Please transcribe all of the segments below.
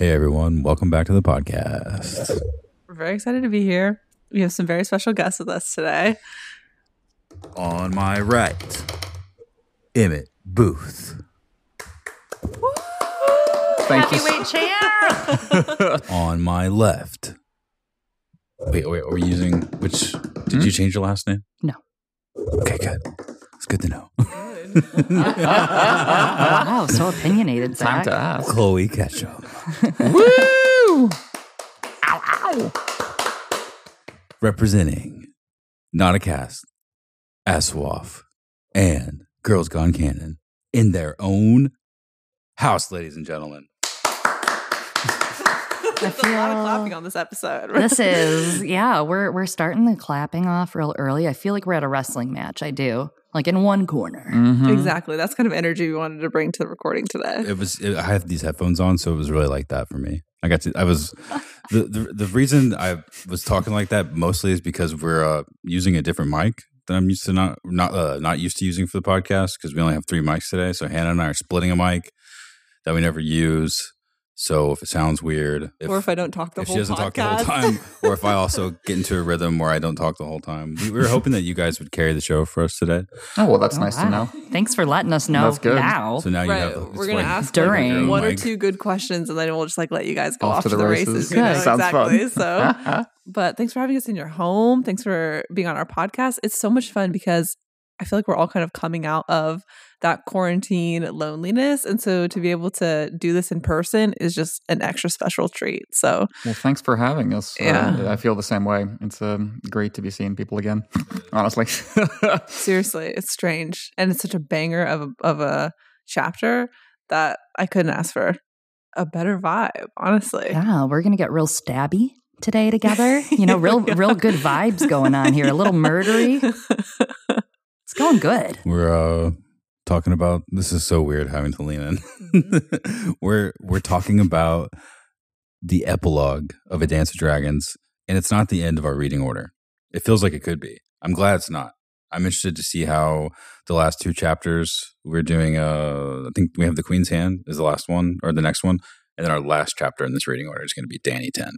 Hey, everyone. Welcome back to the podcast. We're very excited to be here. We have some very special guests with us today. On my right, Emmett Booth. Woo! Heavyweight chair! On my left. Wait, are we using which? Did you change your last name? No. Okay, good. It's good to know. Wow, so opinionated, Zach. Time to ask. Chloe Ketchup. Woo! Ow, ow. Representing Not a Cast, Aswoff, and Girls Gone Canon in their own house, ladies and gentlemen. There's a lot of clapping on this episode. This is, yeah, we're starting the clapping off real early. I feel like we're at a wrestling match. I do. Like in one corner. Mm-hmm. Exactly. That's kind of energy we wanted to bring to the recording today. I had these headphones on, so it was really like that for me. The reason I was talking like that mostly is because we're using a different mic that I'm used to not used to using for the podcast, because we only have three mics today. So Hannah and I are splitting a mic that we never use. So if it sounds weird, or if I don't talk the whole time, if she doesn't talk the whole time, or if I also get into a rhythm where I don't talk the whole time, we were hoping that you guys would carry the show for us today. Oh well, that's nice to know. Thanks for letting us know. That's good. Now, so now you have. We're gonna ask during one or two good questions, and then we'll just let you guys go off to the races. You know, sounds exactly. Fun. So, but thanks for having us in your home. Thanks for being on our podcast. It's so much fun because I feel like we're all kind of coming out of that quarantine loneliness. And so to be able to do this in person is just an extra special treat. So, well, thanks for having us. Yeah. I feel the same way. It's great to be seeing people again, honestly. Seriously, it's strange. And it's such a banger of a chapter that I couldn't ask for a better vibe, honestly. Yeah, we're going to get real stabby today together. You know, real good vibes going on here. A little murdery. It's going good. We're, talking about, this is so weird having to lean in. We're talking about the epilogue of A Dance of Dragons, and it's not the end of our reading order. It feels like it could be. I'm glad it's not. I'm interested to see how the last two chapters we're doing. I think we have the Queen's Hand is the last one, or the next one, and then our last chapter in this reading order is going to be Dany 10.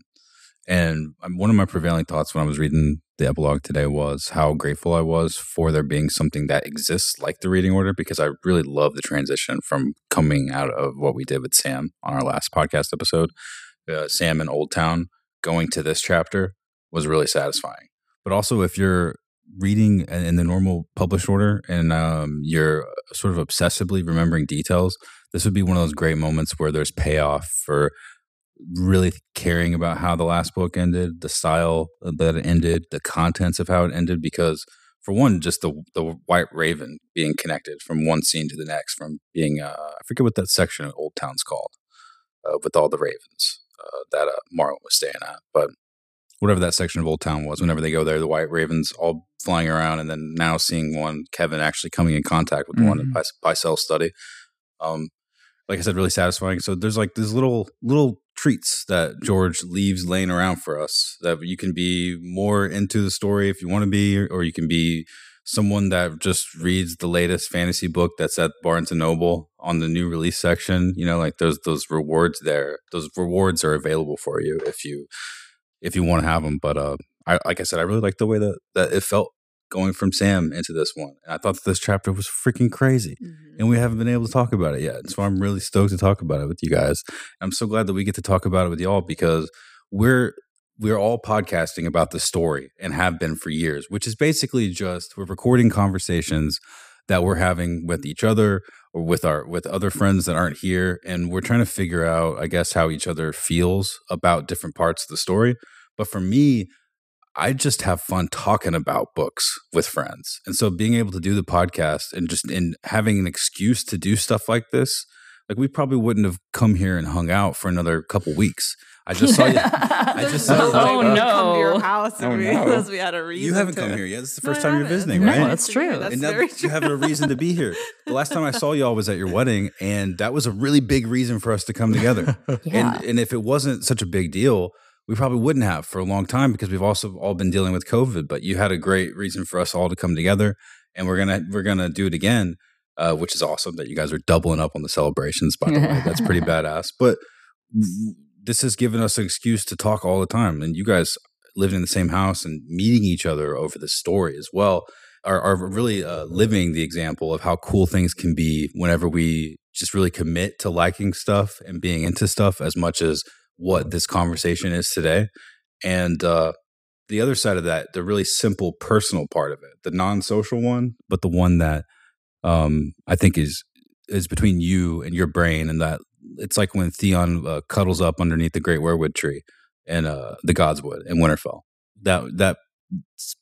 And one of my prevailing thoughts when I was reading the epilogue today was how grateful I was for there being something that exists like the reading order, because I really love the transition from coming out of what we did with Sam on our last podcast episode, Sam in Old Town, going to this chapter was really satisfying. But also if you're reading in the normal published order and you're sort of obsessively remembering details, this would be one of those great moments where there's payoff for really caring about how the last book ended, the style that it ended, the contents of how it ended, because for one, just the White Raven being connected from one scene to the next, from being, I forget what that section of Old Town's called, with all the ravens that Martin was staying at, but whatever that section of Old Town was, whenever they go there, the White Ravens all flying around, and then now seeing one, Kevan actually coming in contact with one in Pycelle's study. Like I said, really satisfying. So there's like these little treats that George leaves laying around for us that you can be more into the story if you want to be, or you can be someone that just reads the latest fantasy book that's at Barnes & Noble on the new release section. You know, like those rewards there. Those rewards are available for you if you want to have them. But I really like the way that it felt going from Sam into this one. And I thought that this chapter was freaking crazy. Mm-hmm. And we haven't been able to talk about it yet. So I'm really stoked to talk about it with you guys. I'm so glad that we get to talk about it with y'all, because we're all podcasting about the story and have been for years, which is basically just we're recording conversations that we're having with each other or with other friends that aren't here. And we're trying to figure out, I guess, how each other feels about different parts of the story. But for me, I just have fun talking about books with friends. And so being able to do the podcast and having an excuse to do stuff like this, like we probably wouldn't have come here and hung out for another couple weeks. I just saw you. I just saw you. Oh, no. Come to your house and because we had a reason. You haven't come here yet. This is the first time you're visiting, right? No, that's true. That's very true. You have a reason to be here. The last time I saw y'all was at your wedding, and that was a really big reason for us to come together. Yeah. And if it wasn't such a big deal, we probably wouldn't have for a long time, because we've also all been dealing with COVID, but you had a great reason for us all to come together, and we're gonna do it again, which is awesome that you guys are doubling up on the celebrations, by the way. That's pretty badass. But this has given us an excuse to talk all the time. And you guys living in the same house and meeting each other over this story as well are really living the example of how cool things can be whenever we just really commit to liking stuff and being into stuff as much as what this conversation is today. And the other side of that, the really simple personal part of it, the non-social one, but the one that I think is between you and your brain. And that it's like when Theon cuddles up underneath the great weirwood tree and the Godswood in Winterfell. That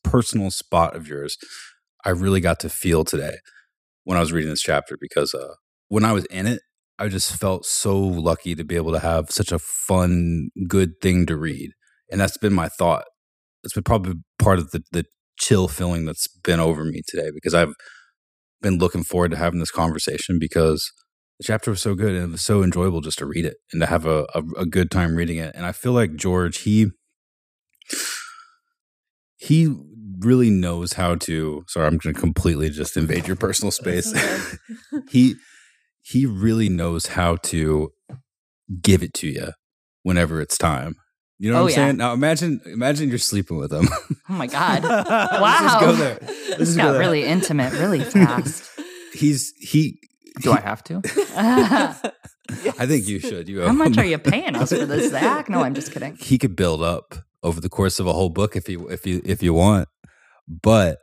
personal spot of yours, I really got to feel today when I was reading this chapter, because when I was in it, I just felt so lucky to be able to have such a fun, good thing to read. And that's been my thought. It's been probably part of the chill feeling that's been over me today, because I've been looking forward to having this conversation, because the chapter was so good and it was so enjoyable just to read it and to have a good time reading it. And I feel like George, he really knows how to, sorry, I'm going to completely just invade your personal space. He really knows how to give it to you whenever it's time. You know what I'm saying? Now imagine you're sleeping with him. Oh my God. Wow. Let's just go there. This got really intimate, really fast. Do I have to? Yes. I think you should. How much are you paying us for this, Zach? No, I'm just kidding. He could build up over the course of a whole book if you want. But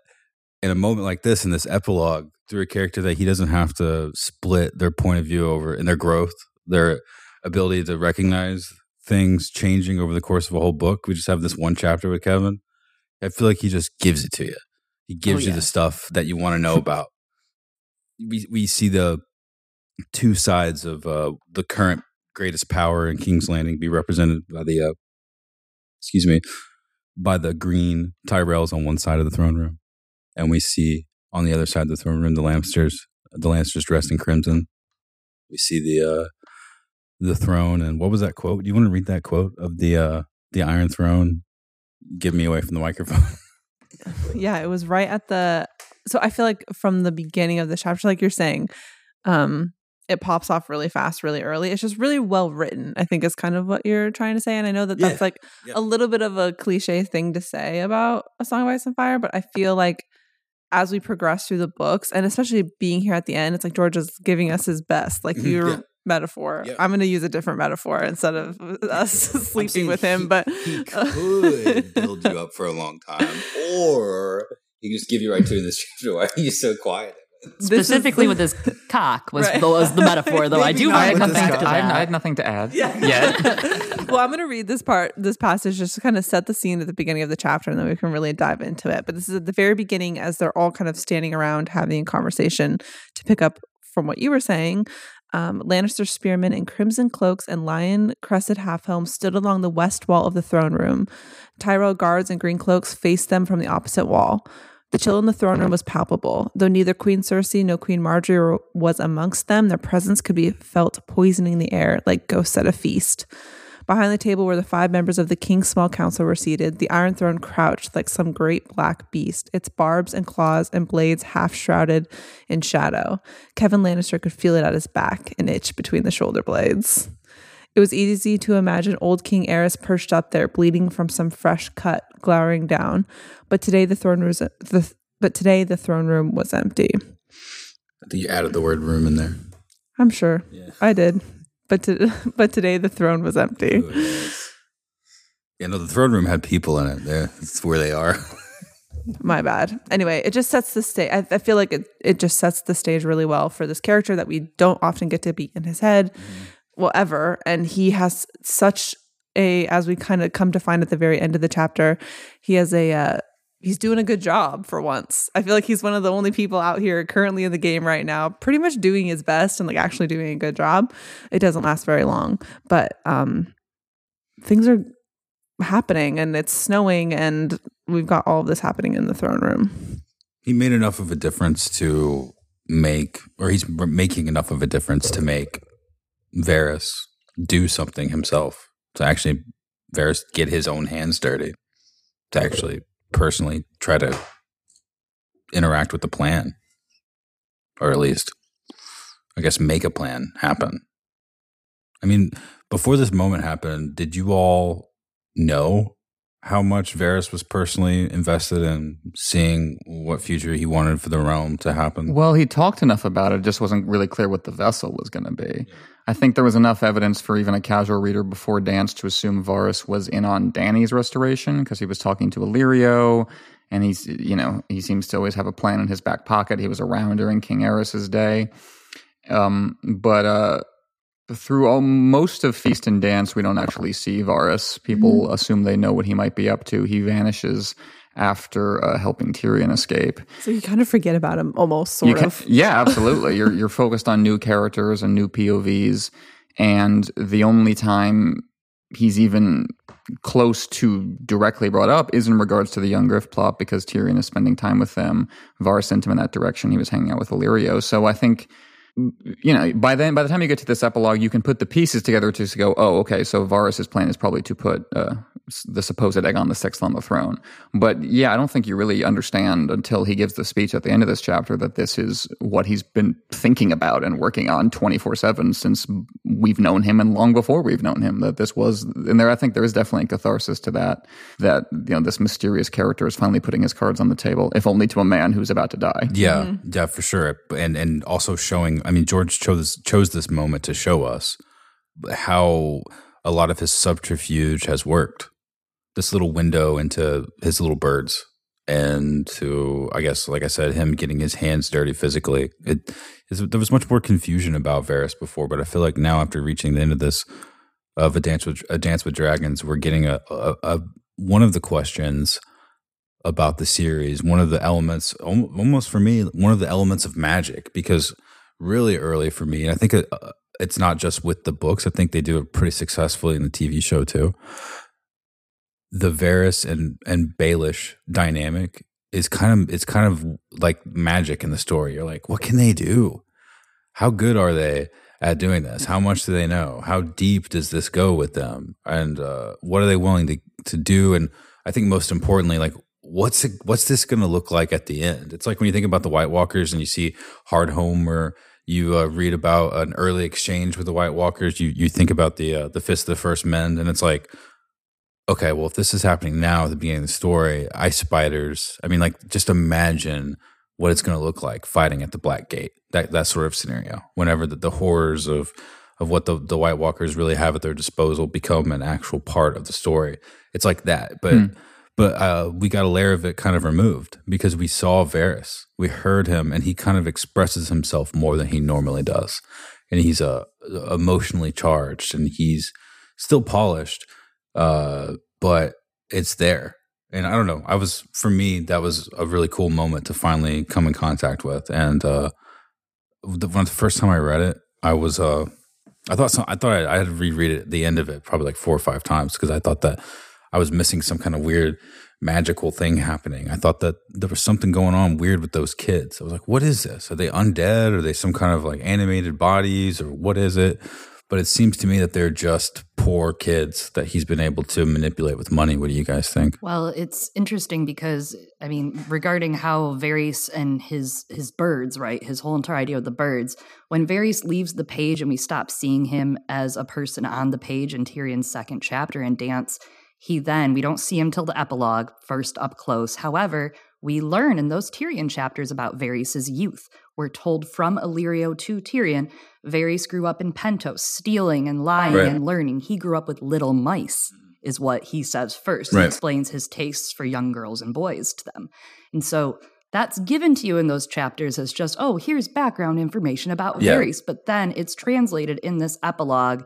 in a moment like this, in this epilogue, through a character that he doesn't have to split their point of view over, and their growth, their ability to recognize things changing over the course of a whole book. We just have this one chapter with Kevan. I feel like he just gives it to you. He gives you the stuff that you want to know about. We see the two sides of the current greatest power in King's Landing be represented by the green Tyrells on one side of the throne room, and we see on the other side of the throne room the Lannisters dressed in crimson. We see the throne, and what was that quote? Do you want to read that quote of the Iron Throne? Give me away from the microphone. Yeah, it was right at the. So I feel like from the beginning of the chapter, like you're saying, it pops off really fast, really early. It's just really well written, I think, is kind of what you're trying to say. And I know that's like a little bit of a cliche thing to say about A Song of Ice and Fire, but I feel like as we progress through the books, and especially being here at the end, it's like George is giving us his best. Like your metaphor. Yep. I'm going to use a different metaphor instead of us sleeping with him. But he could build you up for a long time, or... He can just give you right to in this chapter. Why are you so quiet? Specifically with his cock was the metaphor, though. I had nothing to add. Well, I'm going to read this passage, just to kind of set the scene at the beginning of the chapter, and then we can really dive into it. But this is at the very beginning, as they're all kind of standing around having a conversation, to pick up from what you were saying. Lannister spearmen in crimson cloaks and lion-crested half-helms stood along the west wall of the throne room. Tyrell guards in green cloaks faced them from the opposite wall. The chill in the throne room was palpable. Though neither Queen Cersei nor Queen Marjorie was amongst them, their presence could be felt poisoning the air like ghosts at a feast. Behind the table where the five members of the King's Small Council were seated, the Iron Throne crouched like some great black beast, its barbs and claws and blades half-shrouded in shadow. Kevan Lannister could feel it at his back, an itch between the shoulder blades. It was easy to imagine old King Aerys perched up there, bleeding from some fresh cut, glowering down. But today the throne room was empty. I think you added the word room in there. I'm sure. Yeah. I did. But today the throne was empty. Ooh, yes. Yeah, no, the throne room had people in it. There, that's where they are. My bad. Anyway, it just sets the stage. I feel like it just sets the stage really well for this character that we don't often get to be in his head, well, ever. And he has such a, as we kind of come to find at the very end of the chapter, he has a. He's doing a good job for once. I feel like he's one of the only people out here currently in the game right now, pretty much doing his best and like actually doing a good job. It doesn't last very long, but things are happening, and it's snowing, and we've got all of this happening in the throne room. He made enough of a difference to make, or he's making enough of a difference to make Varys do something himself. To actually Varys get his own hands dirty. To actually personally try to interact with the plan, or at least I guess make a plan happen. I mean, Before this moment happened, did you all know how much Varys was personally invested in seeing what future he wanted for the realm to happen? Well, he talked enough about it. It just wasn't really clear what the vessel was going to be. I think there was enough evidence for even a casual reader before Dance to assume Varys was in on Dany's restoration because he was talking to Illyrio, and he's, you know, he seems to always have a plan in his back pocket. He was around during King Aerys' day. Through most of Feast and Dance, we don't actually see Varys. People assume they know what he might be up to. He vanishes after helping Tyrion escape. So you kind of forget about him almost, sort of. Yeah, absolutely. You're focused on new characters and new POVs. And the only time he's even close to directly brought up is in regards to the Young Griff plot because Tyrion is spending time with them. Varys sent him in that direction. He was hanging out with Illyrio. So I think... you know, by the time you get to this epilogue, you can put the pieces together to go, oh, okay, so Varys' plan is probably to put the supposed Aegon the Sixth on the throne. But yeah, I don't think you really understand until he gives the speech at the end of this chapter that this is what he's been thinking about and working on 24/7 since we've known him and long before we've known him. That this was, and there, I think there is definitely a catharsis to that. That, you know, this mysterious character is finally putting his cards on the table, if only to a man who's about to die. Yeah, yeah, for sure, and also showing. I mean, George chose this moment to show us how a lot of his subterfuge has worked. This little window into his little birds and to, I guess, like I said, him getting his hands dirty physically. There was much more confusion about Varys before, but I feel like now after reaching the end of this, of A Dance with Dragons, we're getting one of the questions about the series, one of the elements, almost for me, one of the elements of magic, because... really early for me, and I think it's not just with the books. I think they do it pretty successfully in the TV show too. The Varys and Baelish dynamic is kind of like magic in the story. You're like, what can they do? How good are they at doing this? How much do they know? How deep does this go with them? And what are they willing to do? And I think most importantly, like, what's this going to look like at the end? It's like when you think about the White Walkers and you see Hardhome, or you read about an early exchange with the White Walkers, you think about the Fist of the First Mend, and it's like, okay, well, if this is happening now at the beginning of the story, ice spiders, I mean, like, just imagine what it's going to look like fighting at the Black Gate, that sort of scenario, whenever the horrors of what the White Walkers really have at their disposal become an actual part of the story. It's like that, but... But we got a layer of it kind of removed because we saw Varys. We heard him, and he kind of expresses himself more than he normally does. And he's emotionally charged, and he's still polished, but it's there. And I don't know. For me, that was a really cool moment to finally come in contact with. And the first time I read it, I thought I had to reread it at the end of it probably like 4 or 5 times because I thought that I was missing some kind of weird magical thing happening. I thought that there was something going on weird with those kids. I was like, what is this? Are they undead? Are they some kind of like animated bodies, or what is it? But it seems to me that they're just poor kids that he's been able to manipulate with money. What do you guys think? Well, it's interesting because, I mean, regarding how Varys and his birds, right, his whole entire idea of the birds, when Varys leaves the page and we stop seeing him as a person on the page in Tyrion's second chapter in Dance, we don't see him till the epilogue, first up close. However, we learn in those Tyrion chapters about Varys' youth. We're told from Illyrio to Tyrion, Varys grew up in Pentos, stealing and lying and learning. He grew up with little mice, is what he says first. He explains his tastes for young girls and boys to them. And so that's given to you in those chapters as just, oh, here's background information about Varys. But then it's translated in this epilogue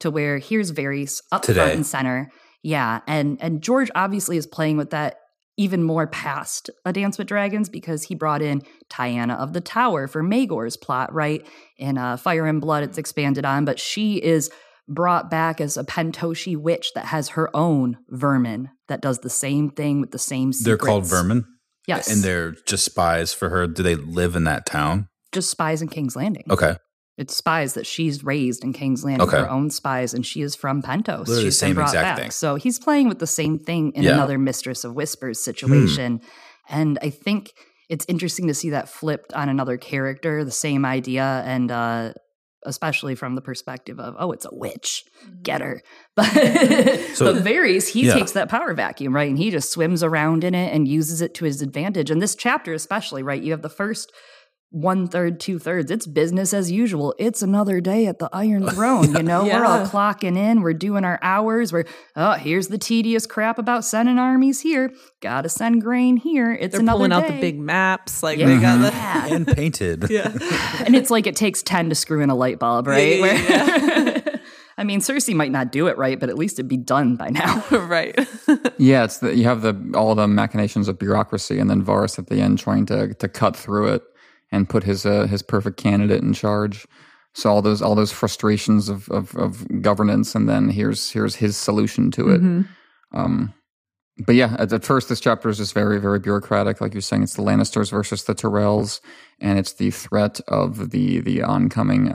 to where here's Varys up front and center. Yeah, and George obviously is playing with that even more past A Dance with Dragons because he brought in Taena of the Tower for Maegor's plot, right? In Fire and Blood, it's expanded on, but she is brought back as a Pentoshi witch that has her own vermin that does the same thing with the same secrets. They're called vermin? Yes. And they're just spies for her? Do they live in that town? Just spies in King's Landing. Okay. It's spies that she's raised in King's Landing, her own spies, and she is from Pentos. Literally she's the same exact thing. So he's playing with the same thing in another Mistress of Whispers situation. And I think it's interesting to see that flipped on another character, the same idea. And especially from the perspective of, oh, it's a witch, get her. But, but Varys, he takes that power vacuum, right? And he just swims around in it and uses it to his advantage. And this chapter especially, right, you have the first one-third, two-thirds, it's business as usual. It's another day at the Iron Throne, you know? Yeah. We're all clocking in. We're doing our hours. We're, oh, here's the tedious crap about sending armies here. Gotta send grain here. It's another day. They're pulling out the big maps. Like, they got the... And painted. Yeah. And it's like it takes 10 to screw in a light bulb, right? Yeah. I mean, Cersei might not do it right, but at least it'd be done by now. Right. Yeah, it's the, you have the all the machinations of bureaucracy and then Varys at the end trying to cut through it and put his perfect candidate in charge. So all those frustrations of governance, and then here's his solution to it. Mm-hmm. But yeah, at first this chapter is just very, very bureaucratic. Like you're saying, it's the Lannisters versus the Tyrells, and it's the threat of the oncoming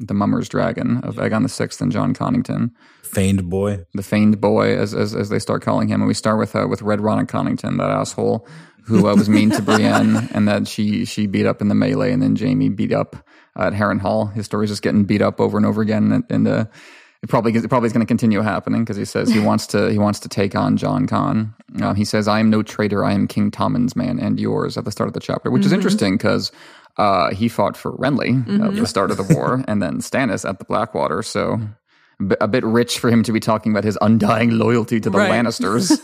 the Mummer's Dragon of Aegon the Sixth and Jon Connington. Feigned boy. The feigned boy, as they start calling him. And we start with Red Ronald Connington, that asshole who was mean to Brienne and that she beat up in the melee, and then Jaime beat up at Harrenhal. His story's just getting beat up over and over again, and it probably is going to continue happening because he says he wants to take on Jon Con. He says, "I am no traitor. I am King Tommen's man and yours," at the start of the chapter, which is interesting because he fought for Renly at the start of the war, and then Stannis at the Blackwater. So a bit rich for him to be talking about his undying loyalty to the Lannisters.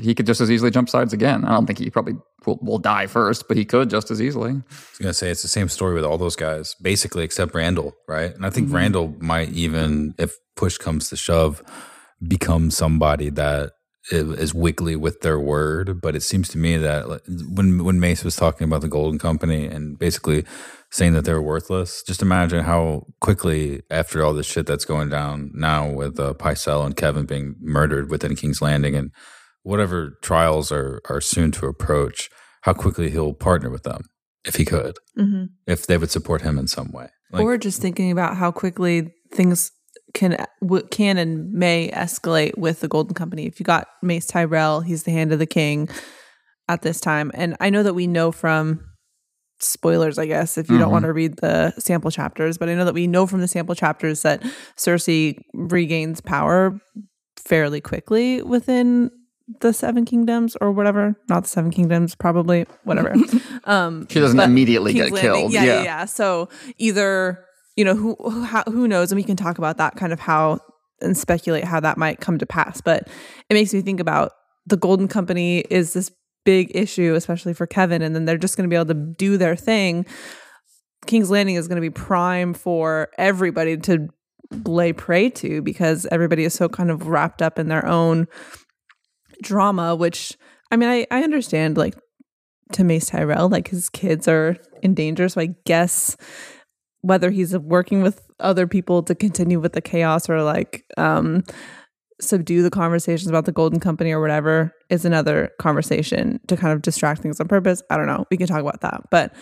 He could just as easily jump sides again. I don't think he probably will die first, but he could just as easily. I was going to say, it's the same story with all those guys, basically, except Randyll, right? And I think Randyll might even, if push comes to shove, become somebody that is wiggly with their word. But it seems to me that when Mace was talking about the Golden Company and basically saying that they're worthless, just imagine how quickly after all this shit that's going down now with Pycelle and Kevan being murdered within King's Landing and whatever trials are soon to approach, how quickly he'll partner with them if he could, if they would support him in some way. Like, or just thinking about how quickly things can and may escalate with the Golden Company. If you got Mace Tyrell, he's the hand of the king at this time. And I know that we know from... spoilers, I guess, if you don't want to read the sample chapters, but I know that we know from the sample chapters that Cersei regains power fairly quickly within the Seven Kingdoms or whatever. Not the Seven Kingdoms, probably, whatever. She doesn't immediately get killed. Yeah. So either, who knows, and we can talk about that kind of how and speculate how that might come to pass. But it makes me think about the Golden Company is this big issue, especially for Kevan, and then they're just going to be able to do their thing. King's Landing is going to be prime for everybody to lay prey to because everybody is so kind of wrapped up in their own drama, which, I mean, I understand, like, to Mace Tyrell, like, his kids are in danger, so I guess whether he's working with other people to continue with the chaos or, like, subdue the conversations about the Golden Company or whatever is another conversation to kind of distract things on purpose. I don't know. We can talk about that. But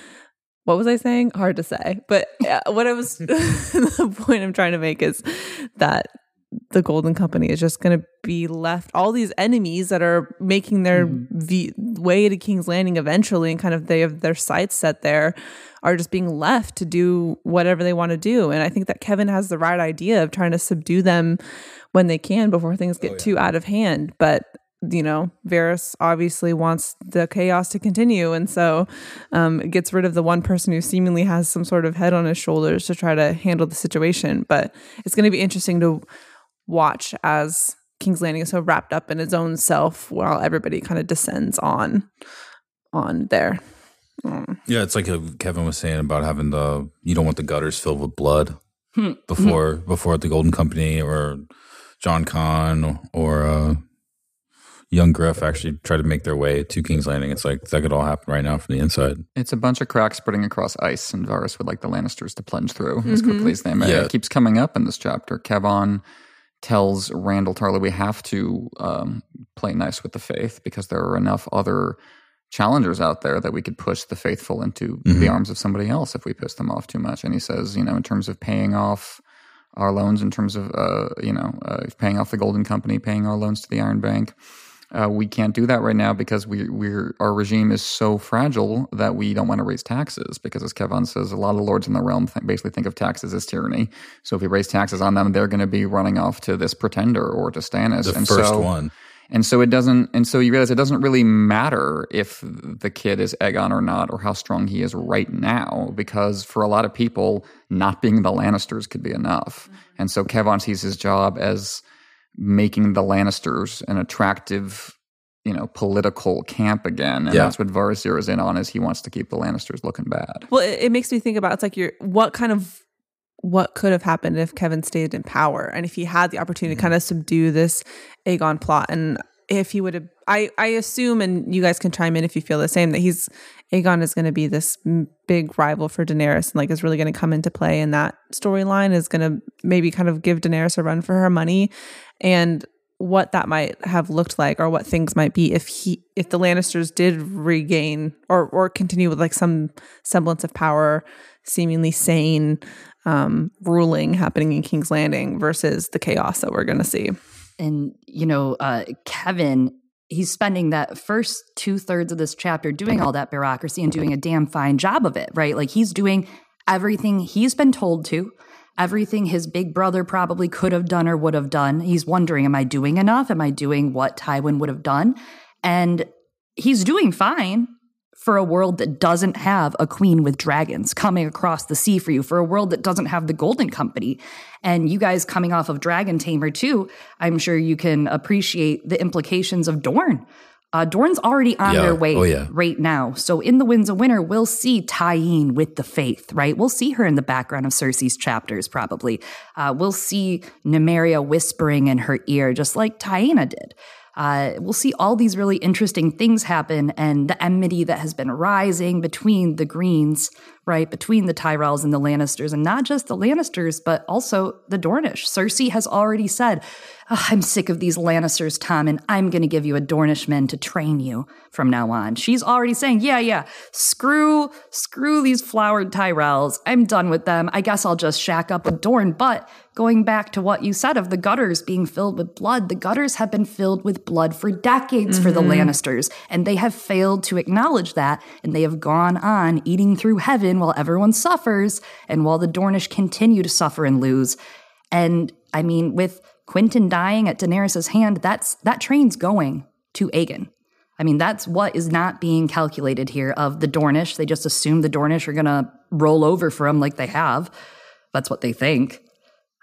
what was I saying? Hard to say. But what I was, the point I'm trying to make is that the Golden Company is just going to be left, all these enemies that are making their way to King's Landing eventually, and kind of they have their sights set there, are just being left to do whatever they want to do. And I think that Kevan has the right idea of trying to subdue them when they can before things get too out of hand. But, Varys obviously wants the chaos to continue. And so gets rid of the one person who seemingly has some sort of head on his shoulders to try to handle the situation. But it's going to be interesting to watch as King's Landing is so wrapped up in its own self while everybody kind of descends on there. Yeah, it's like Kevan was saying about having you don't want the gutters filled with blood before the Golden Company or Jon Con or Young Griff actually try to make their way to King's Landing. It's like that could all happen right now from the inside. It's a bunch of cracks spreading across ice, and Varys would like the Lannisters to plunge through as quickly as they may. Yeah. It keeps coming up in this chapter. Kevan tells Randyll Tarly, we have to play nice with the faith because there are enough other challengers out there that we could push the faithful into the arms of somebody else if we piss them off too much. And he says, in terms of paying off our loans, in terms of paying off the Golden Company, paying our loans to the Iron Bank, We can't do that right now because our regime is so fragile that we don't want to raise taxes, because as Kevan says, a lot of lords in the realm basically think of taxes as tyranny. So if you raise taxes on them, they're going to be running off to this pretender or to Stannis. And so you realize it doesn't really matter if the kid is Aegon or not, or how strong he is right now, because for a lot of people, not being the Lannisters could be enough. Mm-hmm. And so Kevan sees his job as making the Lannisters an attractive, political camp again. And that's what Varys zeroes in on, is he wants to keep the Lannisters looking bad. Well, it makes me think about, it's like, what could have happened if Kevan stayed in power and if he had the opportunity to kind of subdue this Aegon plot. And if he would have, I assume, and you guys can chime in if you feel the same, that Aegon is going to be this big rival for Daenerys, and like is really going to come into play, and that storyline is going to maybe kind of give Daenerys a run for her money. And what that might have looked like, or what things might be if the Lannisters did regain or continue with like some semblance of power, seemingly sane ruling happening in King's Landing versus the chaos that we're going to see. And Kevan, he's spending that first 2/3 of this chapter doing all that bureaucracy and doing a damn fine job of it, right? Like, he's doing everything he's been told to. Everything his big brother probably could have done or would have done. He's wondering, am I doing enough? Am I doing what Tywin would have done? And he's doing fine for a world that doesn't have a queen with dragons coming across the sea for you, for a world that doesn't have the Golden Company. And you guys coming off of Dragon Tamer too, I'm sure you can appreciate the implications of Dorne. Dorne's already on their way right now. So in The Winds of Winter, we'll see Tyene with the Faith, right? We'll see her in the background of Cersei's chapters, probably. We'll see Nymeria whispering in her ear, just like Taena did. We'll see all these really interesting things happen, and the enmity that has been rising between the Greens, right, between the Tyrells and the Lannisters, and not just the Lannisters, but also the Dornish. Cersei has already said, I'm sick of these Lannisters, Tommen, and I'm going to give you a Dornishman to train you from now on. She's already saying, screw these flowered Tyrells. I'm done with them. I guess I'll just shack up with Dorne, but... Going back to what you said of the gutters being filled with blood, the gutters have been filled with blood for decades for the Lannisters, and they have failed to acknowledge that, and they have gone on eating through heaven while everyone suffers, and while the Dornish continue to suffer and lose. And, I mean, with Quentin dying at Daenerys' hand, that train's going to Aegon. I mean, that's what is not being calculated here of the Dornish. They just assume the Dornish are going to roll over for them like they have. That's what they think.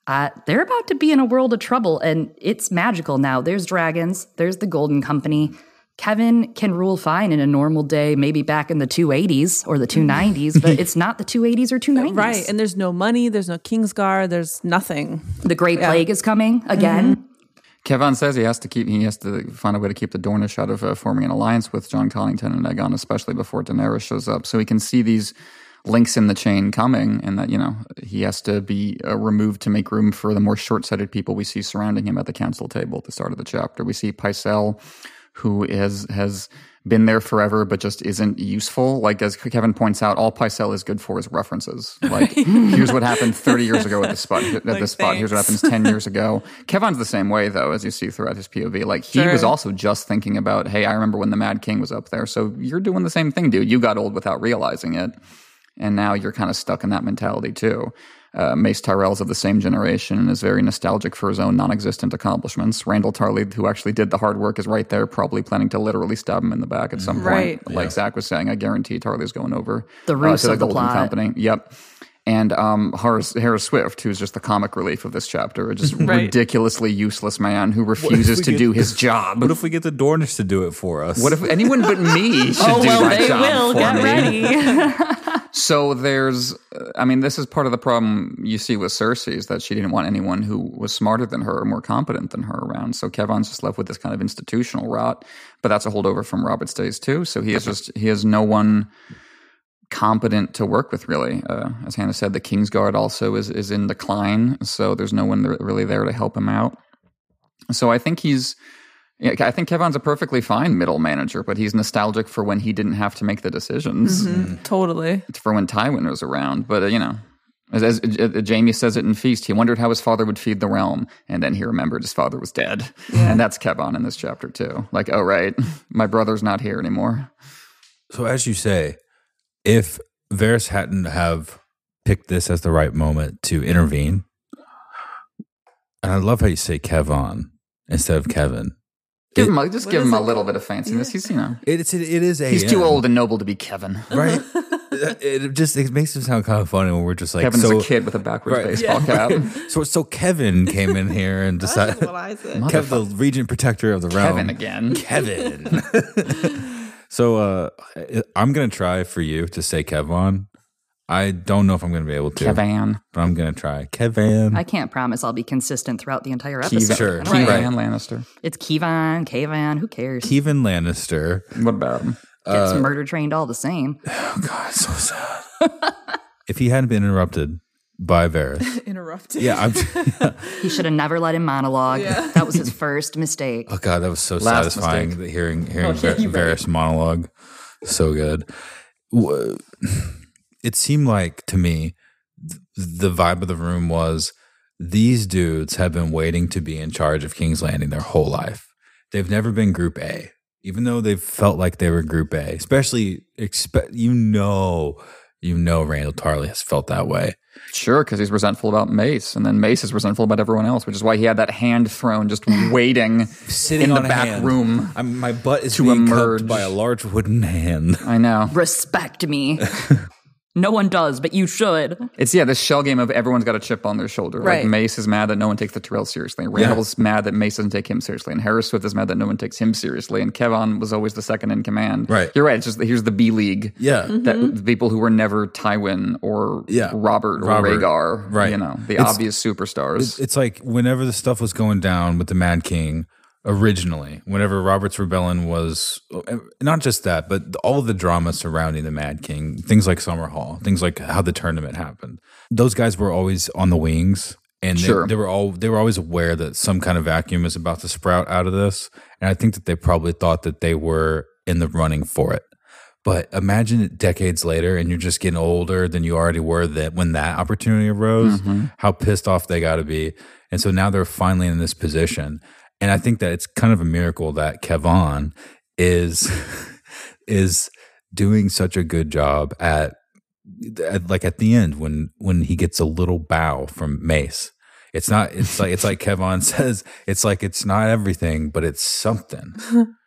They're about to be in a world of trouble, and it's magical now. There's dragons. There's the Golden Company. Kevan can rule fine in a normal day, maybe back in the 280s or the 290s, but it's not the 280s or 290s. Right, and there's no money. There's no Kingsguard. There's nothing. The Great Plague is coming again. Mm-hmm. Kevan says he has to find a way to keep the Dornish out of forming an alliance with Jon Connington and Aegon, especially before Daenerys shows up. So he can see these links in the chain coming, and that, he has to be removed to make room for the more short-sighted people we see surrounding him at the council table at the start of the chapter. We see Pycelle, who has been there forever but just isn't useful. Like, as Kevan points out, all Pycelle is good for is references. Like, here's what happened 30 years ago at the spot. Here's what happens 10 years ago. Kevan's the same way, though, as you see throughout his POV. Like, he was also just thinking about, hey, I remember when the Mad King was up there. So you're doing the same thing, dude. You got old without realizing it. And now you're kind of stuck in that mentality too. Mace Tyrell's of the same generation and is very nostalgic for his own non-existent accomplishments. Randyll Tarly, who actually did the hard work, is right there, probably planning to literally stab him in the back at some point. Like Zach was saying, I guarantee Tarly's going over the roofs to the Golden Company. Yep. And Harris Swift, who's just the comic relief of this chapter, just ridiculously useless man who refuses to do his job. What if we get the Dornish to do it for us? What if anyone but me should do that job for me? So this is part of the problem you see with Cersei, is that she didn't want anyone who was smarter than her or more competent than her around. So Kevan's just left with this kind of institutional rot, but that's a holdover from Robert's days too. So he has no one competent to work with, really. As Hannah said, the Kingsguard also is in decline, so there's no one really there to help him out. So I think Kevan's a perfectly fine middle manager, but he's nostalgic for when he didn't have to make the decisions. Mm-hmm. Totally. For when Tywin was around. But, As Jaime says it in Feast, he wondered how his father would feed the realm, and then he remembered his father was dead. Yeah. And that's Kevan in this chapter too. Like, oh right, my brother's not here anymore. So as you say, if Varys hadn't have picked this as the right moment to intervene, and I love how you say Kevan instead of Kevan. Give him a little bit of fanciness. Yeah. He's, you know, it is he's too old and noble to be Kevan, right? It makes him sound kind of funny when we're just like, Kevan is a kid with a backwards baseball cap. Right. So Kevan came in here and decided, Kev, the regent protector of the realm. Kevan again. Kevan. So I'm going to try for you to say Kevan. I don't know if I'm going to be able to. Kevan. But I'm going to try. Kevan. I can't promise I'll be consistent throughout the entire episode. Sure. Kevan Lannister. It's Kevan, Kevan. Who cares? Kevan Lannister. What about him? Gets murder trained all the same. Oh, God, so sad. If he hadn't been interrupted by Varys. Interrupted? Yeah. He should have never let him monologue. Yeah. That was his first mistake. Oh, God, that was so satisfying, mistake. Hearing Varys monologue. So good. It seemed like, to me, the vibe of the room was these dudes have been waiting to be in charge of King's Landing their whole life. They've never been Group A. Even though they felt like they were Group A, especially, you know Randyll Tarly has felt that way. Sure, because he's resentful about Mace, and then Mace is resentful about everyone else, which is why he had that hand thrown just waiting sitting in the back room. My butt is being cupped by a large wooden hand. I know. Respect me. No one does, but you should. It's, this shell game of everyone's got a chip on their shoulder. Right. Like, Mace is mad that no one takes the Tyrell seriously. Randall's mad that Mace doesn't take him seriously. And Harris Swift is mad that no one takes him seriously. And Kevan was always the second in command. Right. You're right. It's just here's the B-League. Yeah. Mm-hmm. The people who were never Tywin or Robert or Rhaegar. Right. You know, it's obvious superstars. It's like whenever the stuff was going down with the Mad King originally, whenever Robert's Rebellion was, not just that, but all the drama surrounding the Mad King, things like Summer Hall, things like how the tournament happened, those guys were always on the wings, and they were always aware that some kind of vacuum is about to sprout out of this, and I think that they probably thought that they were in the running for it. But imagine it decades later, and you're just getting older than you already were when that opportunity arose, how pissed off they got to be, and so now they're finally in this position. And I think that it's kind of a miracle that Kevan is doing such a good job at the end when he gets a little bow from Mace. It's like Kevan says, it's like it's not everything, but it's something.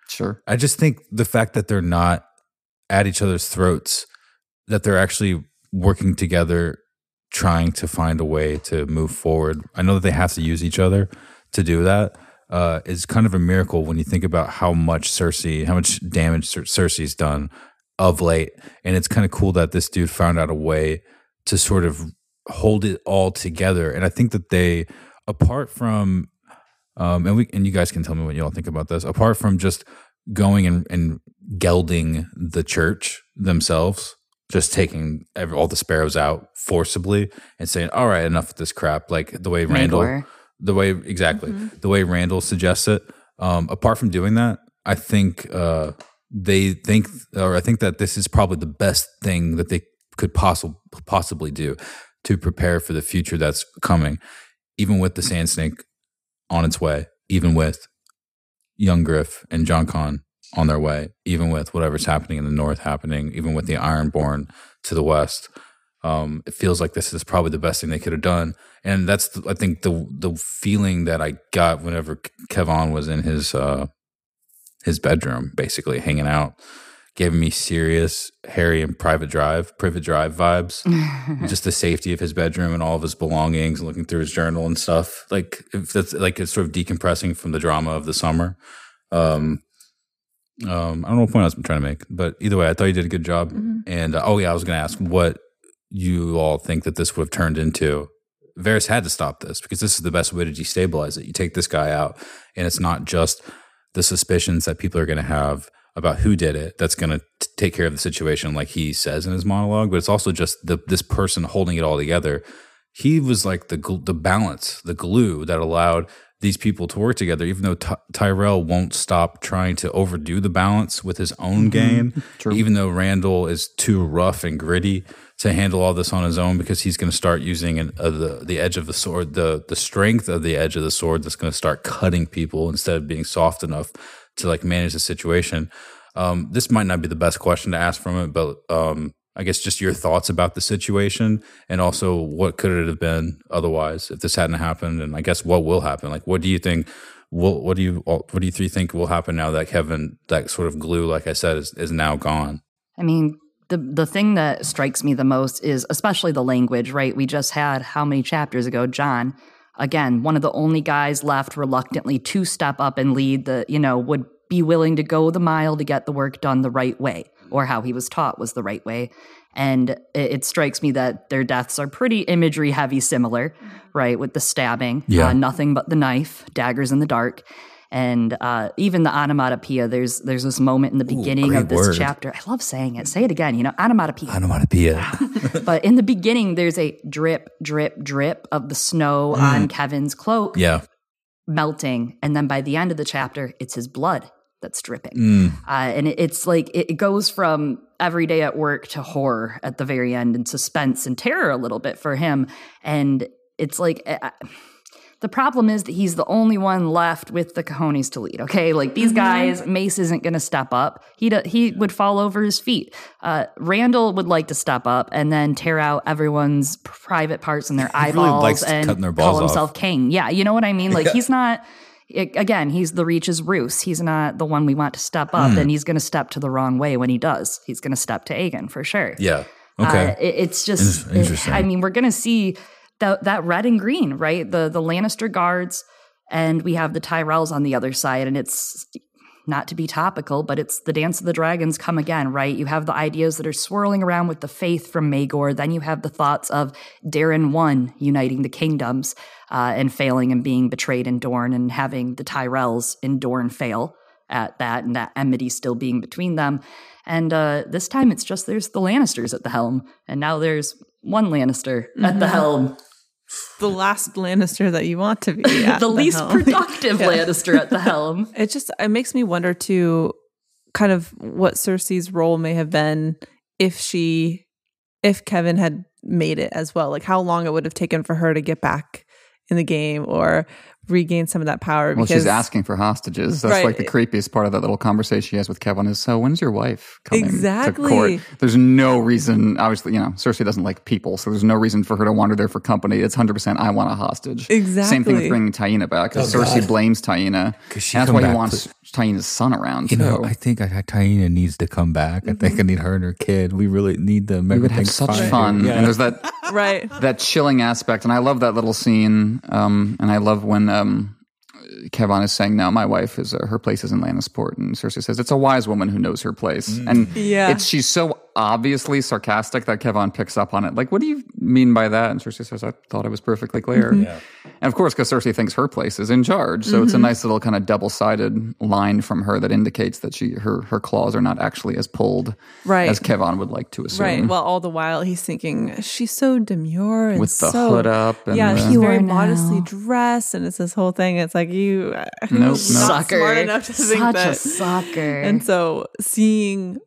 Sure. I just think the fact that they're not at each other's throats, that they're actually working together, trying to find a way to move forward. I know that they have to use each other to do that. Is kind of a miracle when you think about how much damage Cersei's done of late. And it's kind of cool that this dude found out a way to sort of hold it all together. And I think that they, apart from, and you guys can tell me what you all think about this, apart from just going and gelding the church themselves, just taking all the sparrows out forcibly and saying, all right, enough of this crap, like the way Randyll... the way Randyll suggests it. Apart from doing that, I think I think that this is probably the best thing that they could possibly do to prepare for the future that's coming, even with the Sand Snake on its way, even with Young Griff and Jon Con on their way, even with whatever's happening in the north happening, even with the Ironborn to the west. It feels like this is probably the best thing they could have done. And that's, I think, the feeling that I got whenever Kevan was in his bedroom, basically hanging out, gave me serious Harry and Private Drive vibes. Just the safety of his bedroom and all of his belongings, looking through his journal and stuff. Like, if that's like it's sort of decompressing from the drama of the summer. I don't know what point I was trying to make, but either way, I thought you did a good job. Mm-hmm. And I was going to ask what you all think that this would have turned into. Varys had to stop this because this is the best way to destabilize it. You take this guy out, and it's not just the suspicions that people are going to have about who did it that's going to take care of the situation, like he says in his monologue, but it's also just this person holding it all together. He was like the balance, the glue that allowed these people to work together, even though Tyrell won't stop trying to overdo the balance with his own game, even though Randyll is too rough and gritty to handle all this on his own, because he's going to start using the edge of the sword, the strength of the edge of the sword that's going to start cutting people instead of being soft enough to like manage the situation. This might not be the best question to ask from it, but I guess just your thoughts about the situation, and also what could it have been otherwise if this hadn't happened, and I guess what will happen. Like, what do you think? What do you three think will happen now that Kevan, that sort of glue, like I said, is now gone? I mean, the thing that strikes me the most is especially the language, right? We just had, how many chapters ago, Jon, again, one of the only guys left reluctantly to step up and lead the, would be willing to go the mile to get the work done the right way, or how he was taught was the right way. And it strikes me that their deaths are pretty imagery heavy, similar, right? With the stabbing, nothing but the knife, daggers in the dark. And even the onomatopoeia, there's this moment in the beginning of this chapter. I love saying it. Say it again, onomatopoeia. Onomatopoeia. But in the beginning, there's a drip, drip, drip of the snow on Kevin's cloak melting. And then by the end of the chapter, it's his blood that's dripping. And it's like it goes from every day at work to horror at the very end, and suspense and terror a little bit for him. And it's like... The problem is that he's the only one left with the cojones to lead, okay? Like, these guys, Mace isn't going to step up. He would fall over his feet. Randyll would like to step up and then tear out everyone's private parts and their eyeballs, really likes and cutting their balls call himself off. King. Yeah, you know what I mean? Like, he's not... he's the Reach's ruse. He's not the one we want to step up, and he's going to step to the wrong way when he does. He's going to step to Aegon, for sure. Yeah, okay. It's just... Interesting. We're going to see... That red and green, right? The Lannister guards, and we have the Tyrells on the other side, and it's not to be topical, but it's the Dance of the Dragons come again, right? You have the ideas that are swirling around with the faith from Maegor, then you have the thoughts of Darren I uniting the kingdoms and failing and being betrayed in Dorne, and having the Tyrells in Dorne fail at that, and that enmity still being between them. And this time it's just there's the Lannisters at the helm, and now there's one Lannister at the helm. The last Lannister that you want to be at the least productive Lannister at the helm. It makes me wonder too, kind of what Cersei's role may have been if Kevan had made it as well, like how long it would have taken for her to get back in the game or regain some of that power. Well, she's asking for hostages. That's like the creepiest part of that little conversation she has with Kevan is, so when's your wife coming to court? There's no reason, obviously, Cersei doesn't like people, so there's no reason for her to wander there for company. It's 100% I want a hostage. Exactly. Same thing with bringing Taena back, because Cersei blames Taena. That's why he wants Taena's son around. I think Taena needs to come back. I think I need her and her kid. We really need them. We would have such fun. Yeah. And there's that that chilling aspect, and I love that little scene, and I love when Kevan is saying, now my wife is her place is in Lannisport, and Cersei says it's a wise woman who knows her place, and she's so obviously sarcastic that Kevan picks up on it, like, what do you mean by that? And Cersei says, I thought it was perfectly clear. And of course, because Cersei thinks her place is in charge, so it's a nice little kind of double-sided line from her that indicates that her claws are not actually as pulled as Kevan would like to assume. Well, all the while he's thinking she's so demure and with the hood up, and she's very modestly dressed, and it's this whole thing. It's like, you not sucker. Smart enough to think such that. A sucker. And so seeing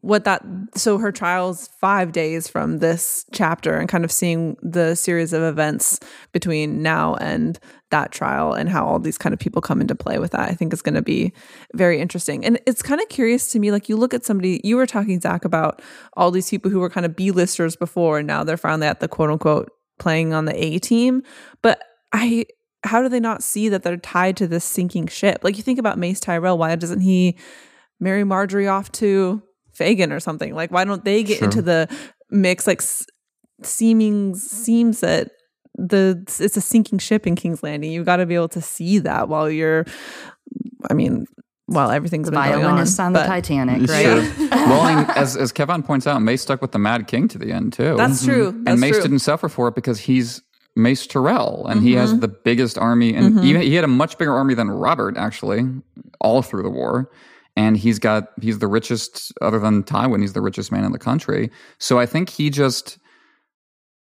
so her trial's 5 days from this chapter, and kind of seeing the series of events between now and that trial, and how all these kind of people come into play with that, I think is going to be very interesting. And it's kind of curious to me, like, you look at somebody, you were talking, Zach, about all these people who were kind of B-listers before, and now they're finally at the quote-unquote playing on the A-team. But how do they not see that they're tied to this sinking ship? Like, you think about Mace Tyrell, why doesn't he marry Marjorie off to Fagin or something? Like, why don't they get into the mix? Like, seems that it's a sinking ship in King's Landing. You've got to be able to see that while while everything's been going on. The violinist on the Titanic, right? Sure. Well, as Kevan points out, Mace stuck with the Mad King to the end, too. That's true. That's and Mace didn't suffer for it because he's Mace Tyrell, and he has the biggest army, and he had a much bigger army than Robert, actually, all through the war. And he's the richest, other than Tywin, he's the richest man in the country. So I think he just,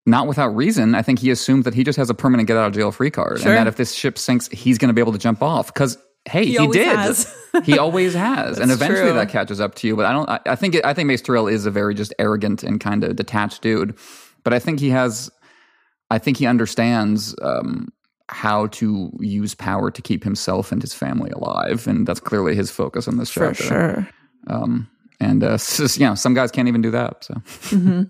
not without reason, I think he assumed that he just has a permanent get out of jail free card, and that if this ship sinks, he's going to be able to jump off, because he did. He always has. And eventually that catches up to you. But I think Mace Tyrell is a very just arrogant and kind of detached dude. But I think he has, I think he understands how to use power to keep himself and his family alive, and that's clearly his focus on this show. For sure. And you know, some guys can't even do that. So, mm-hmm.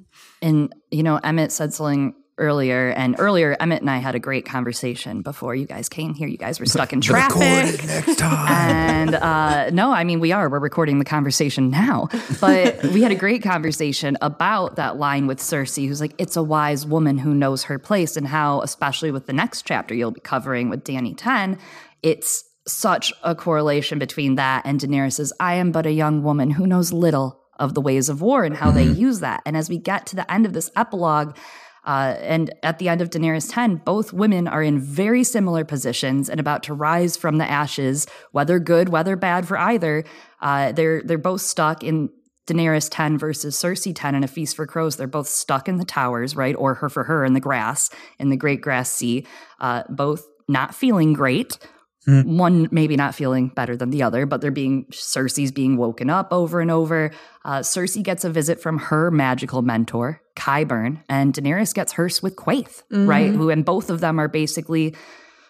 And you know, Emmett said something earlier, Emmett and I had a great conversation before you guys came here. You guys were stuck in traffic. Record it next time. And no, I mean, we're recording the conversation now, but we had a great conversation about that line with Cersei, who's like, it's a wise woman who knows her place, and how, especially with the next chapter you'll be covering with Dany Ten, it's such a correlation between that and Daenerys's, I am but a young woman who knows little of the ways of war, and how mm-hmm. they use that. And as we get to the end of this epilogue, and at the end of Daenerys 10, both women are in very similar positions and about to rise from the ashes, whether good, whether bad for either. They're both stuck in Daenerys 10 versus Cersei 10 in A Feast for Crows. They're both stuck in the towers, right? Or her for her in the grass, in the Great Grass Sea. Both not feeling great. Mm. One maybe not feeling better than the other, but Cersei's being woken up over and over. Cersei gets a visit from her magical mentor, Qyburn, and Daenerys gets hers with Quaithe, mm-hmm. right? And both of them are basically,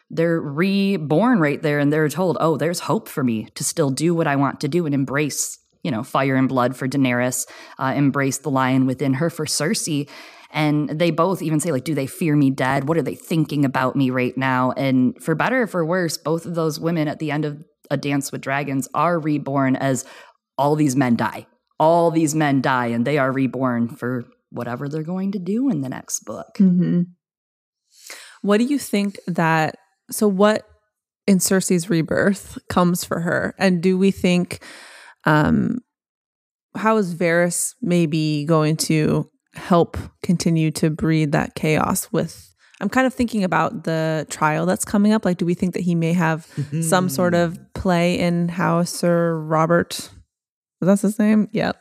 they're reborn right there, and they're told, oh, there's hope for me to still do what I want to do and embrace, you know, fire and blood for Daenerys, embrace the lion within her for Cersei. And they both even say, like, do they fear me dead? What are they thinking about me right now? And for better or for worse, both of those women at the end of A Dance with Dragons are reborn as all these men die. All these men die, and they are reborn for whatever they're going to do in the next book. Mm-hmm. What do you think that – so what in Cersei's rebirth comes for her? And do we think how is Varys maybe going to – help continue to breed that chaos with, I'm kind of thinking about the trial that's coming up. Like, do we think that he may have mm-hmm. some sort of play in how Sir Robert, was that his name? Yeah.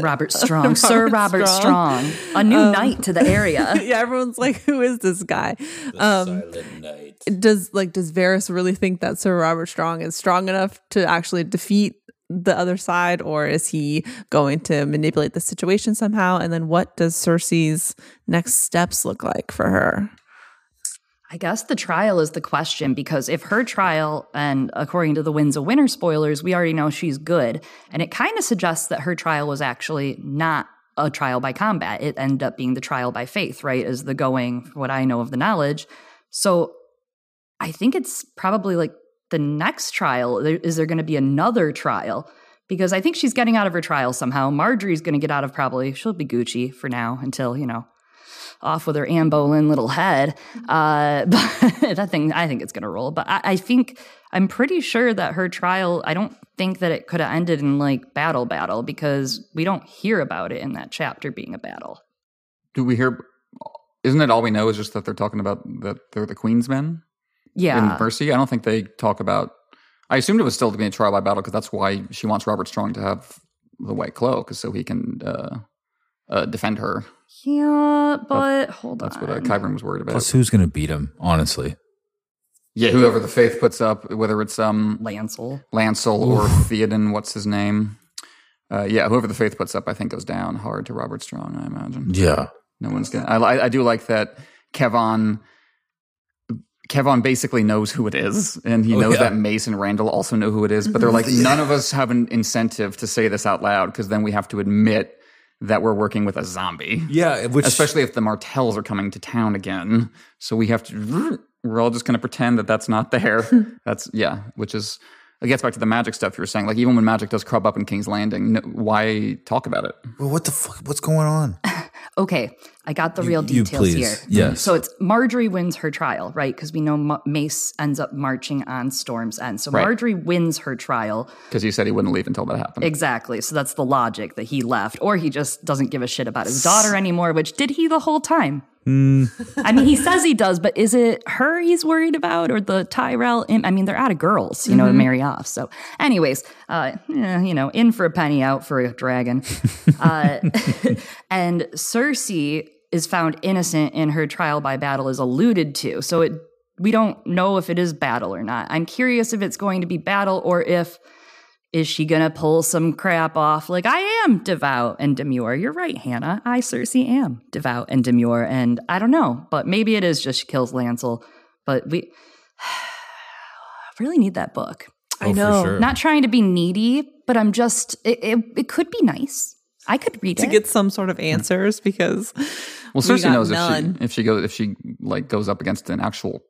Robert Strong. Sir Robert Strong. A new knight to the area. Yeah, everyone's like, who is this guy? The silent knight. Does Varys really think that Sir Robert Strong is strong enough to actually defeat the other side, or is he going to manipulate the situation somehow? And then what does Cersei's next steps look like for her? I guess the trial is the question, because if her trial, and according to the Winds of Winter spoilers, we already know she's good. And it kind of suggests that her trial was actually not a trial by combat. It ended up being the trial by faith, right? Is the going, what I know of the knowledge. So I think it's probably like, the next trial, is there going to be another trial? Because I think she's getting out of her trial somehow. Marjorie's going to get out of probably, she'll be Gucci for now until, you know, off with her Anne Boleyn little head. But I think it's going to roll. But I'm pretty sure that her trial, I don't think that it could have ended in like battle because we don't hear about it in that chapter being a battle. Do we hear, isn't it all we know is just that they're talking about that they're the Queen's men? Yeah. In Mercy, I don't think they talk about... I assumed it was still to be a trial by battle because that's why she wants Robert Strong to have the White Cloak, so he can defend her. Yeah, but hold on. That's what Qyburn was worried about. Plus, who's going to beat him, honestly? Yeah, whoever the Faith puts up, whether it's... Lancel or Theoden, what's his name? Yeah, whoever the Faith puts up, I think, goes down hard to Robert Strong, I imagine. Yeah. No one's going to... I do like that Kevan basically knows who it is, and he knows that Mace and Randyll also know who it is, but they're like, none of us have an incentive to say this out loud because then we have to admit that we're working with a zombie. Yeah, especially if the Martells are coming to town again. So we're all just going to pretend that that's not there. It gets back to the magic stuff you were saying. Like, even when magic does crop up in King's Landing, why talk about it? Well, what the fuck? What's going on? Okay, I got the real details here. Yes. So it's Marjorie wins her trial, right? Because we know Mace ends up marching on Storm's End. So Marjorie wins her trial. Because he said he wouldn't leave until that happened. Exactly. So that's the logic, that he left. Or he just doesn't give a shit about his daughter anymore, which did he the whole time? Mm. I mean, he says he does, but is it her he's worried about or the Tyrell? I mean, they're out of girls, you know, to marry off. So anyways, you know, in for a penny, out for a dragon. And Cersei is found innocent in her trial by battle is alluded to. So we don't know if it is battle or not. I'm curious if it's going to be battle or is she going to pull some crap off? Like, I am devout and demure. You're right, Hannah. I, Cersei, am devout and demure. And I don't know, but maybe it is just she kills Lancel. But we really need that book. I know. For sure. Not trying to be needy, but I'm just, it could be nice. I could read to get some sort of answers because well, Cersei knows if she goes up against an actual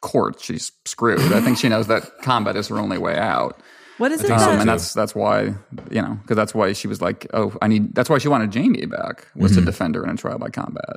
court, she's screwed. I think she knows that combat is her only way out. What is it? And that's why, you know, because that's why she was like, oh, I need. That's why she wanted Jaime back was to defend her in a trial by combat.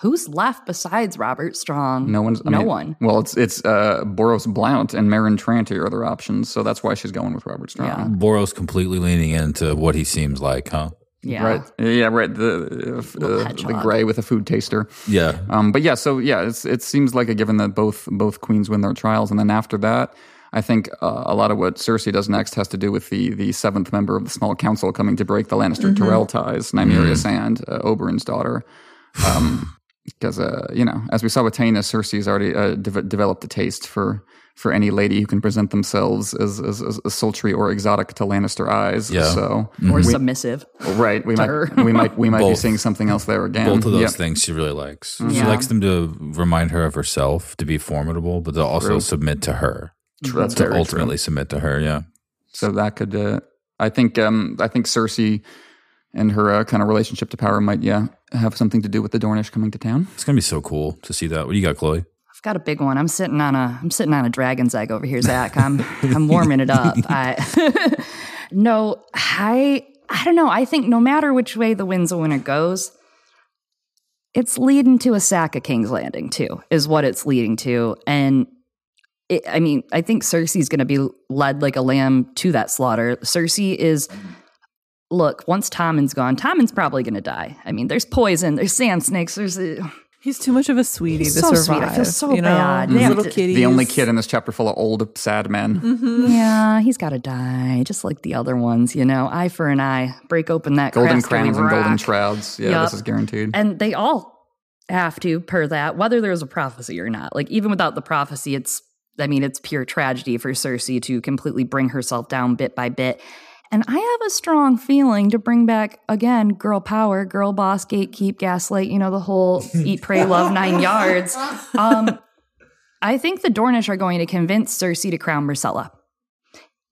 Who's left besides Robert Strong? No one. Well, it's Boros Blount and Meryn Tranter are other options, so that's why she's going with Robert Strong. Yeah. Boros completely leaning into what he seems like, huh? Yeah. Right. Yeah. Right. The gray with a food taster. Yeah. But yeah. So yeah, it seems like a given that both queens win their trials, and then after that, I think a lot of what Cersei does next has to do with the seventh member of the small council coming to break the Lannister Tyrell ties, Nymeria Sand, Oberyn's daughter. Because you know, as we saw with Taena, Cersei's already developed a taste for any lady who can present themselves as sultry or exotic to Lannister eyes, so or submissive, right? We might be seeing something else there again. Both of those things she really likes. Mm-hmm. She likes them to remind her of herself, to be formidable, but to also submit to her. True. That's to ultimately submit to her. Yeah. So that could, I think Cersei and her kind of relationship to power might, have something to do with the Dornish coming to town. It's gonna be so cool to see that. What do you got, Chloe? I've got a big one. I'm sitting on a dragon's egg over here, Zach. I'm warming it up. I don't know. I think no matter which way the Winds of Winter goes, it's leading to a sack of King's Landing too, is what it's leading to. And I think Cersei's gonna be led like a lamb to that slaughter. Cersei is. Look, once Tommen's gone, Tommen's probably going to die. I mean, there's poison, there's sand snakes, there's... He's too much of a sweetie to survive. Sweet. I feel so bad. Little kitties. The only kid in this chapter full of old, sad men. Mm-hmm. Yeah, he's got to die, just like the other ones, you know? Eye for an eye. Break open that golden crowns and golden shrouds. Yeah, This is guaranteed. And they all have to, per that, whether there's a prophecy or not. Like, even without the prophecy, it's pure tragedy for Cersei to completely bring herself down bit by bit. And I have a strong feeling to bring back, again, girl power, girl boss, gatekeep, gaslight, you know, the whole eat, pray, love, 9 yards. I think the Dornish are going to convince Cersei to crown Myrcella.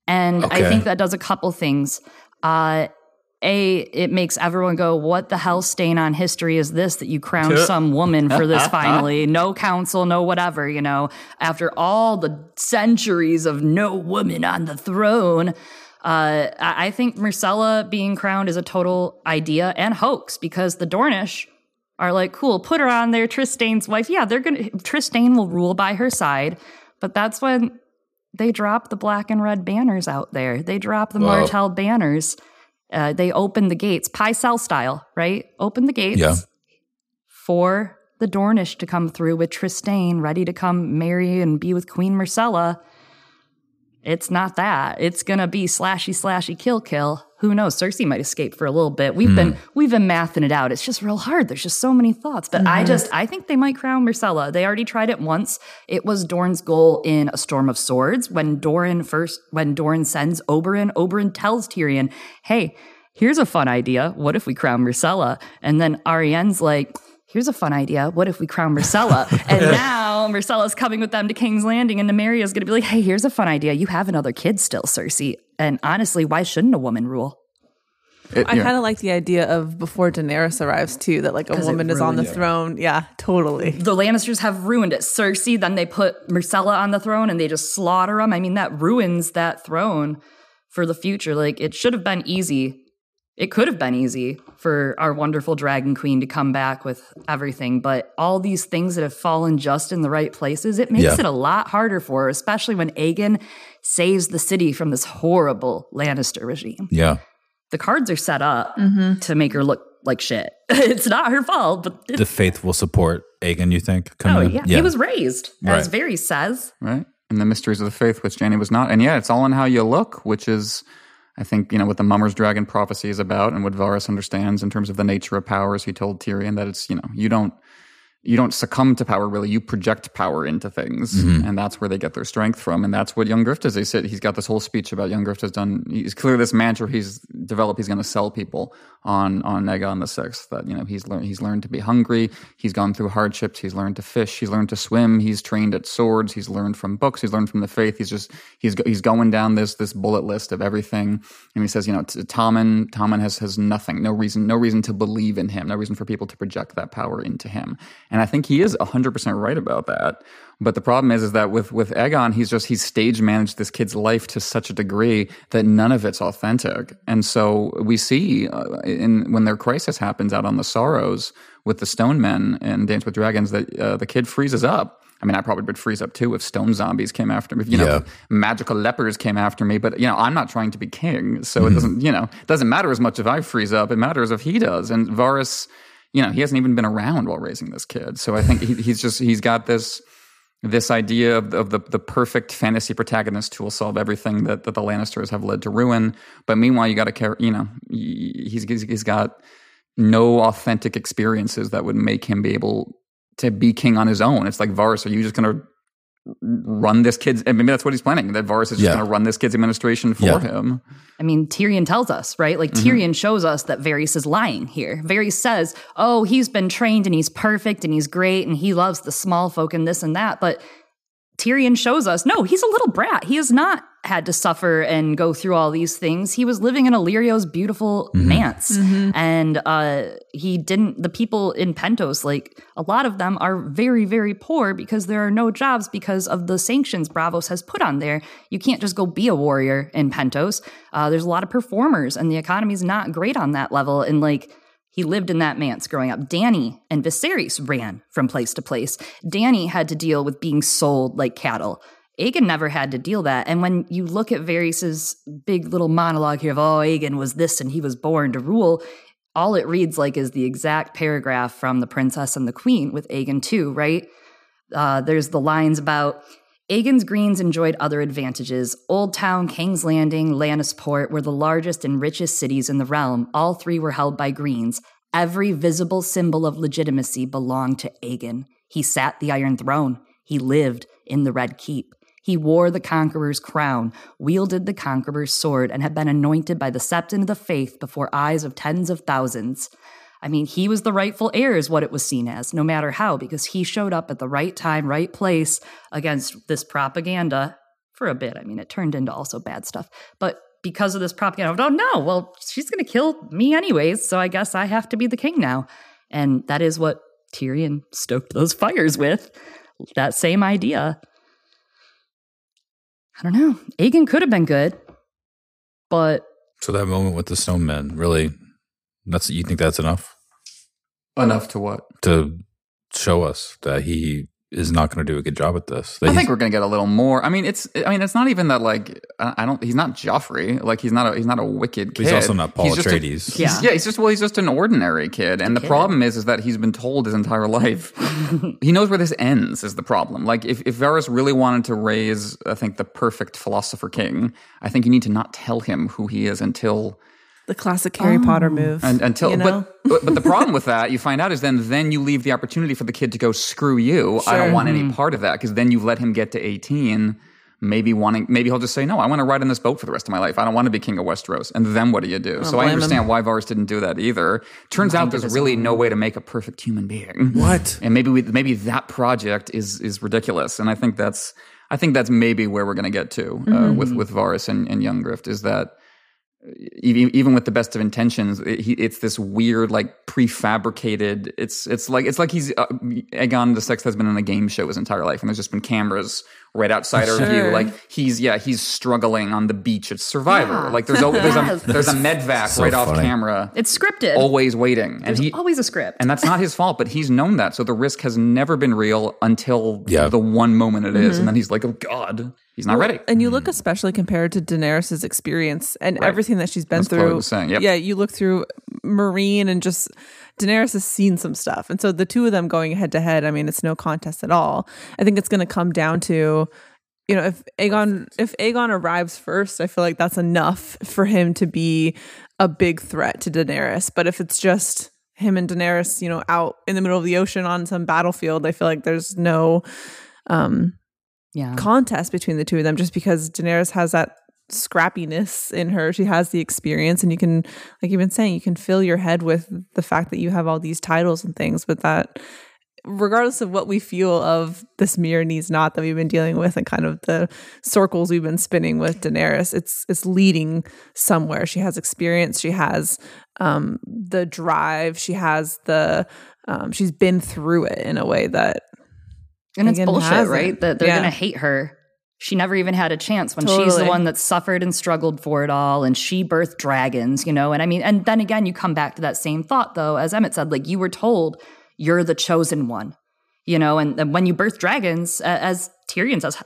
And I think that does a couple things. It makes everyone go, what the hell stain on history is this that you crowned some woman for this finally? No council, no whatever, you know. After all the centuries of no woman on the throne... I think Myrcella being crowned is a total idea and hoax because the Dornish are like, cool, put her on there, Tristane's wife. Yeah, Tristane will rule by her side, but that's when they drop the black and red banners out there. They drop the Martell banners. They open the gates, Pycelle style, right? Open the gates for the Dornish to come through with Tristane ready to come marry and be with Queen Myrcella. It's not that. It's gonna be slashy, kill. Who knows? Cersei might escape for a little bit. We've been mathing it out. It's just real hard. There's just so many thoughts. But I think they might crown Myrcella. They already tried it once. It was Dorne's goal in A Storm of Swords when Dorne sends Oberyn. Oberyn tells Tyrion, "Hey, here's a fun idea. What if we crown Myrcella?" And then Arienne's like, "Here's a fun idea. What if we crown Myrcella?" And now Myrcella's coming with them to King's Landing, and Nymeria's going to be like, hey, here's a fun idea. You have another kid still, Cersei. And honestly, why shouldn't a woman rule? I kind of like the idea of before Daenerys arrives, too, that like a woman is on the throne. Yeah, totally. The Lannisters have ruined it. Cersei, then they put Myrcella on the throne, and they just slaughter them. I mean, that ruins that throne for the future. Like, it should have been easy. It could have been easy for our wonderful dragon queen to come back with everything, but all these things that have fallen just in the right places, it makes it a lot harder for her, especially when Aegon saves the city from this horrible Lannister regime. Yeah. The cards are set up to make her look like shit. It's not her fault. But the faith will support Aegon, you think? He was raised, as Varys says. Right. And the mysteries of the faith, which Janie was not. And yeah, it's all in how you look, which is... I think, you know, what the Mummer's Dragon prophecy is about and what Varys understands in terms of the nature of power, as he told Tyrion, that it's, you know, you don't you don't succumb to power, really. You project power into things, mm-hmm. and that's where they get their strength from. And that's what Young Griff does. They said he's got this whole speech about Young Griff has done. He's clearly this mantra he's developed. He's going to sell people on Aegon the Sixth. That he's learned to be hungry. He's gone through hardships. He's learned to fish. He's learned to swim. He's trained at swords. He's learned from books. He's learned from the faith. He's going down this bullet list of everything. And he says, Tommen has nothing. No reason to believe in him. No reason for people to project that power into him. And I think he is 100% right about that. But the problem is that with Aegon, he's stage managed this kid's life to such a degree that none of it's authentic. And so we see when their crisis happens out on the Sorrows with the Stone Men and Dance with Dragons that the kid freezes up. I mean, I probably would freeze up too if stone zombies came after me. Magical lepers came after me. But I'm not trying to be king, so it doesn't. It doesn't matter as much if I freeze up. It matters if he does. And Varys. He hasn't even been around while raising this kid. So I think he's got this idea of the perfect fantasy protagonist who will solve everything that the Lannisters have led to ruin. But meanwhile, you got to care. He's got no authentic experiences that would make him be able to be king on his own. It's like, Varys, are you just going to run this kid's? And maybe that's what he's planning. That Varys is just going to run this kid's administration for him. I mean, Tyrion tells us, right? Like, mm-hmm. Tyrion shows us that Varys is lying here. Varys says, "Oh, he's been trained and he's perfect and he's great and he loves the small folk and this and that." But Tyrion shows us, no, he's a little brat. He has not had to suffer and go through all these things. He was living in Illyrio's beautiful manse. Mm-hmm. And the people in Pentos, like a lot of them are very, very poor because there are no jobs because of the sanctions Braavos has put on there. You can't just go be a warrior in Pentos. There's a lot of performers and the economy's not great on that level. And he lived in that manse growing up. Dany and Viserys ran from place to place. Dany had to deal with being sold like cattle. Aegon never had to deal that. And when you look at Varys' big little monologue here of, Aegon was this and he was born to rule, all it reads like is the exact paragraph from The Princess and the Queen with Aegon too, right? There's the lines about, Aegon's Greens enjoyed other advantages. Old Town, King's Landing, Lannisport were the largest and richest cities in the realm. All three were held by Greens. Every visible symbol of legitimacy belonged to Aegon. He sat the Iron Throne. He lived in the Red Keep. He wore the Conqueror's crown, wielded the Conqueror's sword, and had been anointed by the Septon of the Faith before eyes of tens of thousands. I mean, he was the rightful heir is what it was seen as, no matter how, because he showed up at the right time, right place against this propaganda for a bit. I mean, it turned into also bad stuff. But because of this propaganda, she's going to kill me anyways, so I guess I have to be the king now. And that is what Tyrion stoked those fires with, that same idea. I don't know. Aegon could have been good, but... So that moment with the Stone Men, really... You think that's enough? Enough to what? To show us that he is not going to do a good job at this. I think we're going to get a little more. I mean, it's not even that. He's not Joffrey. He's not a wicked kid. He's also not Paul Atreides. He's just an ordinary kid. And the problem is that he's been told his entire life. He knows where this ends is the problem. If Varys really wanted to raise, I think, the perfect philosopher king, I think you need to not tell him who he is until. The classic Harry Potter move. But the problem with that, you find out, is then you leave the opportunity for the kid to go, screw you. Sure. I don't want any part of that, because then you've let him get to 18, maybe he'll just say, no, I want to ride on this boat for the rest of my life. I don't want to be king of Westeros. And then what do you do? I'll so I understand why Varys didn't do that either. Turns out there's really no way to make a perfect human being. What? And maybe that project is ridiculous. And I think that's maybe where we're going to get to with Varys and Young Griff, is that even with the best of intentions, it's this weird, prefabricated. It's like he's Aegon the Sixth has been on a game show his entire life, and there's just been cameras right outside our view. He's struggling on the beach. It's Survivor. There's a medvac so right off camera. It's scripted. Always waiting. There's always a script, and that's not his fault. But he's known that, so the risk has never been real until the one moment it is, and then he's like, oh God. He's not ready. And you look especially compared to Daenerys' experience and everything that she's been through. Chloe was saying, yeah, you look through Meereen and just Daenerys has seen some stuff. And so the two of them going head to head, I mean, it's no contest at all. I think it's going to come down to, if Aegon arrives first, I feel like that's enough for him to be a big threat to Daenerys. But if it's just him and Daenerys, you know, out in the middle of the ocean on some battlefield. I feel like there's no contest between the two of them, just because Daenerys has that scrappiness in her. She has the experience, and you can, like you've been saying, you can fill your head with the fact that you have all these titles and things, but that regardless of what we feel of this Myrmidon's knot that we've been dealing with and kind of the circles we've been spinning with Daenerys, it's leading somewhere. She has experience. She has the drive. She has the she's been through it in a way that, and it's bullshit, right? That they're gonna hate her. She never even had a chance when she's the one that suffered and struggled for it all, and she birthed dragons, you know? And I mean, and then again, you come back to that same thought, though, as Emmett said, like, you were told you're the chosen one, you know? And when you birth dragons, as Tyrion says,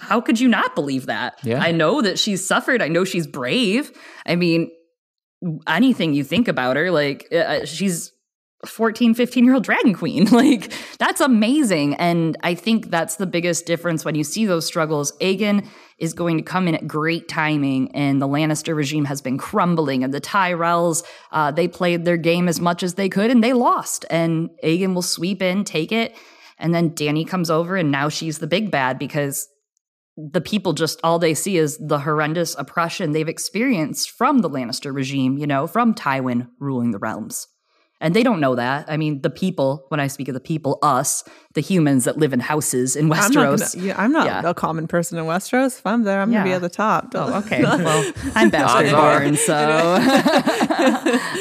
how could you not believe that? Yeah. I know that she's suffered. I know she's brave. I mean, anything you think about her, like, she's 14, 15-year-old dragon queen. Like, that's amazing. And I think that's the biggest difference when you see those struggles. Aegon is going to come in at great timing, and the Lannister regime has been crumbling, and the Tyrells, they played their game as much as they could, and they lost. And Aegon will sweep in, take it, and then Dany comes over, and now she's the big bad, because the people just, all they see is the horrendous oppression they've experienced from the Lannister regime, you know, from Tywin ruling the realms. And they don't know that. I mean, the people, when I speak of the people, us, the humans that live in houses in Westeros. I'm not a common person in Westeros. If I'm there, I'm going to be at the top. Oh, okay. Well, I'm bastard born, so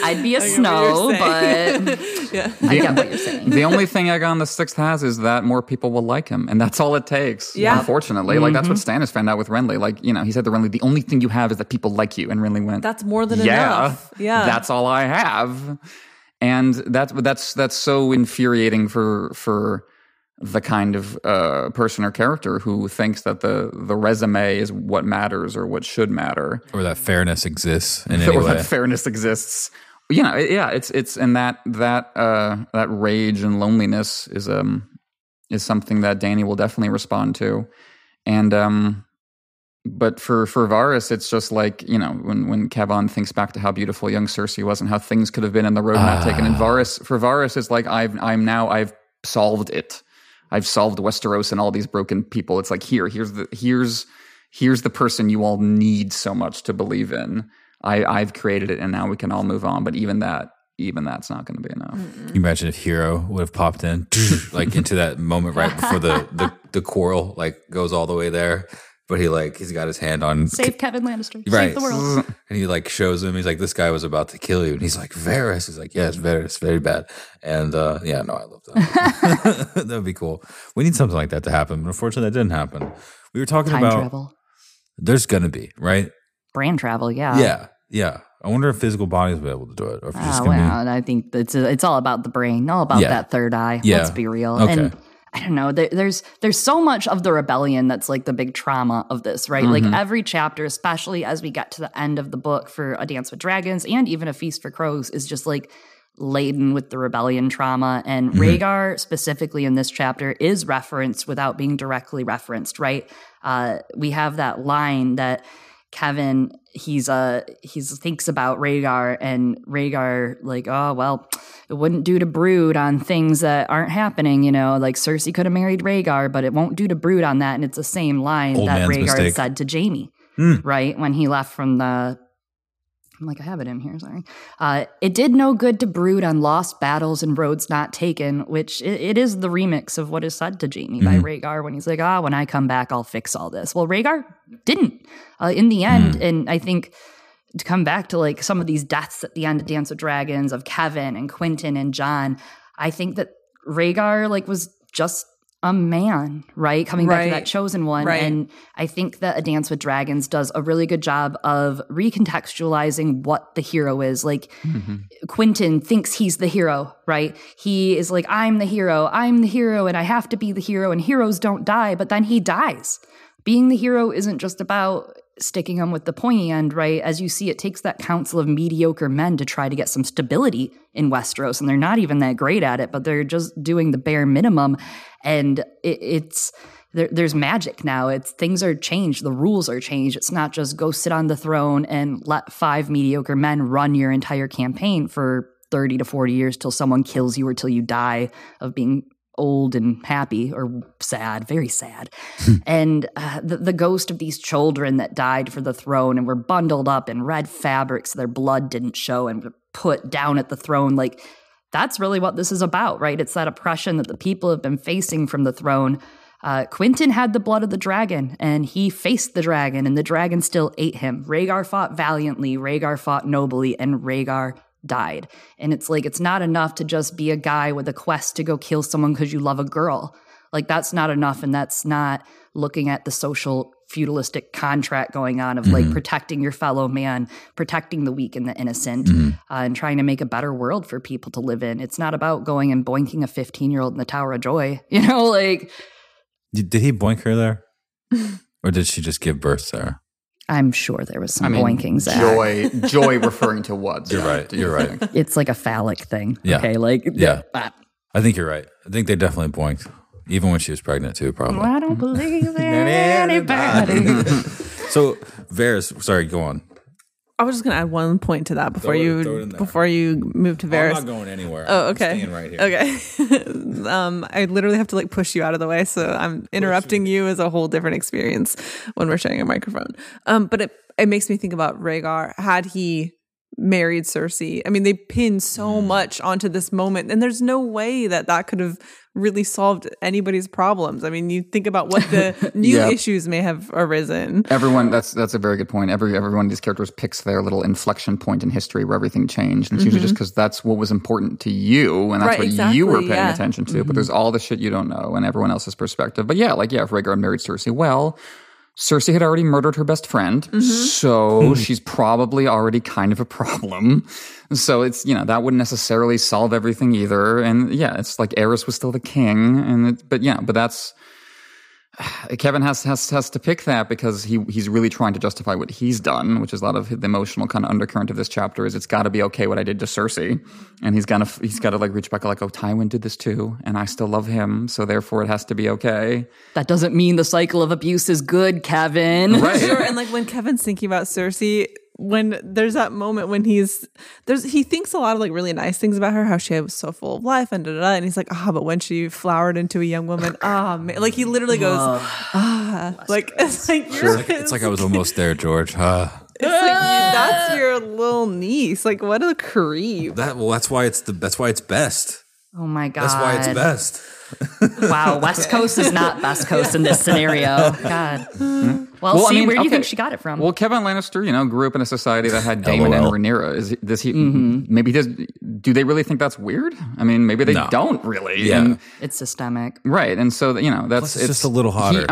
I'd be a snow, but yeah. I get what you're saying. The only thing Aegon the Sixth has is that more people will like him, and that's all it takes, unfortunately. Mm-hmm. Like, that's what Stannis found out with Renly. Like, you know, he said to Renly, the only thing you have is that people like you. And Renly went, that's more than enough. Yeah, that's all I have. And that's so infuriating for the kind of person or character who thinks that the resume is what matters or what should matter, or that fairness exists in any way. That fairness exists. You know, it's and that rage and loneliness is something that Dany will definitely respond to, and But for Varys, it's just like, you know, when Kevan thinks back to how beautiful young Cersei was and how things could have been and the road not taken. And Varys, it's like, I've solved it. I've solved Westeros and all these broken people. It's like, here's the person you all need so much to believe in. I've created it, and now we can all move on. But even that's not going to be enough. Mm-mm. Can you imagine if Hero would have popped in, like into that moment right before the quarrel like goes all the way there? But he's got his hand on... Save Kevan Lannister. Right. Save the world. And he like shows him. He's like, this guy was about to kill you. And he's like, Varys. He's like, yes, Varys. Very bad. And I love that. That would be cool. We need something like that to happen. But unfortunately, that didn't happen. We were talking about... Time travel. There's going to be, right? Brand travel, yeah. Yeah, yeah. I wonder if physical bodies will be able to do it. Or if it's just well, I think it's all about the brain. All about that third eye. Yeah. Let's be real. Okay. And I don't know. There's so much of the rebellion that's like the big trauma of this, right? Mm-hmm. Like every chapter, especially as we get to the end of the book for A Dance with Dragons and even A Feast for Crows, is just like laden with the rebellion trauma. And mm-hmm. Rhaegar specifically in this chapter is referenced without being directly referenced, right? We have that line that Kevan he thinks about Rhaegar, and Rhaegar like, oh, well, it wouldn't do to brood on things that aren't happening, you know, like Cersei could have married Rhaegar, but it won't do to brood on that. And it's the same line Old that Rhaegar said to Jaime, right? When he left from the, I'm like, I have it in here, sorry. It did no good to brood on lost battles and roads not taken, which it is the remix of what is said to Jaime by Rhaegar when he's like, when I come back, I'll fix all this. Well, Rhaegar didn't in the end. And I think to come back to like some of these deaths at the end of Dance of Dragons of Kevan and Quentin and Jon, I think that Rhaegar like was just a man, right? Coming back to that chosen one. Right. And I think that A Dance with Dragons does a really good job of recontextualizing what the hero is. Like Quentin thinks he's the hero, right? He is like, I'm the hero and I have to be the hero, and heroes don't die, but then he dies. Being the hero isn't just about sticking him with the pointy end, right? As you see, it takes that council of mediocre men to try to get some stability in Westeros, and they're not even that great at it, but they're just doing the bare minimum. And there's magic now. It's things are changed. The rules are changed. It's not just go sit on the throne and let five mediocre men run your entire campaign for 30 to 40 years till someone kills you or till you die of being old and happy or sad, very sad. And the ghost of these children that died for the throne and were bundled up in red fabrics, their blood didn't show, and were put down at the throne. Like, that's really what this is about, right? It's that oppression that the people have been facing from the throne. Quentin had the blood of the dragon, and he faced the dragon, and the dragon still ate him. Rhaegar fought valiantly, Rhaegar fought nobly, and Rhaegar died. And it's like, it's not enough to just be a guy with a quest to go kill someone because you love a girl. Like, that's not enough, and that's not looking at the social feudalistic contract going on of like protecting your fellow man, protecting the weak and the innocent, and trying to make a better world for people to live in. It's not about going and boinking a 15-year-old in the Tower of Joy, you know, like. Did he boink her there? Or did she just give birth there? I'm sure there was some boinkings. Joy referring to what? You're right. It's like a phallic thing. Yeah. Okay, like. Yeah. I think you're right. I think they definitely boinked. Even when she was pregnant too, probably. Well, I don't believe in anybody. So, Varys, sorry, go on. I was just going to add one point to that before you move to Varys. I'm not going anywhere. Oh, okay. I'm staying right here. Okay. I literally have to like push you out of the way, so I'm interrupting you as a whole different experience when we're sharing a microphone. But it makes me think about Rhaegar. Had he married Cersei, I mean, they pin so much onto this moment, and there's no way that that could have really solved anybody's problems. I mean, you think about what the new issues may have arisen. That's a very good point. Every one of these characters picks their little inflection point in history where everything changed. And it's usually just because that's what was important to you, and that's you were paying attention to. But there's all the shit you don't know and everyone else's perspective. But if Rhaegar married Cersei, well, Cersei had already murdered her best friend, so she's probably already kind of a problem. So it's, that wouldn't necessarily solve everything either. And it's like Aerys was still the king. But that's, Kevan has to pick that because he's really trying to justify what he's done, which is a lot of the emotional kind of undercurrent of this chapter is it's got to be okay what I did to Cersei, and he's got to like reach back like, oh, Tywin did this too, and I still love him, so therefore it has to be okay. That doesn't mean the cycle of abuse is good, Kevan. Right. Sure, and like when Kevin's thinking about Cersei, when there's that moment when he thinks a lot of like really nice things about her, how she was so full of life and da da da, and he's like, but when she flowered into a young woman, man. Like he literally goes, like it's like, sure. it's like I was almost there, George. It's like that's your little niece. Like what a creep. That's why it's best. Oh my God. That's why it's best. Wow, West Coast is not West Coast in this scenario. God. Well see, where do you think she got it from? Well, Kevan Lannister, grew up in a society that had Daemon and Rhaenyra. Do they really think that's weird? I mean, maybe they don't really. Yeah. And, it's systemic. Right, and so, that's... Plus it's just a little hotter.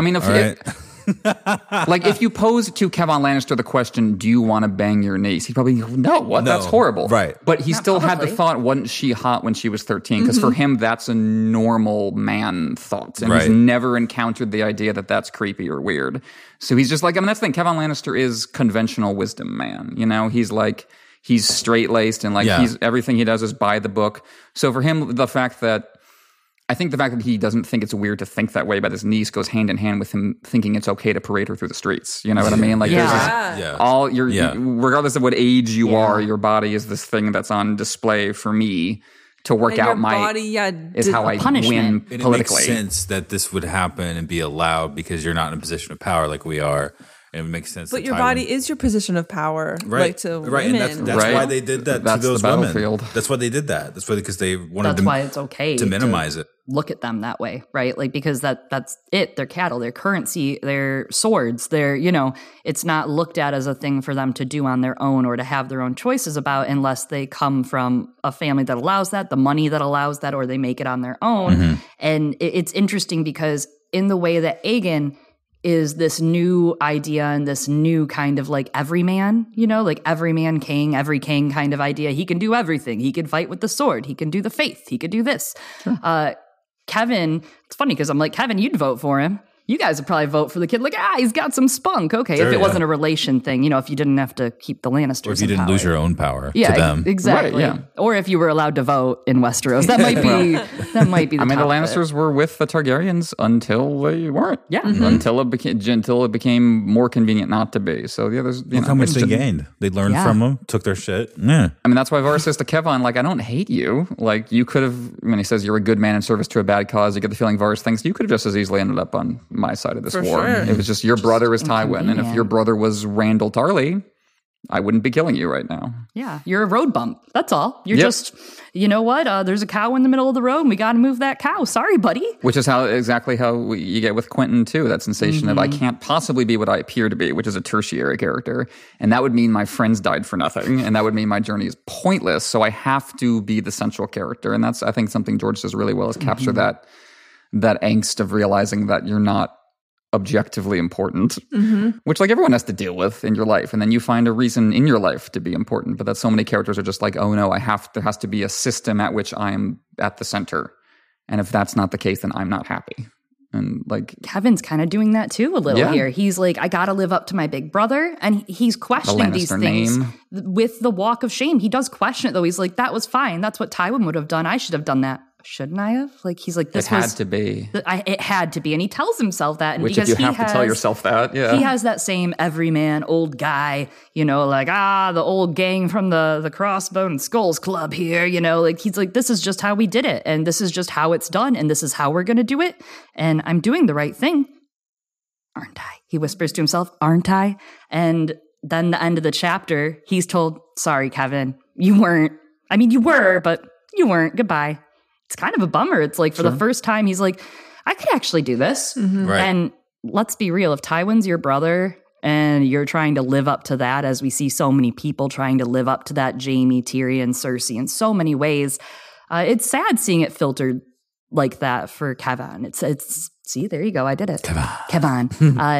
If you pose to Kevan Lannister the question, do you want to bang your niece? He'd probably go, no, that's horrible. Right. But he still had the thought, wasn't she hot when she was 13? Because for him, that's a normal man thought. And he's never encountered the idea that that's creepy or weird. So he's just like, that's the thing. Kevan Lannister is conventional wisdom man. He's like, he's straight-laced and he's everything he does is by the book. So for him, the fact that he doesn't think it's weird to think that way about his niece goes hand in hand with him thinking it's okay to parade her through the streets. You know what I mean? Like, regardless of what age you are, your body is this thing that's on display for me to work out my body. Yeah, is how I win politically. It makes sense that this would happen and be allowed because you're not in a position of power like we are. And it makes sense. But your body is your position of power, right? Like to right, women. And that's right. Why they did that to those women. That's why they did that. That's why because they wanted. That's why it's okay to minimize it. Look at them that way, right? Like because that's it. They're cattle. They're currency. They're swords. They're it's not looked at as a thing for them to do on their own or to have their own choices about unless they come from a family that allows that, the money that allows that, or they make it on their own. And it's interesting because in the way that Aegon is this new idea and this new kind of like everyman, like everyman king, every king kind of idea. He can do everything. He can fight with the sword. He can do the faith. He could do this. Kevan, it's funny because I'm like, Kevan, you'd vote for him. you guys would probably vote for the kid. Like, he's got some spunk. Okay, sure, if it wasn't a relation thing, you know, if you didn't have to keep the Lannisters or if you didn't lose your own power to them. Exactly. Right, yeah. Or if you were allowed to vote in Westeros. That might be, the top the Lannisters were with the Targaryens until they weren't. Yeah. Mm-hmm. Until it became more convenient not to be. So the others, you know. How much they gained. They learned from them, took their shit. Yeah. I mean, that's why Varys says to Kevan, like, I don't hate you. Like, you could have, when he says you're a good man in service to a bad cause, you get the feeling Varys thinks you could have just as easily ended up on my side of this war. Sure. It was just your brother is Tywin, and if your brother was Randyll Tarly, I wouldn't be killing you right now. Yeah, you're a road bump. That's all. You're just, you know what? There's a cow in the middle of the road, and we got to move that cow. Sorry, buddy. Which is how you get with Quentin, too. That sensation of I can't possibly be what I appear to be, which is a tertiary character. And that would mean my friends died for nothing, and that would mean my journey is pointless. So I have to be the central character. And that's, I think, something George does really well is capture that angst of realizing that you're not objectively important, which like everyone has to deal with in your life, and then you find a reason in your life to be important. But that so many characters are just like, oh no, there has to be a system at which I'm at the center, and if that's not the case, then I'm not happy. And like Kevin's kind of doing that too a little here. He's like, I gotta live up to my big brother, and he's questioning these things with the walk of shame. He does question it though. He's like, that was fine. That's what Tywin would have done. I should have done that. Shouldn't I have? Like, he's like, it had to be. And he tells himself that. And which because if you have to tell yourself that, he has that same everyman, old guy, you know, like, the old gang from the Crossbone and Skulls Club here, you know, like, he's like, this is just how we did it. And this is just how it's done. And this is how we're going to do it. And I'm doing the right thing. Aren't I? He whispers to himself, aren't I? And then the end of the chapter, he's told, sorry, Kevin, you weren't. I mean, you were, but you weren't. Goodbye. It's kind of a bummer. It's like for the first time, he's like, I could actually do this. Mm-hmm. Right. And let's be real. If Tywin's your brother and you're trying to live up to that, as we see so many people trying to live up to that, Jaime, Tyrion, Cersei, in so many ways, it's sad seeing it filtered like that for Kevan. It's see, there you go. I did it. Kevan.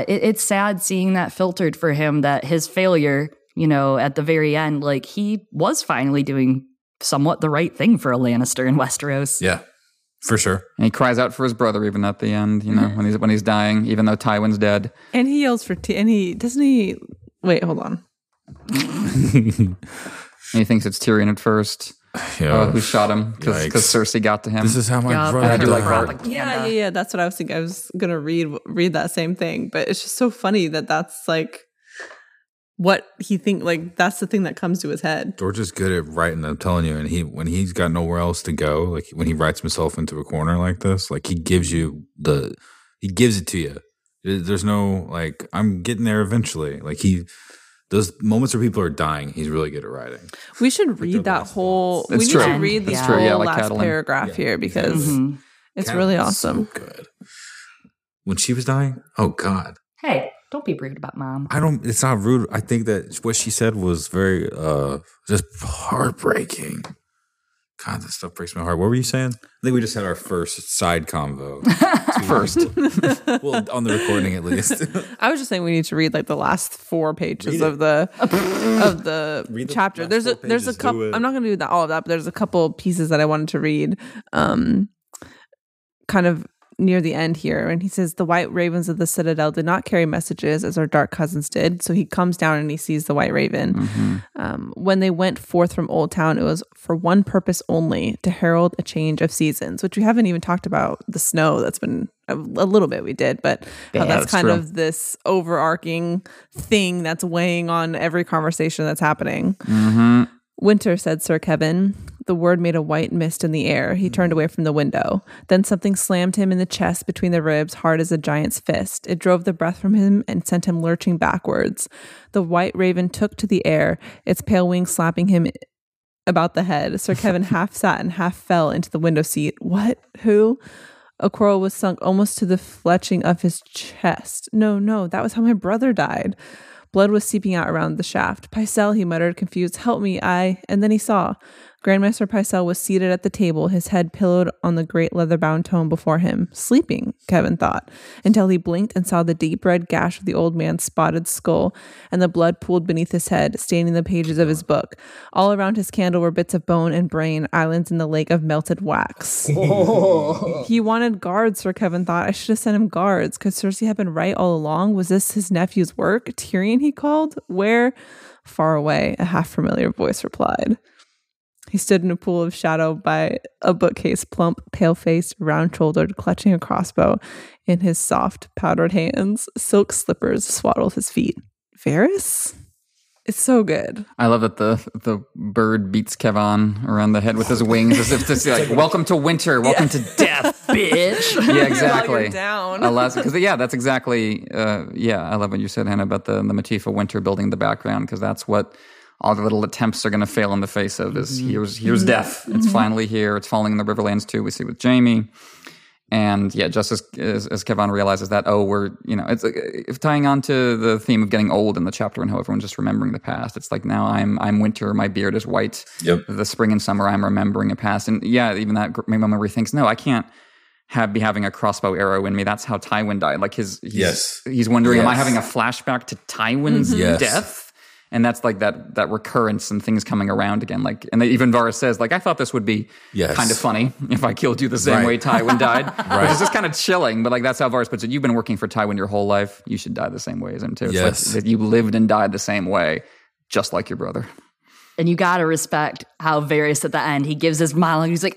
It's sad seeing that filtered for him, that his failure, you know, at the very end, like he was finally doing somewhat the right thing for a Lannister in Westeros. Yeah, for sure. And he cries out for his brother even at the end, you know, when he's dying, even though Tywin's dead. And he yells for wait, hold on. And he thinks it's Tyrion at first. Yeah. Who shot him because Cersei got to him. This is how my brother died. Like, yeah, that's what I was thinking. I was going to read that same thing, but it's just so funny that that's like what he think, like that's the thing that comes to his head. George is good at writing, I'm telling you, and when he's got nowhere else to go, like when he writes himself into a corner like this, like he gives it to you. There's no like, I'm getting there eventually. Like those moments where people are dying, he's really good at writing. We should read that whole. We need to read the whole last paragraph here because it's really awesome. So good. When she was dying, oh God. Hey. Don't be rude about mom. It's not rude. I think that what she said was very just heartbreaking. God, that stuff breaks my heart. What were you saying? I think we just had our first side convo. Well, on the recording at least. I was just saying we need to read like the last 4 pages of the chapter. There's a couple. I'm not going to do all of that, but there's a couple pieces that I wanted to read. Kind of near the end here, and he says, the white ravens of the citadel did not carry messages as our dark cousins did. So he comes down and he sees the white raven. When they went forth from Old Town, it was for one purpose only, to herald a change of seasons, which we haven't even talked about. The snow, that's been a little bit we did, but that's kind of this overarching thing that's weighing on every conversation that's happening. Winter, said Sir Kevan. The word made a white mist in the air. He turned away from the window. Then something slammed him in the chest between the ribs, hard as a giant's fist. It drove the breath from him and sent him lurching backwards. The white raven took to the air, its pale wings slapping him about the head. Sir Kevan half sat and half fell into the window seat. What? Who? A quarrel was sunk almost to the fletching of his chest. No, that was how my brother died. Blood was seeping out around the shaft. Pycelle, he muttered, confused. Help me, and then he saw. Grandmaster Pycelle was seated at the table, his head pillowed on the great leather-bound tome before him. Sleeping, Kevan thought, until he blinked and saw the deep red gash of the old man's spotted skull, and the blood pooled beneath his head, staining the pages of his book. All around his candle were bits of bone and brain, islands in the lake of melted wax. Oh. He wanted guards, for Kevan thought. I should have sent him guards. Could Cersei have been right all along? Was this his nephew's work? Tyrion, he called? Where? Far away, a half-familiar voice replied. He stood in a pool of shadow by a bookcase, plump, pale-faced, round-shouldered, clutching a crossbow in his soft, powdered hands. Silk slippers swaddled his feet. Varys? It's so good. I love that the bird beats Kevan around the head with his wings as if to say, like, welcome to winter, welcome to death, bitch. Yeah, exactly. While you're down. That's exactly, I love what you said, Hannah, about the motif of winter building the background, because that's what all the little attempts are going to fail in the face of is here's death. It's finally here. It's falling in the Riverlands too. We see with Jaime. And yeah, just as Kevan realizes that, it's tying on to the theme of getting old in the chapter and how everyone's just remembering the past. It's like, now I'm winter, my beard is white. Yep. The spring and summer, I'm remembering a past. And yeah, even that memory thinks, no, I can't be having a crossbow arrow in me. That's how Tywin died. Like he's wondering, am I having a flashback to Tywin's death? And that's like that recurrence and things coming around again. Like, and even Varys says, like, I thought this would be kind of funny if I killed you the same way Tywin died. Right. Which is just kind of chilling, but like that's how Varys puts it. You've been working for Tywin your whole life. You should die the same way as him too. It's like that you lived and died the same way, just like your brother. And you got to respect how Varys at the end, he gives his monologue. He's like,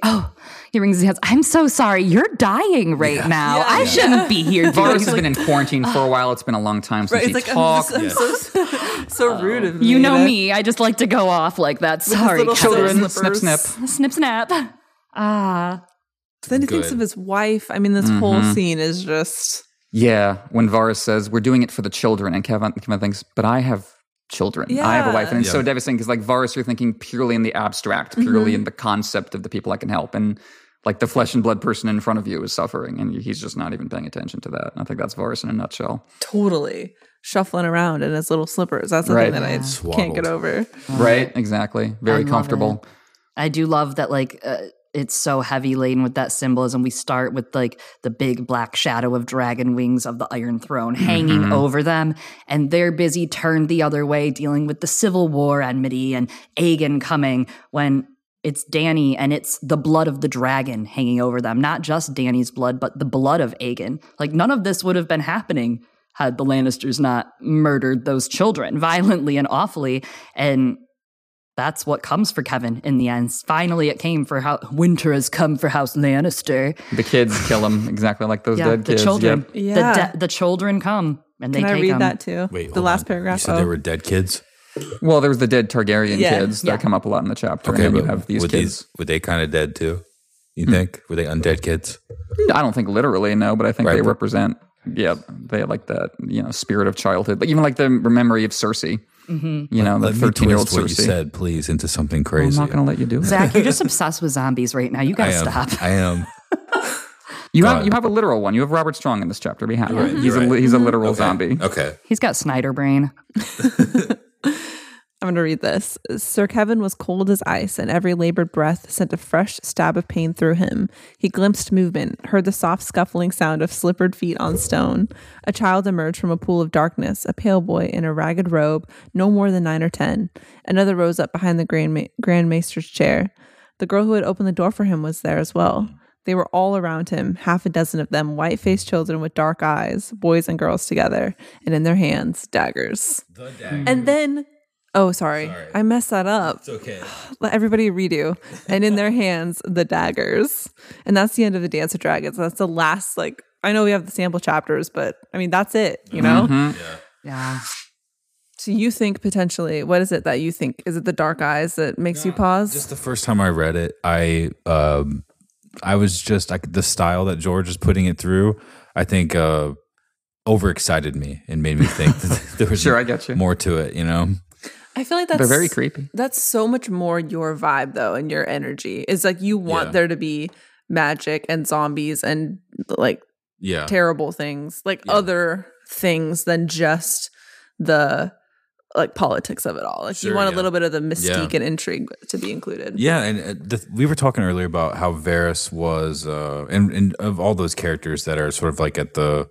he wrings his hands. I'm so sorry. You're dying right now. Yeah. I shouldn't be here. Varys has been in quarantine for a while. It's been a long time since he talked. I'm so rude of me. You know me. I just like to go off like that. Sorry, children. Snip, snip. Snip, snap. Then he thinks of his wife. I mean, this whole scene is just... Yeah, when Varys says, we're doing it for the children. And Kevan thinks, but I have... children. Yeah. I have a wife. And it's so devastating because like Varys, you're thinking purely in the abstract, purely in the concept of the people I can help. And like the flesh and blood person in front of you is suffering and he's just not even paying attention to that. And I think that's Varys in a nutshell. Totally. Shuffling around in his little slippers. That's the thing that I can't get over. Right. Exactly. Very comfortable. I do love that it's so heavy laden with that symbolism. We start with like the big black shadow of dragon wings of the Iron Throne hanging over them. And they're busy turned the other way, dealing with the Civil War enmity and Aegon coming when it's Dany and it's the blood of the dragon hanging over them. Not just Dany's blood, but the blood of Aegon. Like none of this would have been happening had the Lannisters not murdered those children violently and awfully. And that's what comes for Kevan in the end. Finally, it came for winter has come for House Lannister. The kids kill him, exactly like those dead kids. Children. Yep. Yeah. The children come and they take them. Can I read that too? Wait, the last paragraph. You said there were dead kids? Well, there was the dead Targaryen kids that come up a lot in the chapter. Okay, and you have these kids. Were they kind of dead too, you think? Were they undead kids? I don't think literally, no, but I think they represent, they like that, spirit of childhood. Like even like the memory of Cersei. Mm-hmm. You know, let the 13-year-old Cersei. What you said, please, into something crazy. I'm not going to let you do it. Zach, you're just obsessed with zombies right now. You got to stop. I am. You have a literal one. You have Robert Strong in this chapter. We have he's a literal zombie. Okay. He's got Snyder brain. I'm going to read this. Sir Kevan was cold as ice, and every labored breath sent a fresh stab of pain through him. He glimpsed movement, heard the soft scuffling sound of slippered feet on stone. A child emerged from a pool of darkness, a pale boy in a ragged robe, no more than 9 or 10. Another rose up behind the Grand Maester's chair. The girl who had opened the door for him was there as well. They were all around him, half a dozen of them, white-faced children with dark eyes, boys and girls together, and in their hands, daggers. The daggers. And then... Oh, sorry. I messed that up. It's okay. Let everybody redo. And in their hands, the daggers. And that's the end of the Dance of Dragons. That's the last, I know we have the sample chapters, but I mean, that's it, you know? Mm-hmm. Yeah. So you think potentially, what is it that you think? Is it the dark eyes that makes you pause? Just the first time I read it, I was just, the style that George is putting it through, I think overexcited me and made me think that there was more to it, you know? I feel like that's... They're very creepy. That's so much more your vibe, though, and your energy. It's like you want there to be magic and zombies and, terrible things. Other things than just the like politics of it all. Like, sure, you want a little bit of the mystique and intrigue to be included. Yeah, and we were talking earlier about how Varys was, and of all those characters that are sort of like at the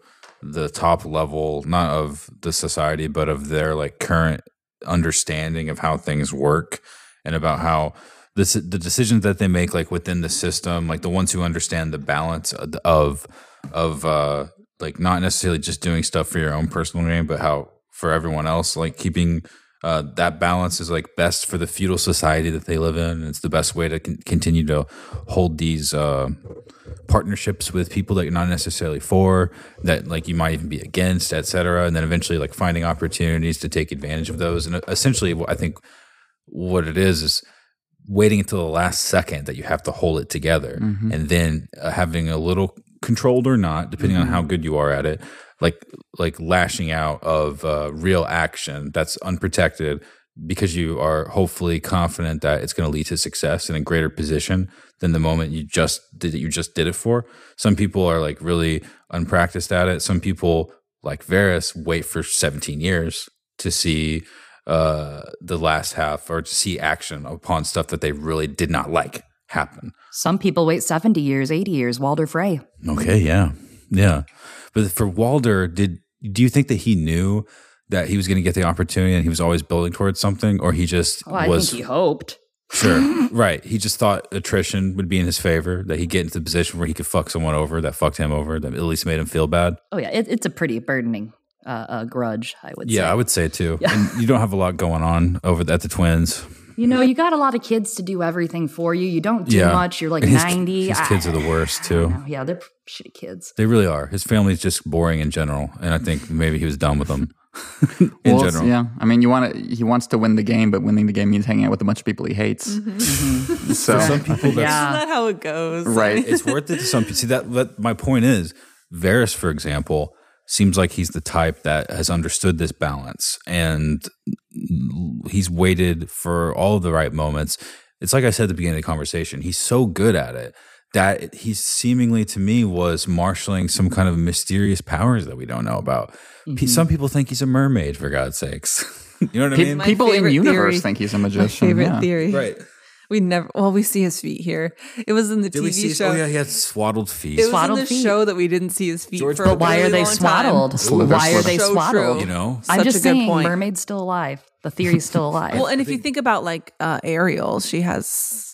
top level, not of the society, but of their like current understanding of how things work and about how the decisions that they make, like within the system, like the ones who understand the balance of like not necessarily just doing stuff for your own personal gain, but how for everyone else, like keeping that balance is like best for the feudal society that they live in. It's the best way to continue to hold these partnerships with people that you're not necessarily for, that like you might even be against, etc. And then eventually like finding opportunities to take advantage of those. And essentially I think what it is waiting until the last second that you have to hold it together, and then having a little controlled or not, depending on how good you are at it, like lashing out of real action that's unprotected because you are hopefully confident that it's going to lead to success in a greater position than the moment you just did it for. Some people are like really unpracticed at it. Some people like Varys wait for 17 years to see the last half or to see action upon stuff that they really did not like happen. Some people wait 70 years, 80 years, Walder Frey. Okay, yeah. Yeah. But for Walder, do you think that he knew that he was going to get the opportunity and he was always building towards something, or he just I think he hoped. Sure, right. He just thought attrition would be in his favor, that he'd get into the position where he could fuck someone over that fucked him over, that at least made him feel bad. Oh, yeah. It's a pretty burdening grudge, I would say. Yeah, I would say too. Yeah. And you don't have a lot going on over at the Twins. You know, you got a lot of kids to do everything for you. You don't do much. You're like 90. His kids are the worst, too. Yeah, they're shitty kids. They really are. His family's just boring in general, and I think maybe he was done with them in general. Yeah, I mean, he wants to win the game, but winning the game means hanging out with a bunch of people he hates. So for some people, that's not how it goes. Right. It's worth it to some people. See, that my point is, Varys, for example, seems like he's the type that has understood this balance and he's waited for all of the right moments. It's like I said at the beginning of the conversation, he's so good at it that he seemingly to me was marshaling some kind of mysterious powers that we don't know about. Some people think he's a mermaid, for God's sakes. You know what I mean? People in universe think he's a magician. My favorite theory. Right. We see his feet here. It was in the TV show. Oh yeah, he had swaddled feet. It was in the show that we didn't see his feet for a really long time. Why are they swaddled? Why are they swaddled? You know, I'm just saying, mermaid's still alive. The theory's still alive. Well, and if you think about like Ariel, she has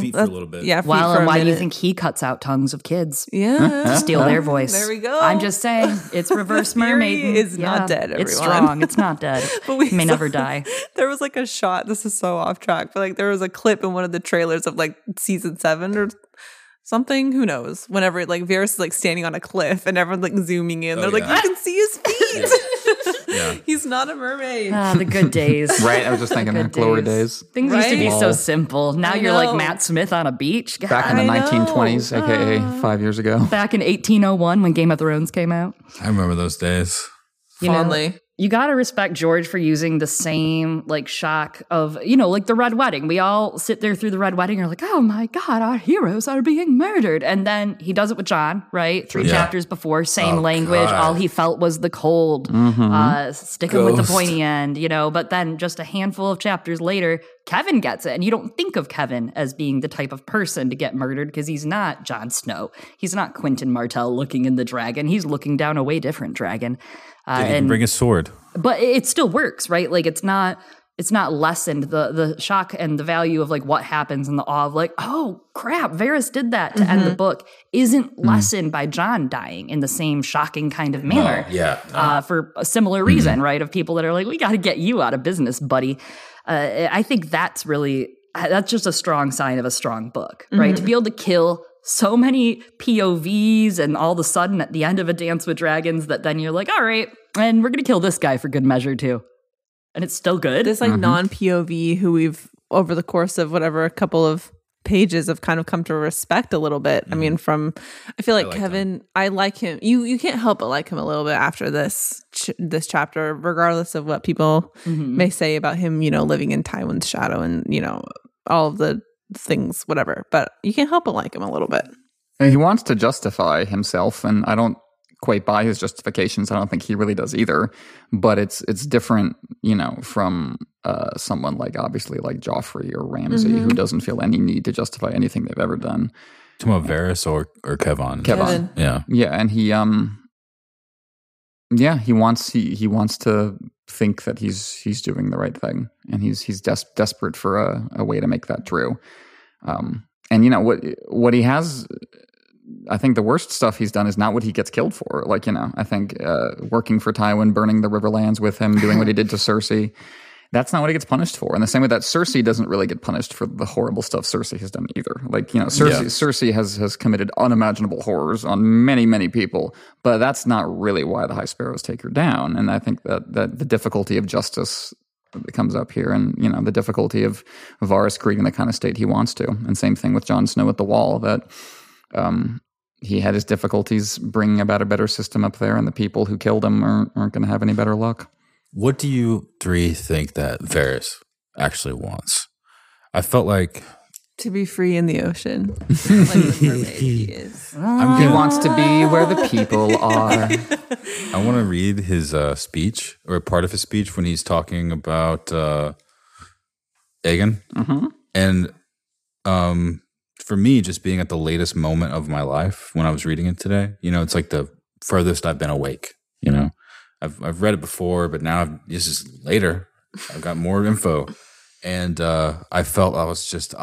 feet for a little bit. Yeah, and why do you think he cuts out tongues of kids? Yeah, to steal their voice. There we go. I'm just saying, it's reverse mermaid. It's not dead. Everyone. It's strong. It's not dead. But we may never die. There was like a shot. This is so off track, but like there was a clip in one of the trailers of like season 7 or something. Who knows? Whenever like Varys is like standing on a cliff and everyone's like zooming in, they're like, you can see his feet. Yeah. He's not a mermaid. The good days. Right. I was just thinking the glory days. Things used to be so simple. Now you're like Matt Smith on a beach. God. Back in the 1920s, aka 5 years ago. Back in 1801 when Game of Thrones came out. I remember those days. Fondly. You got to respect George for using the same like shock of, you know, like the Red Wedding. We all sit there through the Red Wedding and are like, oh my God, our heroes are being murdered. And then he does it with Jon, right? 3 chapters before, same language. God. All he felt was the cold, sticking with the pointy end, you know. But then just a handful of chapters later, Kevin gets it. And you don't think of Kevin as being the type of person to get murdered because he's not Jon Snow. He's not Quentin Martell looking in the dragon. He's looking down a way different dragon. He can bring a sword, but it still works, right? Like it's not lessened the shock and the value of like what happens and the awe of like, oh crap, Varys did that to end the book isn't lessened by Jon dying in the same shocking kind of manner. For a similar reason, right? Of people that are like, we got to get you out of business, buddy. I think that's just a strong sign of a strong book, right? To be able to kill so many POVs and all of a sudden at the end of A Dance with Dragons that then you're like, all right, and we're going to kill this guy for good measure too. And it's still good. This like non-POV who we've, over the course of whatever, a couple of pages have kind of come to respect a little bit. I mean, I feel like Kevin, him. I like him. You can't help but like him a little bit after this chapter, regardless of what people may say about him, you know, living in Tywin's shadow and, you know, all of the things, whatever, but you can't help but like him a little bit. He wants to justify himself, and I don't quite buy his justifications. I don't think he really does either. But it's different, you know, from someone like, obviously, like Joffrey or Ramsay, mm-hmm. who doesn't feel any need to justify anything they've ever done. Talking about Varys or Kevan? Kevan. Yeah. Yeah, and he he wants to think that he's doing the right thing, and he's desperate for a way to make that true. And you know what he has, I think the worst stuff he's done is not what he gets killed for. Like, you know, I think working for Tywin, burning the Riverlands with him, doing what he did to Cersei, that's not what he gets punished for. In the same way that Cersei doesn't really get punished for the horrible stuff Cersei has done either. Like, you know, Cersei has committed unimaginable horrors on many, many people, but that's not really why the High Sparrows take her down. And I think that the difficulty of justice that comes up here, and, you know, the difficulty of Varys creating the kind of state he wants to. And same thing with Jon Snow at the Wall, that he had his difficulties bringing about a better system up there, and the people who killed him aren't going to have any better luck. What do you three think that Varys actually wants? I felt like... to be free in the ocean. Like the mermaid he is. He wants to be where the people are. I want to read his speech, or part of his speech, when he's talking about Aegon. Mm-hmm. And for me, just being at the latest moment of my life when I was reading it today, you know, it's like the furthest I've been awake, you know. I've read it before, but now this is later. I've got more info. And I felt I was just, as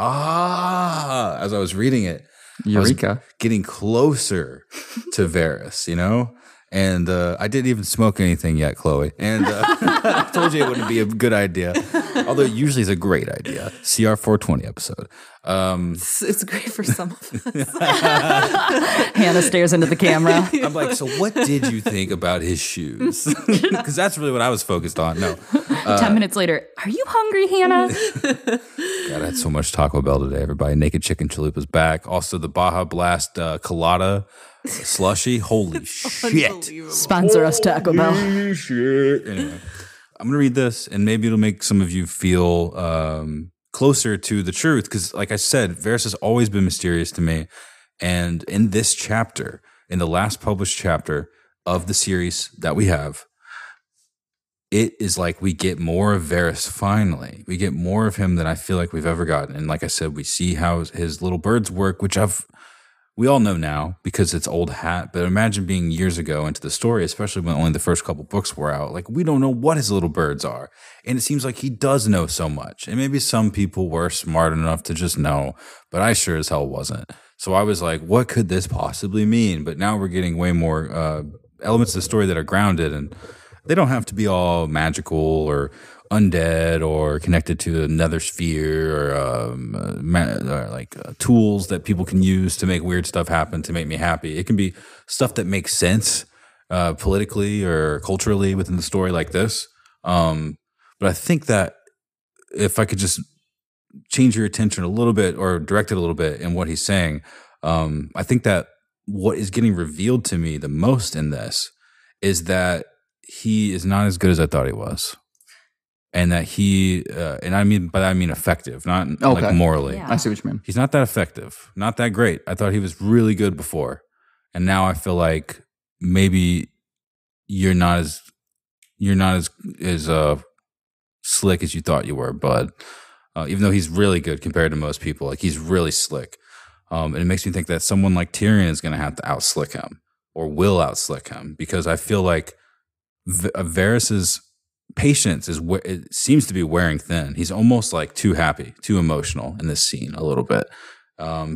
I was reading it. Eureka. I was getting closer to Varys, you know? And I didn't even smoke anything yet, Chloe. And I told you it wouldn't be a good idea. Although usually it's a great idea. CR 420 episode. It's great for some of us. Hannah stares into the camera. I'm like, so what did you think about his shoes? Because that's really what I was focused on. No. 10 minutes later, are you hungry, Hannah? God, I had so much Taco Bell today, everybody. Naked Chicken Chalupa's back. Also, the Baja Blast Colada Slushy. Holy shit. Sponsor us, Taco Bell. Holy shit. Anyway, I'm going to read this, and maybe it'll make some of you feel closer to the truth. Because like I said, Varys has always been mysterious to me. And in this chapter, in the last published chapter of the series that we have, it is like we get more of Varys finally. We get more of him than I feel like we've ever gotten. And like I said, we see how his little birds work, which we all know now because it's old hat, but imagine being years ago into the story, especially when only the first couple books were out. Like, we don't know what his little birds are. And it seems like he does know so much. And maybe some people were smart enough to just know, but I sure as hell wasn't. So I was like, what could this possibly mean? But now we're getting way more elements of the story that are grounded, and they don't have to be all magical or undead or connected to another sphere or tools that people can use to make weird stuff happen to make me happy. It can be stuff that makes sense politically or culturally within the story like this. But I think that if I could just change your attention a little bit or direct it a little bit in what he's saying, I think that what is getting revealed to me the most in this is that he is not as good as I thought he was. And that he, and I mean by that I mean effective, not like morally. Yeah. I see what you mean. He's not that effective, not that great. I thought he was really good before, and now I feel like maybe you're not as slick as you thought you were, bud. Even though he's really good compared to most people, like he's really slick, and it makes me think that someone like Tyrion is going to have to outslick him or will outslick him, because I feel like Varys's patience is where it seems to be wearing thin. He's almost like too happy, too emotional in this scene a little bit.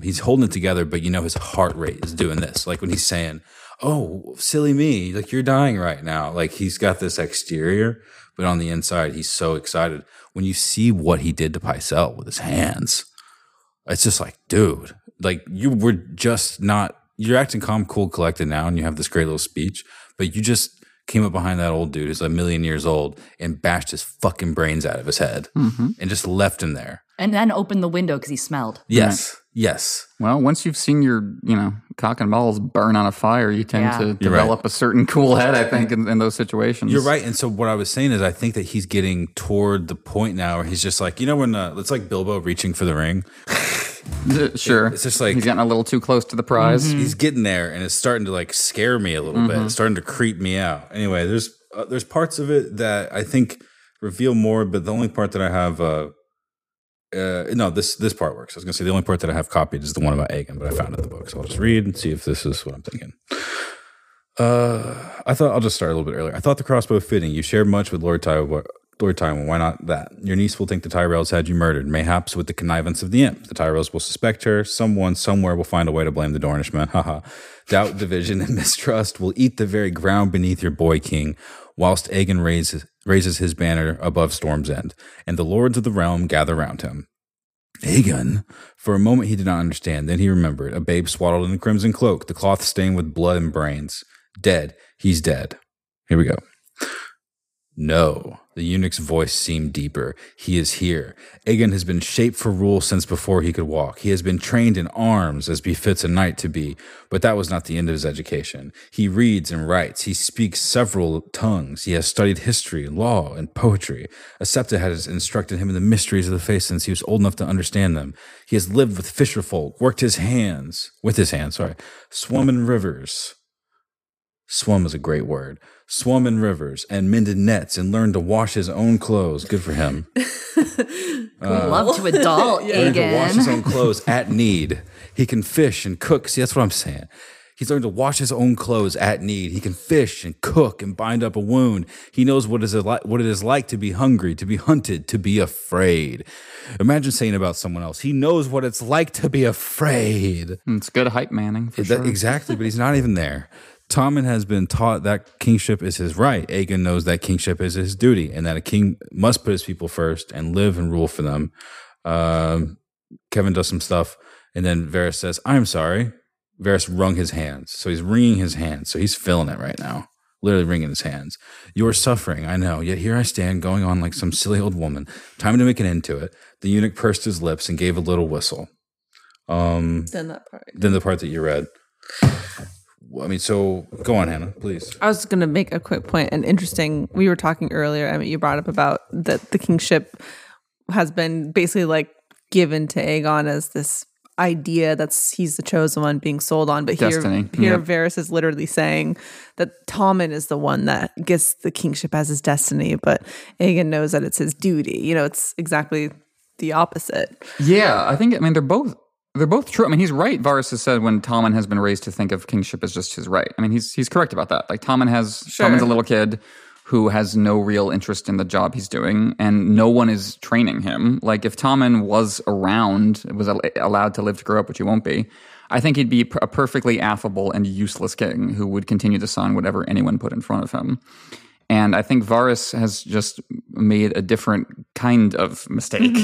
He's holding it together, but you know his heart rate is doing this. Like when he's saying, "Oh, silly me, like you're dying right now." Like he's got this exterior, but on the inside, he's so excited. When you see what he did to Pycelle with his hands, it's just like, dude, like you were just not. You're acting calm, cool, collected now, and you have this great little speech, but you just came up behind that old dude who's a million years old and bashed his fucking brains out of his head, mm-hmm. and just left him there. And then opened the window because he smelled. Yes, right? Yes. Well, once you've seen your, you know, cock and balls burn on a fire, you tend to develop a certain cool head, I think, in those situations. You're right. And so what I was saying is I think that he's getting toward the point now where he's just like, you know, when it's like Bilbo reaching for the ring. Sure. It's just like he's getting a little too close to the prize. Mm-hmm. He's getting there, and it's starting to like scare me a little bit. It's starting to creep me out. Anyway, there's parts of it that I think reveal more, but the only part that I have this part works. I was gonna say the only part that I have copied is the one about Aegon, but I found it in the book, so I'll just read and see if this is what I'm thinking. I'll just start a little bit earlier. I thought the crossbow fitting. You shared much with Lord Tywin, why not that? Your niece will think the Tyrells had you murdered, mayhaps with the connivance of the imp. The Tyrells will suspect her. Someone somewhere will find a way to blame the Dornishmen. Haha. Doubt, division, and mistrust will eat the very ground beneath your boy king, whilst Aegon raises his banner above Storm's End, and the lords of the realm gather round him. Aegon? For a moment he did not understand. Then he remembered. A babe swaddled in a crimson cloak, the cloth stained with blood and brains. Dead. He's dead. Here we go. No. The eunuch's voice seemed deeper. He is here. Aegon has been shaped for rule since before he could walk. He has been trained in arms, as befits a knight to be, but that was not the end of his education. He reads and writes. He speaks several tongues. He has studied history, law, and poetry. A septa has instructed him in the mysteries of the faith since he was old enough to understand them. He has lived with fisherfolk, worked with his hands, swum in rivers. Swum is a great word. Swum in rivers and mended nets and learned to wash his own clothes. Good for him. Love to adult, yeah. Learned to wash his own clothes at need. He can fish and cook. See, that's what I'm saying. He's learned to wash his own clothes at need. He can fish and cook and bind up a wound. He knows what it is like to be hungry, to be hunted, to be afraid. Imagine saying about someone else, he knows what it's like to be afraid. It's good hype, Manning, for sure. Exactly, but he's not even there. Tommen has been taught that kingship is his right. Aegon knows that kingship is his duty and that a king must put his people first and live and rule for them. Kevan does some stuff, and then Varys says, I'm sorry. Varys wrung his hands. So he's wringing his hands. So he's feeling it right now. Literally wringing his hands. You're suffering, I know, yet here I stand going on like some silly old woman. Time to make an end to it. The eunuch pursed his lips and gave a little whistle. Then the part that you read. I mean, so go on, Hannah, please. I was going to make a quick point. And interesting, we were talking earlier, I mean, you brought up about that the kingship has been basically like given to Aegon as this idea that's he's the chosen one being sold on. But here Varys is literally saying that Tommen is the one that gets the kingship as his destiny, but Aegon knows that it's his duty. You know, it's exactly the opposite. Yeah, I mean, they're both true. I mean, he's right. Varys has said when Tommen has been raised to think of kingship as just his right. I mean, he's correct about that. Like Tommen's a little kid who has no real interest in the job he's doing, and no one is training him. Like if Tommen was around, was allowed to live to grow up, which he won't be, I think he'd be a perfectly affable and useless king who would continue to sign whatever anyone put in front of him. And I think Varys has just made a different kind of mistake.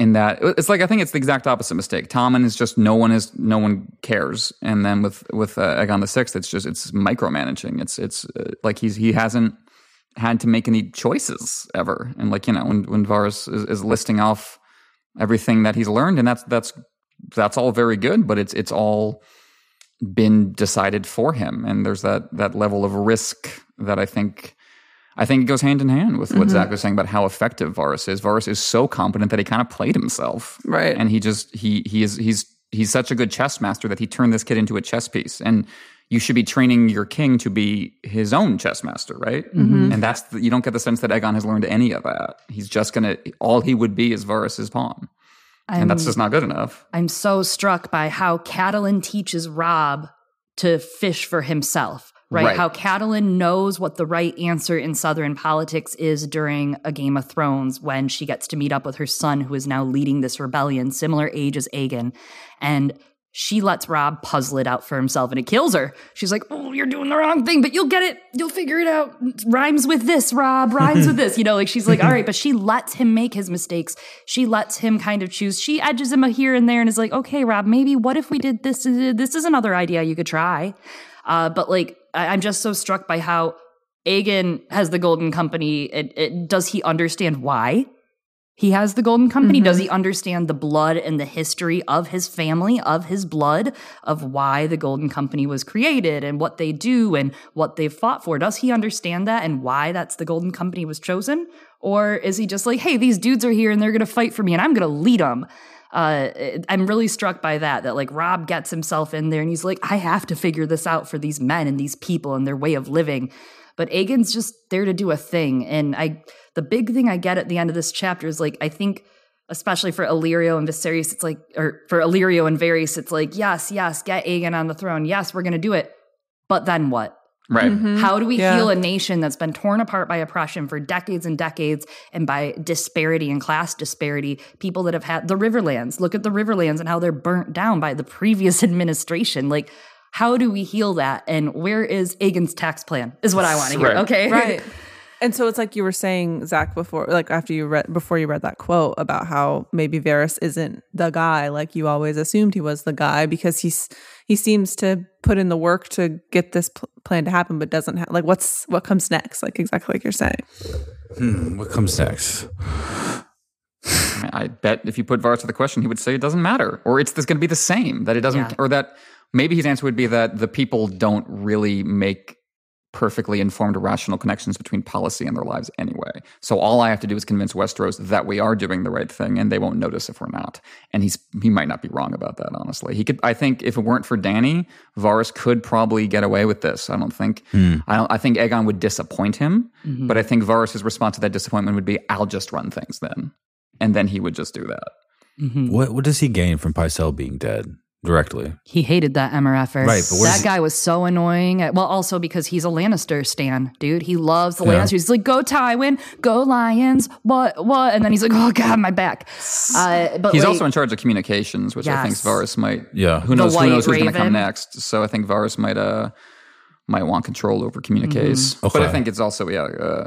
In that it's like, I think it's the exact opposite mistake. Tommen is just no one cares, and then with Aegon the Sixth, it's micromanaging. It's like he hasn't had to make any choices ever. And like, you know, when Varys is listing off everything that he's learned, and that's all very good, but it's all been decided for him, and there's that level of risk that I think it goes hand in hand with what Zach was saying about how effective Varys is. Varys is so competent that he kind of played himself, right? And he's such a good chess master that he turned this kid into a chess piece. And you should be training your king to be his own chess master, right? Mm-hmm. And you don't get the sense that Aegon has learned any of that. He's just all he would be is Varys's pawn, and that's just not good enough. I'm so struck by how Catelyn teaches Robb to fish for himself. Right, how Catelyn knows what the right answer in Southern politics is during A Game of Thrones when she gets to meet up with her son, who is now leading this rebellion, similar age as Aegon, and she lets Robb puzzle it out for himself, and it kills her. She's like, oh, you're doing the wrong thing, but you'll get it. You'll figure it out. Rhymes with this, Robb. Rhymes with this. You know, like she's like, all right, but she lets him make his mistakes. She lets him kind of choose. She edges him here and there and is like, okay, Robb, maybe what if we did this? This is another idea you could try. But like, I'm just so struck by how Aegon has the Golden Company. Does he understand why he has the Golden Company? Mm-hmm. Does he understand the blood and the history of his family, of his blood, of why the Golden Company was created and what they do and what they've fought for? Does he understand that and why that's the Golden Company was chosen? Or is he just like, hey, these dudes are here and they're going to fight for me and I'm going to lead them? I'm really struck by that like Rob gets himself in there and he's like, I have to figure this out for these men and these people and their way of living. But Aegon's just there to do a thing. And the big thing I get at the end of this chapter is like, I think, especially for Illyrio and Viserys, it's like, or for Illyrio and Varys, it's like, yes, get Aegon on the throne. Yes, we're going to do it. But then what? Right. Mm-hmm. How do we heal a nation that's been torn apart by oppression for decades and decades and by disparity and class disparity? People that have had the Riverlands, look at the Riverlands and how they're burnt down by the previous administration. Like, how do we heal that? And where is Aegon's tax plan is what I want to hear. Right. Okay. Right. And so it's like you were saying, Zach, before, like before you read that quote about how maybe Varys isn't the guy, like you always assumed he was the guy, because he seems to put in the work to get this plan to happen, but doesn't have, like, what comes next? Like exactly like you're saying. What comes next? I bet if you put Varys to the question, he would say it doesn't matter, or it's going to be the same, that it doesn't, or that. Maybe his answer would be that the people don't really make perfectly informed or rational connections between policy and their lives anyway. So all I have to do is convince Westeros that we are doing the right thing, and they won't notice if we're not. And he might not be wrong about that, honestly. He could, I think, if it weren't for Dany, Varys could probably get away with this. I don't think. I think Aegon would disappoint him, but I think Varys' response to that disappointment would be, "I'll just run things then," and then he would just do that. Mm-hmm. What does he gain from Pycelle being dead? Directly. He hated that MRFer. Right, but that guy was so annoying. Well, also because he's a Lannister stan, dude. He loves the Lannisters. He's like, go Tywin, go Lions, what? And then he's like, oh God, my back. But he's also in charge of communications, which I think Varys might. Yeah. Who knows who's going to come next. So I think Varys might want control over communiques. Okay. But I think it's also,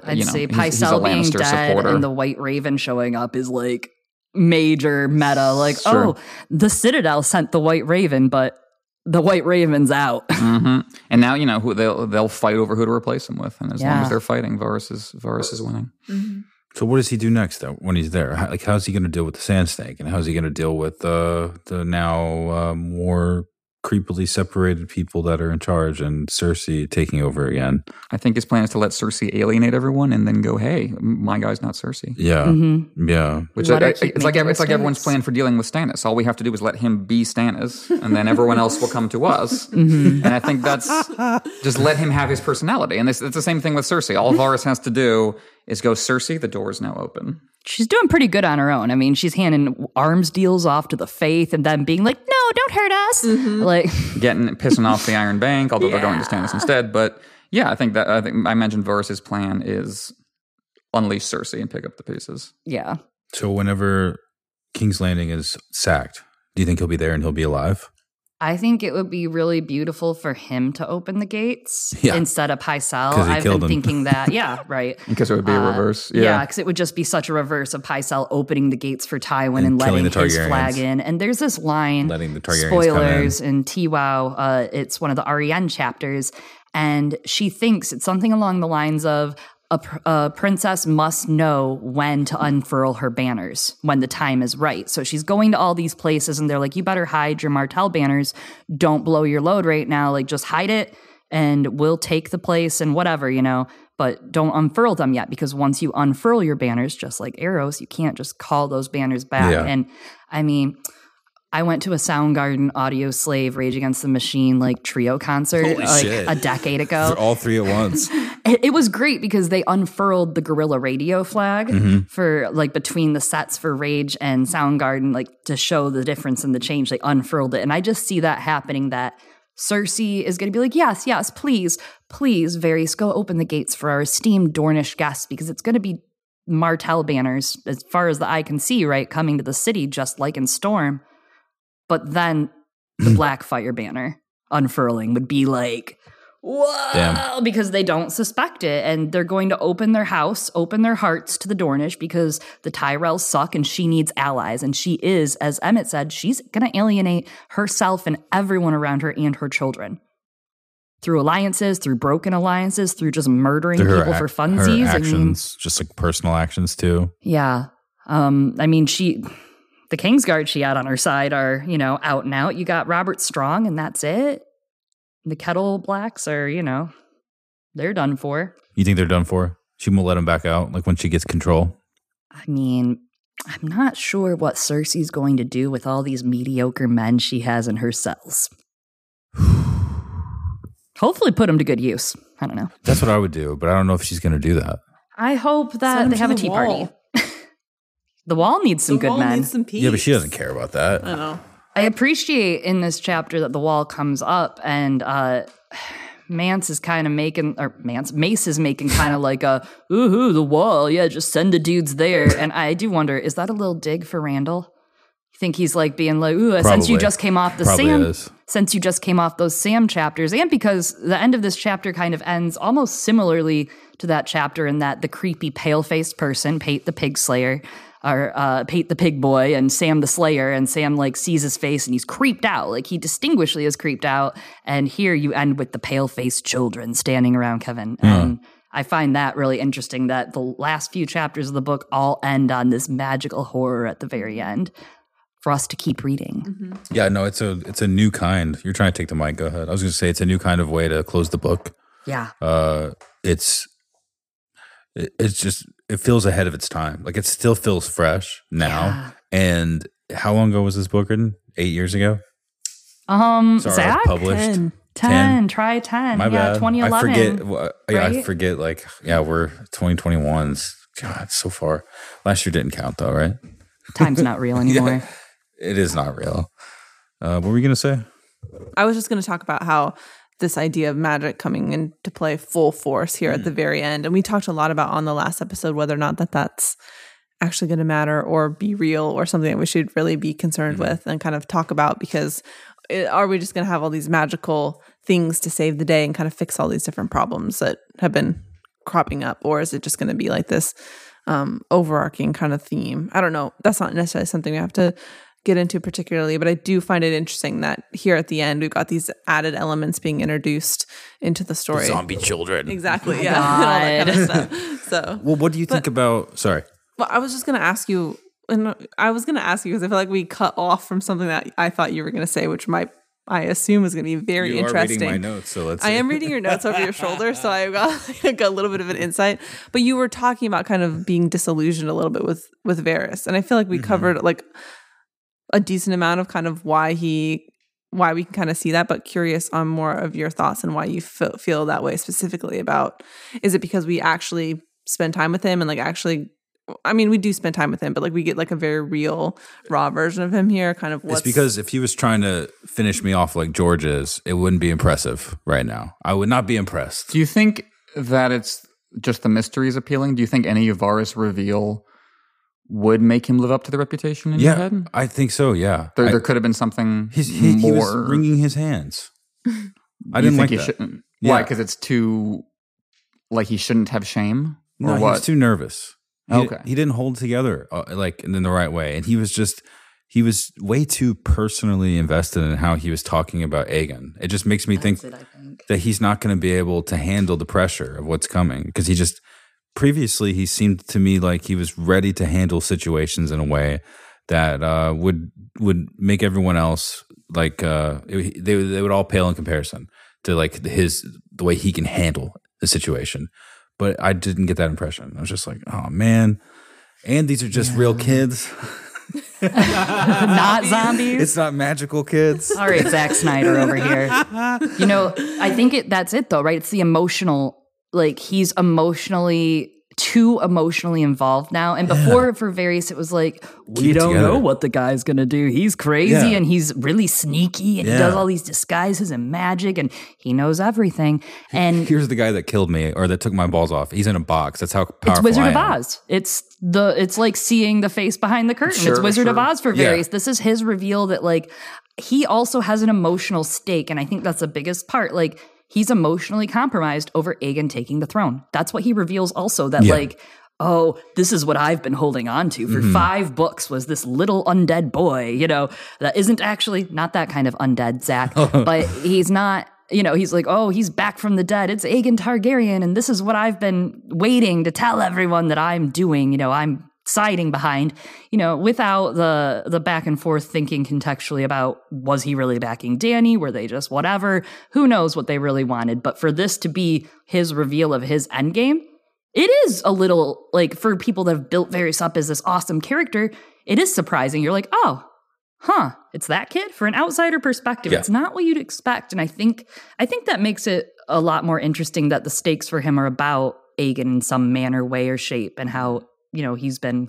I'd say Pycelle being Lannister dead supporter. And the White Raven showing up is like, major meta, like, sure. Oh, the Citadel sent the White Raven, but the White Raven's out. And now, who they'll fight over who to replace him with. And as long as they're fighting, Varys is winning. Mm-hmm. So what does he do next, though, when he's there? How, how's he going to deal with the Sand Snake? And how's he going to deal with the now more creepily separated people that are in charge and Cersei taking over again? I think his plan is to let Cersei alienate everyone and then go, hey, my guy's not Cersei. Yeah. Mm-hmm. Yeah. Which it's like everyone's plan for dealing with Stannis. All we have to do is let him be Stannis and then everyone else will come to us. And I think that's just let him have his personality. And it's the same thing with Cersei. All Varys has to do is go, Cersei, the door is now open. She's doing pretty good on her own. I mean, she's handing arms deals off to the Faith and then being like, no, don't hurt us. Mm-hmm. Like pissing off the Iron Bank, although they're going to Stannis instead. But yeah, I think I mentioned Varys' plan is unleash Cersei and pick up the pieces. Yeah. So whenever King's Landing is sacked, do you think he'll be there and he'll be alive? I think it would be really beautiful for him to open the gates instead of Pycelle. I've been thinking that. Yeah, right. Because it would be a reverse. Yeah, because it would just be such a reverse of Pycelle opening the gates for Tywin and letting his flag in. And there's this line, letting the Targaryens spoilers in TWOW, it's one of the REN chapters, and she thinks it's something along the lines of, a princess must know when to unfurl her banners, when the time is right. So she's going to all these places and they're like, you better hide your Martell banners. Don't blow your load right now. Like, just hide it and we'll take the place and whatever, But don't unfurl them yet, because once you unfurl your banners, just like arrows, you can't just call those banners back. Yeah. And I mean, I went to a Soundgarden Audio Slave, Rage Against the Machine, like trio concert a decade ago. For all three at once. It was great because they unfurled the Guerrilla Radio flag for like between the sets for Rage and Soundgarden, like to show the difference and the change. They unfurled it. And I just see that happening, that Cersei is going to be like, yes, please, Varys, go open the gates for our esteemed Dornish guests, because it's going to be Martell banners as far as the eye can see, right? Coming to the city just like in Storm. But then the Blackfyre banner unfurling would be like, whoa, damn. Because they don't suspect it. And they're going to open their house, open their hearts to the Dornish, because the Tyrells suck and she needs allies. And she is, as Emmett said, she's going to alienate herself and everyone around her and her children. Through alliances, through broken alliances, through just murdering people for funsies. Her actions, just like personal actions too. Yeah. I mean, she... The Kingsguard she had on her side are, out and out. You got Robert Strong, and that's it. The Kettle Blacks are, they're done for. You think they're done for? She won't let them back out, like when she gets control? I mean, I'm not sure what Cersei's going to do with all these mediocre men she has in her cells. Hopefully put them to good use. I don't know. That's what I would do, but I don't know if she's going to do that. I hope that they have a tea party. The wall needs some good men. Yeah, but she doesn't care about that. I know. I appreciate in this chapter that the wall comes up and Mace is making kind of like a, ooh, the wall, yeah, just send the dudes there. And I do wonder, is that a little dig for Randyll? You think he's like being like, ooh, since you just came off the since you just came off those Sam chapters, and because the end of this chapter kind of ends almost similarly to that chapter in that the creepy pale-faced person, Pate the Pig Slayer, or Pate the Pig Boy and Sam the Slayer, and Sam like sees his face and he's creeped out. Like he distinguishedly is creeped out. And here you end with the pale-faced children standing around Kevan. And I find that really interesting that the last few chapters of the book all end on this magical horror at the very end for us to keep reading. Mm-hmm. Yeah, no, it's a new kind. You're trying to take the mic. Go ahead. I was going to say it's a new kind of way to close the book. Yeah. It's just, it feels ahead of its time. Like it still feels fresh now. Yeah. And how long ago was this book written? 8 years ago? Zach? Published? 10. Try 10. My bad. 2011. I forget we're 2021s. God, it's so far. Last year didn't count though, right? Time's not real anymore. Yeah, it is not real. What were you going to say? I was just going to talk about how this idea of magic coming into play full force here at the very end. And we talked a lot about on the last episode whether or not that's actually going to matter or be real or something that we should really be concerned with and kind of talk about, because are we just going to have all these magical things to save the day and kind of fix all these different problems that have been cropping up, or is it just going to be like this overarching kind of theme? I don't know. That's not necessarily something we have to get into particularly, but I do find it interesting that here at the end we've got these added elements being introduced into the story. The zombie children. Exactly. Yeah. And all that kind of stuff. So, well, what do you think about? Sorry. Well, I was just going to ask you, because I feel like we cut off from something that I thought you were going to say, which I assume is going to be very interesting. You are reading my notes, so let's see. I am reading your notes over your shoulder, so I got like a little bit of an insight. But you were talking about kind of being disillusioned a little bit with Varys, and I feel like we covered like a decent amount of kind of why we can kind of see that, but curious on more of your thoughts and why you feel that way specifically about, is it because we actually spend time with him and like actually, I mean, we do spend time with him, but like we get like a very real raw version of him here. Kind of it's because if he was trying to finish me off like George is, it wouldn't be impressive right now. I would not be impressed. Do you think that it's just the mystery is appealing? Do you think any Varys reveal would make him live up to the reputation in your head? I think so, yeah. There could have been something more. He was wringing his hands. I didn't think he shouldn't. Yeah. Why? Because it's too, like he shouldn't have shame? Or no, he's too nervous. He didn't hold together like in the right way. And he was way too personally invested in how he was talking about Aegon. It just makes me think that he's not going to be able to handle the pressure of what's coming, because he just... Previously, he seemed to me like he was ready to handle situations in a way that would make everyone else like they would all pale in comparison to like the way he can handle the situation. But I didn't get that impression. I was just like, oh man, and these are just real kids, not zombies. It's not magical kids. All right, Zack Snyder over here. You know, I think that's it though, right? It's the emotional. Like he's too emotionally involved now. And before for Varys, it was like, we don't know what the guy's going to do. He's crazy and he's really sneaky and he does all these disguises and magic and he knows everything. And here's the guy that killed me or that took my balls off. He's in a box. That's how powerful I am. It's Wizard of Oz. It's like seeing the face behind the curtain. Sure, it's Wizard of Oz for Varys. Yeah. This is his reveal that like he also has an emotional stake. And I think that's the biggest part. Like, he's emotionally compromised over Aegon taking the throne. That's what he reveals also, that like, oh, this is what I've been holding on to for 5 books was this little undead boy, you know, that isn't actually not that kind of undead, Zach, but he's not, you know, he's like, oh, he's back from the dead. It's Aegon Targaryen, and this is what I've been waiting to tell everyone that I'm doing. You know, I'm siding behind, you know, without the back and forth thinking contextually about, was he really backing Dany? Were they just whatever? Who knows what they really wanted? But for this to be his reveal of his endgame, it is a little, like, for people that have built Varys up as this awesome character, it is surprising. You're like, oh, huh, it's that kid? For an outsider perspective, yeah. It's not what you'd expect. And I think that makes it a lot more interesting that the stakes for him are about Aegon in some manner, way, or shape, and how, you know, he's been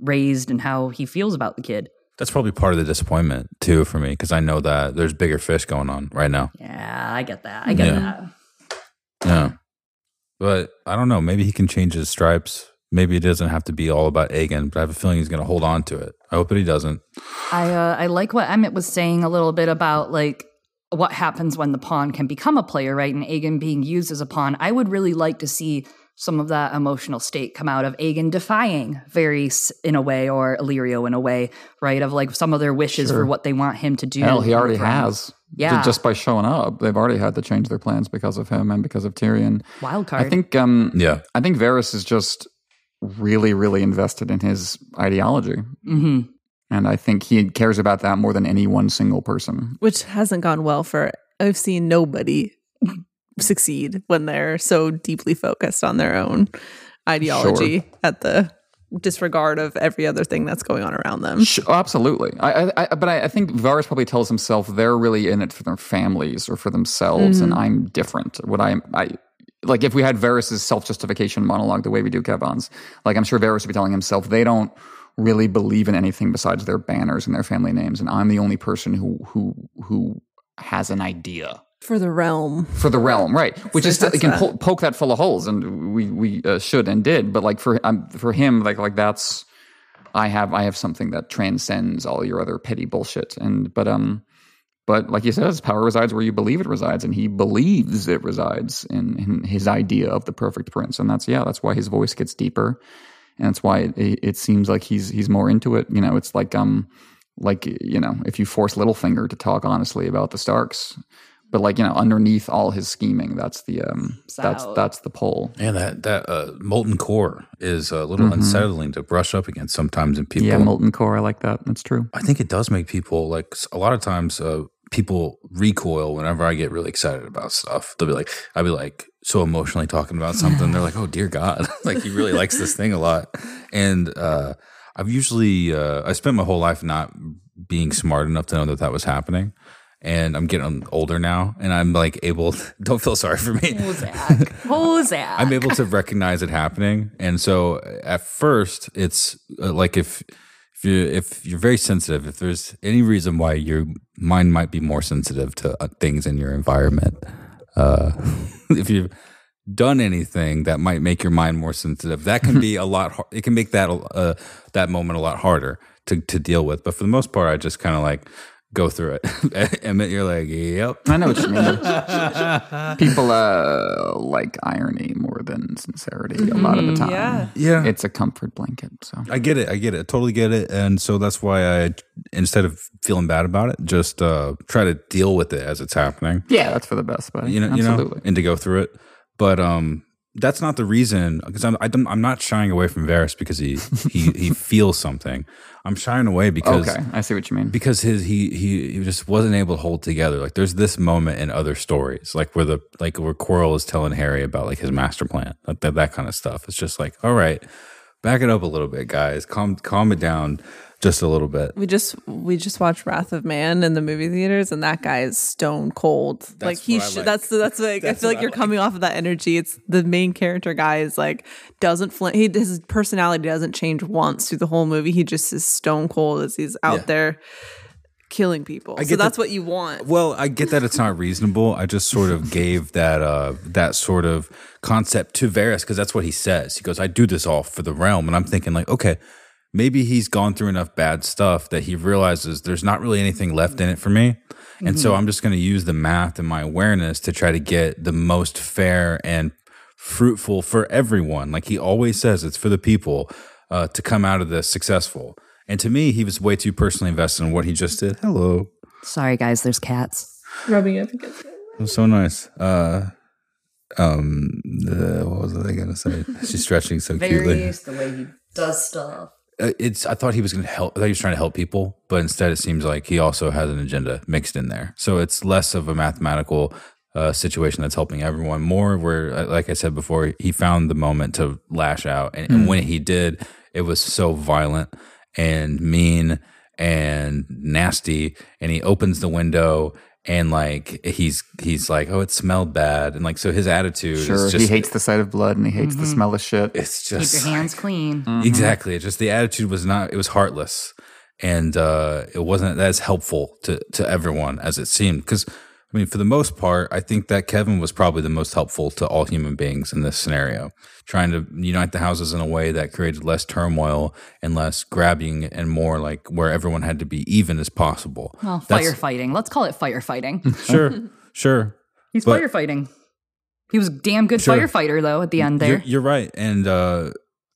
raised and how he feels about the kid. That's probably part of the disappointment, too, for me, because I know that there's bigger fish going on right now. Yeah, I get that. I get that. Yeah. But I don't know. Maybe he can change his stripes. Maybe it doesn't have to be all about Aegon, but I have a feeling he's going to hold on to it. I hope that he doesn't. I like what Emmett was saying a little bit about, like, what happens when the pawn can become a player, right? And Aegon being used as a pawn. I would really like to see some of that emotional state come out of Aegon defying Varys in a way, or Illyrio in a way, right? Of like some of their wishes for what they want him to do. Hell, he already has. Yeah. Just by showing up, they've already had to change their plans because of him and because of Tyrion. Wild card. I think Varys is just really, really invested in his ideology. Mm-hmm. And I think he cares about that more than any one single person. Which hasn't gone well for, I've seen nobody succeed when they're so deeply focused on their own ideology at the disregard of every other thing that's going on around them. Absolutely. But I think Varys probably tells himself they're really in it for their families or for themselves, and I'm different. Like if we had Varys' self-justification monologue the way we do Kevan's, like I'm sure Varys would be telling himself they don't really believe in anything besides their banners and their family names, and I'm the only person who has an idea. For the realm, right? Which is it can poke that full of holes, and we should and did. But like for him, like that's I have something that transcends all your other petty bullshit. But like he says, power resides where you believe it resides, and he believes it resides in his idea of the perfect prince, and that's why his voice gets deeper, and that's why it seems like he's more into it. You know, it's like if you force Littlefinger to talk honestly about the Starks. But like, you know, underneath all his scheming, that's the pole. And that molten core is a little unsettling to brush up against sometimes in people. Yeah, molten core, I like that. That's true. I think it does make people, like, a lot of times people recoil whenever I get really excited about stuff. I'll be like so emotionally talking about something. They're like, oh, dear God. Like, he really likes this thing a lot. And I've usually, I spent my whole life not being smart enough to know that was happening. And I'm getting older now, and I'm like able to, don't feel sorry for me. Hozak. I'm able to recognize it happening. And so at first, it's like if you're very sensitive, if there's any reason why your mind might be more sensitive to things in your environment, if you've done anything that might make your mind more sensitive, that can be a lot hard. It can make that moment a lot harder to deal with. But for the most part, I just kind of like go through it. Emmett, you're like, yep. I know what you mean. People like irony more than sincerity a lot of the time. Yeah. It's a comfort blanket. So I get it. I totally get it. And so that's why I, instead of feeling bad about it, just try to deal with it as it's happening. Yeah, that's for the best, buddy. You know, and to go through it. But that's not the reason, because I'm not shying away from Varys because he feels something. I'm shying away because okay, I see what you mean. Because he just wasn't able to hold together. Like there's this moment in other stories, like where Quirrell is telling Harry about like his master plan, like that kind of stuff. It's just like, all right, back it up a little bit, guys. Calm it down just a little bit. We just watched Wrath of Man in the movie theaters, and that guy is stone cold. I feel like you're coming off of that energy. It's the main character guy is like doesn't flinch. His personality doesn't change once through the whole movie. He just is stone cold as he's out there killing people. So that's what you want. Well, I get that it's not reasonable. I just sort of gave that sort of concept to Varys because that's what he says. He goes, "I do this all for the realm," and I'm thinking like, okay. Maybe he's gone through enough bad stuff that he realizes there's not really anything left in it for me. And so I'm just going to use the math and my awareness to try to get the most fair and fruitful for everyone. Like he always says, it's for the people to come out of this successful. And to me, he was way too personally invested in what he just did. Hello. Sorry, guys. There's cats. Rubbing up against it. It was so nice. What was I going to say? She's stretching so cutely. Very used the way he does stuff. I thought he was going to help. I thought he was trying to help people, but instead it seems like he also has an agenda mixed in there. So it's less of a mathematical situation that's helping everyone more, where, like I said before, he found the moment to lash out. And, and when he did, it was so violent and mean and nasty. And he opens the window and like he's like, oh, it smelled bad. And like, so his attitude is just, he hates the sight of blood and he hates the smell of shit. It's just, keep your hands clean. Exactly. It's just the attitude was not, it was heartless. And it wasn't as helpful to everyone as it seemed. Because I mean, for the most part, I think that Kevan was probably the most helpful to all human beings in this scenario, trying to unite the houses in a way that created less turmoil and less grabbing and more like where everyone had to be even as possible. Well, firefighting. Let's call it firefighting. Sure. But firefighting. He was a damn good firefighter, though, at the end there. You're right. And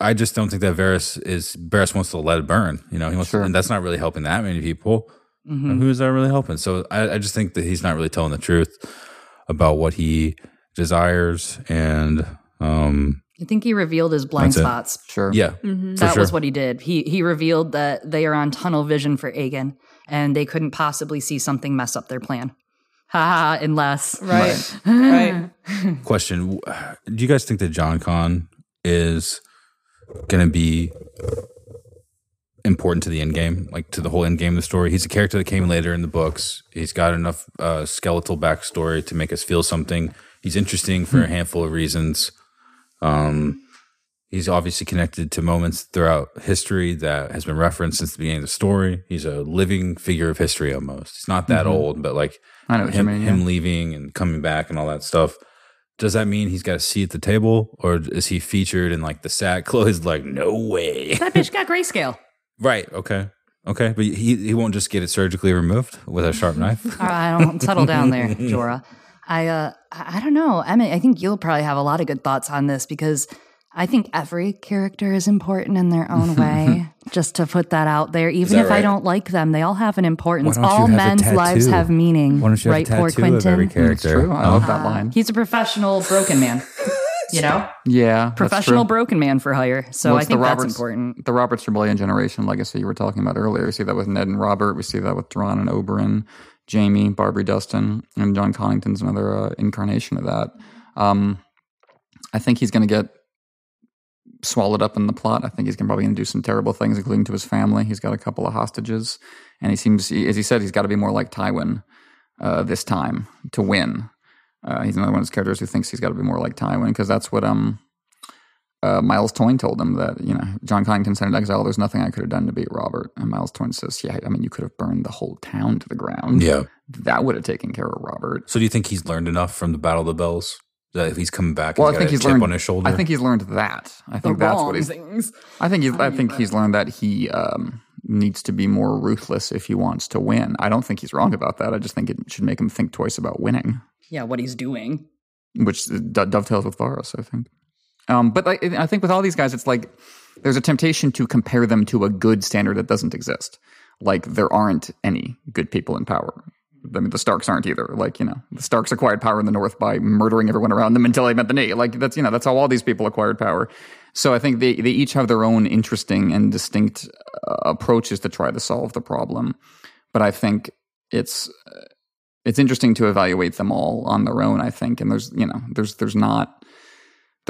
I just don't think that Varys wants to let it burn. You know, he wants to, and that's not really helping that many people. Mm-hmm. Who is that really helping? So I just think that he's not really telling the truth about what he desires, and I think he revealed his blind spots. Sure, yeah, that was what he did. He revealed that they are on tunnel vision for Aegon, and they couldn't possibly see something mess up their plan. Ha! Unless right. Question: do you guys think that Jon Con is going to be important to the end game, like to the whole end game of the story? He's a character that came later in the books. He's got enough skeletal backstory to make us feel something. He's interesting for a handful of reasons. He's obviously connected to moments throughout history that has been referenced since the beginning of the story. He's a living figure of history almost. He's not that old, but like I know him, him leaving and coming back and all that stuff. Does that mean he's got a seat at the table, or is he featured in like the sack? Chloe's like, no way. That bitch got grayscale. Right. Okay. But he won't just get it surgically removed with a sharp knife. I don't settle down there, Jorah. I don't know. I mean, I think you'll probably have a lot of good thoughts on this because I think every character is important in their own way. Just to put that out there, even if I don't like them, they all have an importance. All men's lives have meaning. Why don't you have a tattoo of every character? True. I love that line. He's a professional broken man. You know? Yeah. Professional broken man for hire. So I think that's important. The Roberts Rebellion generation legacy you were talking about earlier. We see that with Ned and Robert. We see that with Daron and Oberyn, Jaime, Barbary Dustin, and Jon Connington's another incarnation of that. I think he's going to get swallowed up in the plot. I think he's probably going to do some terrible things, including to his family. He's got a couple of hostages. And he seems, as he said, he's got to be more like Tywin this time to win. He's another one of his characters who thinks he's got to be more like Tywin, because that's what Miles Toyne told him, that, you know, Jon Connington sent into exile, there's nothing I could have done to beat Robert. And Miles Toyne says, yeah, I mean, you could have burned the whole town to the ground. Yeah. That would have taken care of Robert. So do you think he's learned enough from the Battle of the Bells? That if he's coming back, well, I think he's learned on his shoulder? I think he's learned that. I think that's what he's... I think he's learned that he... needs to be more ruthless if he wants to win. I don't think he's wrong about that. I just think it should make him think twice about winning. Yeah, what he's doing. Which dovetails with Varys, I think. But I think with all these guys, it's like there's a temptation to compare them to a good standard that doesn't exist. Like, there aren't any good people in power. I mean, the Starks aren't either. Like, you know, the Starks acquired power in the North by murdering everyone around them until they met the knee. Like, that's, you know, that's how all these people acquired power. So I think they each have their own interesting and distinct approaches to try to solve the problem. But I think it's interesting to evaluate them all on their own, I think. And they're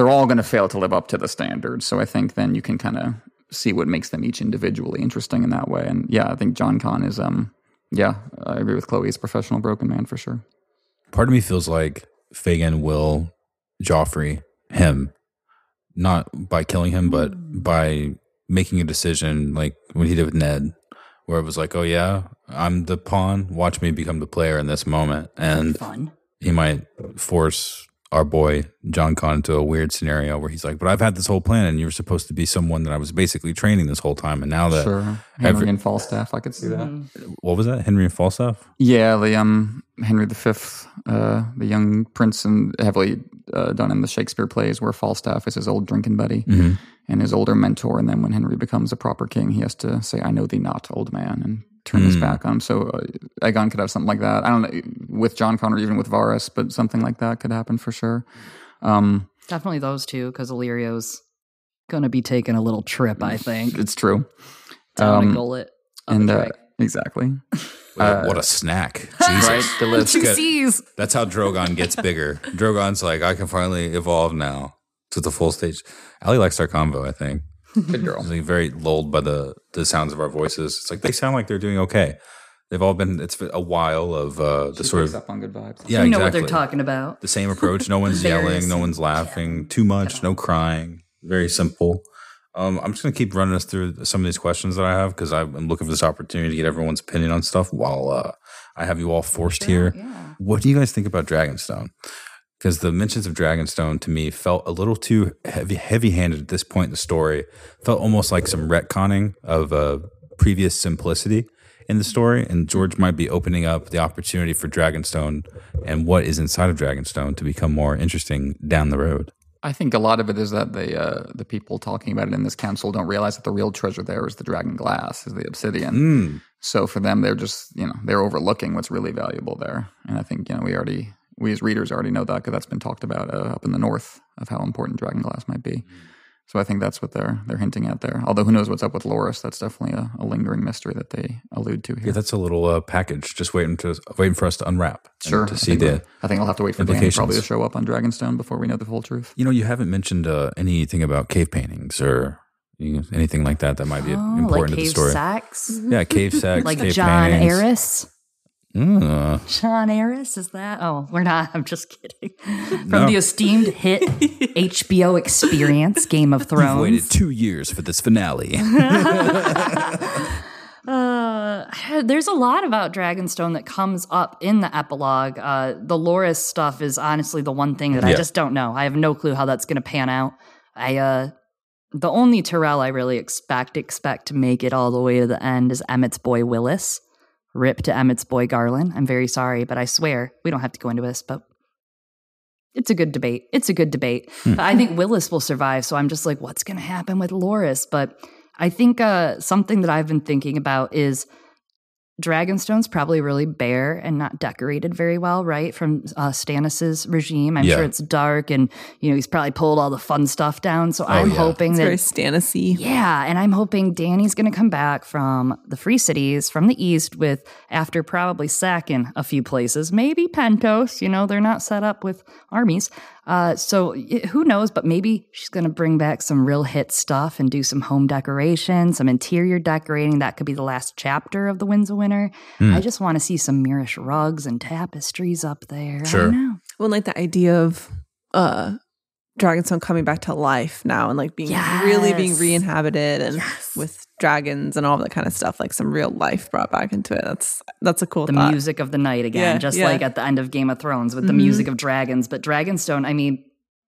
all going to fail to live up to the standard. So I think then you can kind of see what makes them each individually interesting in that way. And yeah, I think Jon Con is, I agree with Chloe, he's a professional broken man for sure. Part of me feels like Fagin will Joffrey him. Not by killing him, but by making a decision like what he did with Ned, where it was like, oh yeah, I'm the pawn. Watch me become the player in this moment. And he might force our boy Jon Con into a weird scenario where he's like, but I've had this whole plan and you were supposed to be someone that I was basically training this whole time. And now that... Sure. Henry and Falstaff, I could see that. What was that? Henry and Falstaff? Yeah, the Henry V, the young prince and heavily... done in the Shakespeare plays, where Falstaff is his old drinking buddy and his older mentor, and then when Henry becomes a proper king, he has to say, I know thee not, old man, and turn his back on him. So Aegon could have something like that. I don't know, with Jon Con or even with Varys, but something like that could happen for sure. Definitely those two, because Illyrio's gonna be taking a little trip, I think. It's true. Time to goal it. Exactly. What a snack. Jesus. Right? That's how Drogon gets bigger. Drogon's like, I can finally evolve now to the full stage. Allie likes our combo, I think. Good girl. She's very lulled by the sounds of our voices. It's like they sound like they're doing okay. They've all been, it's been a while of the sort of. Up on good vibes. Yeah, you know exactly what they're talking about. The same approach. No one's yelling. No one's laughing too much. No crying. Very simple. I'm just going to keep running us through some of these questions that I have because I'm looking for this opportunity to get everyone's opinion on stuff while I have you all forced here. Yeah. What do you guys think about Dragonstone? Because the mentions of Dragonstone to me felt a little too heavy-handed at this point in the story. Felt almost like some retconning of previous simplicity in the story. And George might be opening up the opportunity for Dragonstone and what is inside of Dragonstone to become more interesting down the road. I think a lot of it is that the people talking about it in this council don't realize that the real treasure there is the dragon glass, is the obsidian. Mm. So for them, they're just, they're overlooking what's really valuable there. And I think, we as readers already know that because that's been talked about up in the north of how important dragon glass might be. So I think that's what they're hinting at there. Although who knows what's up with Loras? That's definitely a lingering mystery that they allude to here. Yeah, that's a little package just waiting for us to unwrap. Sure. To see I think I'll have to wait for Dan probably to show up on Dragonstone before we know the full truth. You haven't mentioned anything about cave paintings or anything like that might be important to the story. Sacks? Mm-hmm. Yeah, cave sacks. Like cave John paintings. Aerys? Jon Aerys, is that? Oh, we're not. I'm just kidding. From the esteemed hit HBO experience, Game of Thrones. We've waited 2 years for this finale. There's a lot about Dragonstone that comes up in the epilogue. The Loras stuff is honestly the one thing that I just don't know. I have no clue how that's going to pan out. The only Tyrell I really expect to make it all the way to the end is Emmett's boy Willis. Rip to Emmett's boy Garland. I'm very sorry, but I swear we don't have to go into this, but it's a good debate. I think Willis will survive, so I'm just like, what's going to happen with Loras? But I think something that I've been thinking about is Dragonstone's probably really bare and not decorated very well, right, from Stannis's regime. I'm sure it's dark and, he's probably pulled all the fun stuff down. So I'm hoping it's very Stannis-y. Yeah, and I'm hoping Dany's going to come back from the Free Cities, from the East, after probably sacking a few places, maybe Pentos. They're not set up with armies. So who knows, but maybe she's going to bring back some real hit stuff and do some home decoration, some interior decorating. That could be the last chapter of The Winds of Winter. Mm. I just want to see some Mirish rugs and tapestries up there. Sure. I don't know. Well, like the idea of Dragonstone coming back to life now and like being really being re-inhabited and with dragons and all that kind of stuff, like some real life brought back into it. That's a cool thought. The music of the night again, like at the end of Game of Thrones with the music of dragons. But Dragonstone, I mean,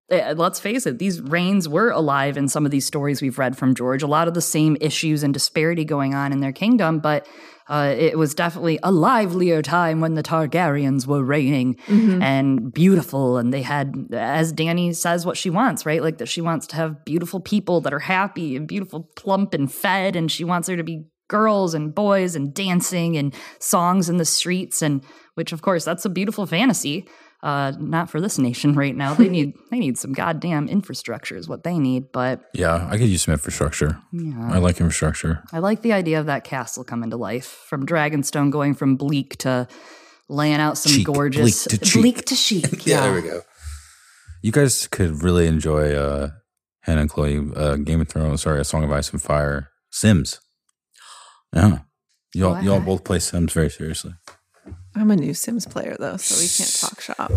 let's face it, these reigns were alive in some of these stories we've read from George. A lot of the same issues and disparity going on in their kingdom, but it was definitely a livelier time when the Targaryens were reigning and beautiful. And they had, as Dany says, what she wants, right? Like that she wants to have beautiful people that are happy and beautiful, plump and fed. And she wants there to be girls and boys and dancing and songs in the streets. And which, of course, that's a beautiful fantasy. Not for this nation right now. They need some goddamn infrastructure is what they need. But yeah, I could use some infrastructure. Yeah. I like infrastructure. I like the idea of that castle coming to life from Dragonstone, going from bleak to laying out some gorgeous bleak to chic. Yeah, there we go. You guys could really enjoy Hannah and Chloe Game of Thrones. Sorry, A Song of Ice and Fire. Sims. Yeah, y'all both play Sims very seriously. I'm a new Sims player, though, so we can't talk shop.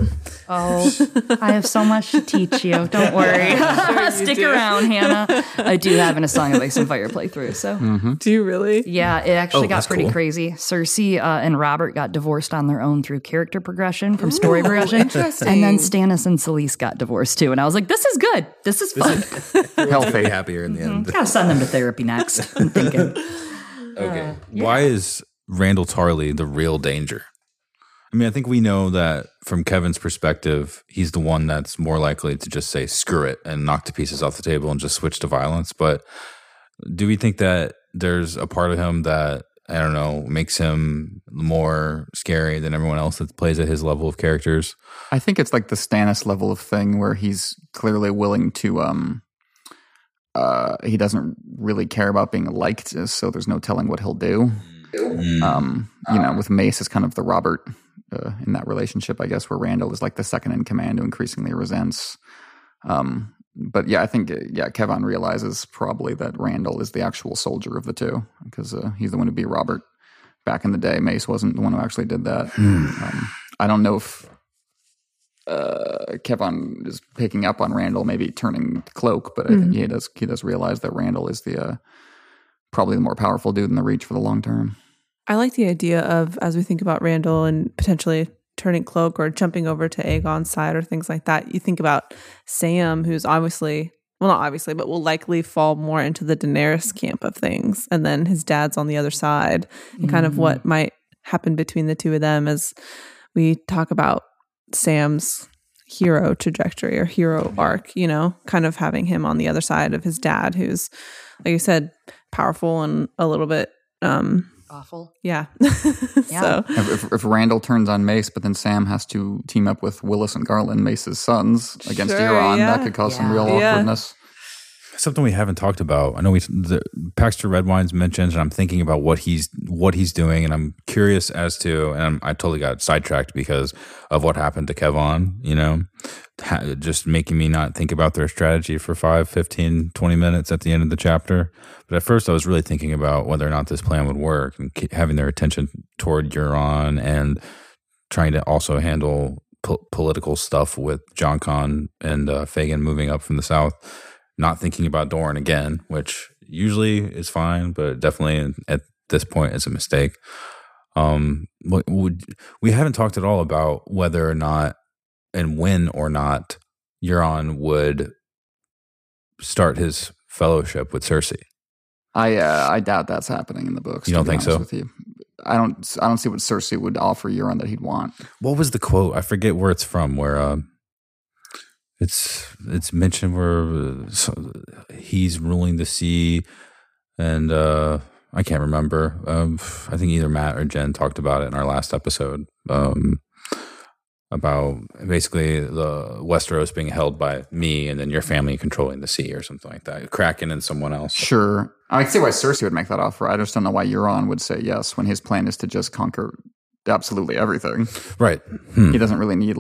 Oh, I have so much to teach you. Don't worry. Sure stick around, Hannah. I do have an A Song of Ice and Fire playthrough, so. Mm-hmm. Do you really? Yeah, it actually got pretty crazy. Cersei and Robert got divorced on their own through character progression from story progression. Interesting. And then Stannis and Selyse got divorced, too. And I was like, this is good. This is fun. Healthy, happier in the end. Gotta send them to therapy next, I'm thinking. Okay. Why is Randyll Tarly the real danger? I mean, I think we know that from Kevin's perspective, he's the one that's more likely to just say, screw it, and knock the pieces off the table and just switch to violence. But do we think that there's a part of him that, I don't know, makes him more scary than everyone else that plays at his level of characters? I think it's like the Stannis level of thing where he's clearly willing to he doesn't really care about being liked, so there's no telling what he'll do. With Mace as kind of the Robert in that relationship, I guess, where Randyll is like the second in command who increasingly resents. But yeah, I think Kevan realizes probably that Randyll is the actual soldier of the two because he's the one who beat Robert back in the day. Mace wasn't the one who actually did that. I don't know if Kevan is picking up on Randyll, maybe turning cloak, but I think he does realize that Randyll is the probably the more powerful dude in the Reach for the long term. I like the idea of, as we think about Randyll and potentially turning cloak or jumping over to Aegon's side or things like that, you think about Sam, who's obviously, well, not obviously, but will likely fall more into the Daenerys camp of things. And then his dad's on the other side and kind of what might happen between the two of them as we talk about Sam's hero trajectory or hero arc, you know, kind of having him on the other side of his dad, who's, like you said, powerful and a little bit awful. Yeah. So if Randyll turns on Mace, but then Sam has to team up with Willis and Garland, Mace's sons, against Euron, that could cause some real awkwardness. Something we haven't talked about. I know the Paxter Redwine's mentioned, and I'm thinking about what he's doing, and I'm curious as to, and I totally got sidetracked because of what happened to Kevan, you know, just making me not think about their strategy for 5, 15, 20 minutes at the end of the chapter. But at first I was really thinking about whether or not this plan would work and having their attention toward Euron and trying to also handle political stuff with Jon Con and Fagin moving up from the south. Not thinking about Dorne again, which usually is fine, but definitely at this point it's a mistake. We haven't talked at all about whether or not and when or not Euron would start his fellowship with Cersei. I doubt that's happening in the books. You don't think so? With you. I don't see what Cersei would offer Euron that he'd want. What was the quote? I forget where it's from. Where. It's mentioned where he's ruling the sea, and I can't remember. I think either Matt or Jen talked about it in our last episode about basically the Westeros being held by me and then your family controlling the sea or something like that. Kraken and someone else. Sure. I can see why Cersei would make that offer. I just don't know why Euron would say yes when his plan is to just conquer absolutely everything. Right. He doesn't really need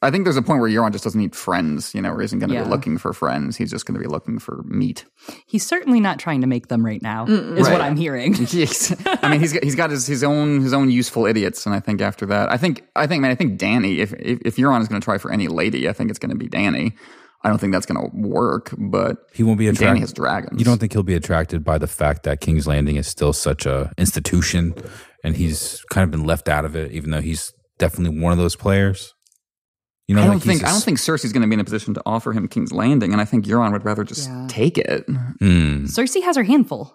I think there's a point where Euron just doesn't need friends, where he isn't going to be looking for friends. He's just going to be looking for meat. He's certainly not trying to make them right now, is what I'm hearing. I mean, he's got his own useful idiots, and I think after that, I think Dany. If Euron is going to try for any lady, I think it's going to be Dany. I don't think that's going to work, but he won't be attracted. Dany has dragons. You don't think he'll be attracted by the fact that King's Landing is still such a institution, and he's kind of been left out of it, even though he's definitely one of those players. I don't think Cersei's going to be in a position to offer him King's Landing, and I think Euron would rather just take it. Cersei has her handful.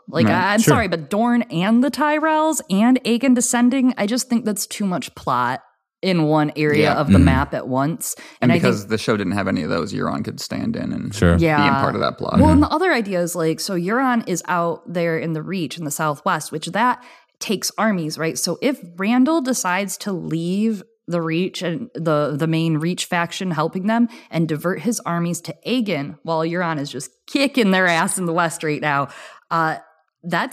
Sorry, but Dorne and the Tyrells and Aegon descending, I just think that's too much plot in one area of the map at once. And because the show didn't have any of those, Euron could stand in and be in part of that plot. Well, and the other idea is Euron is out there in the Reach in the Southwest, which that takes armies, right? So if Randyll decides to leave the Reach and the main Reach faction helping them and divert his armies to Aegon while Euron is just kicking their ass in the West right now. That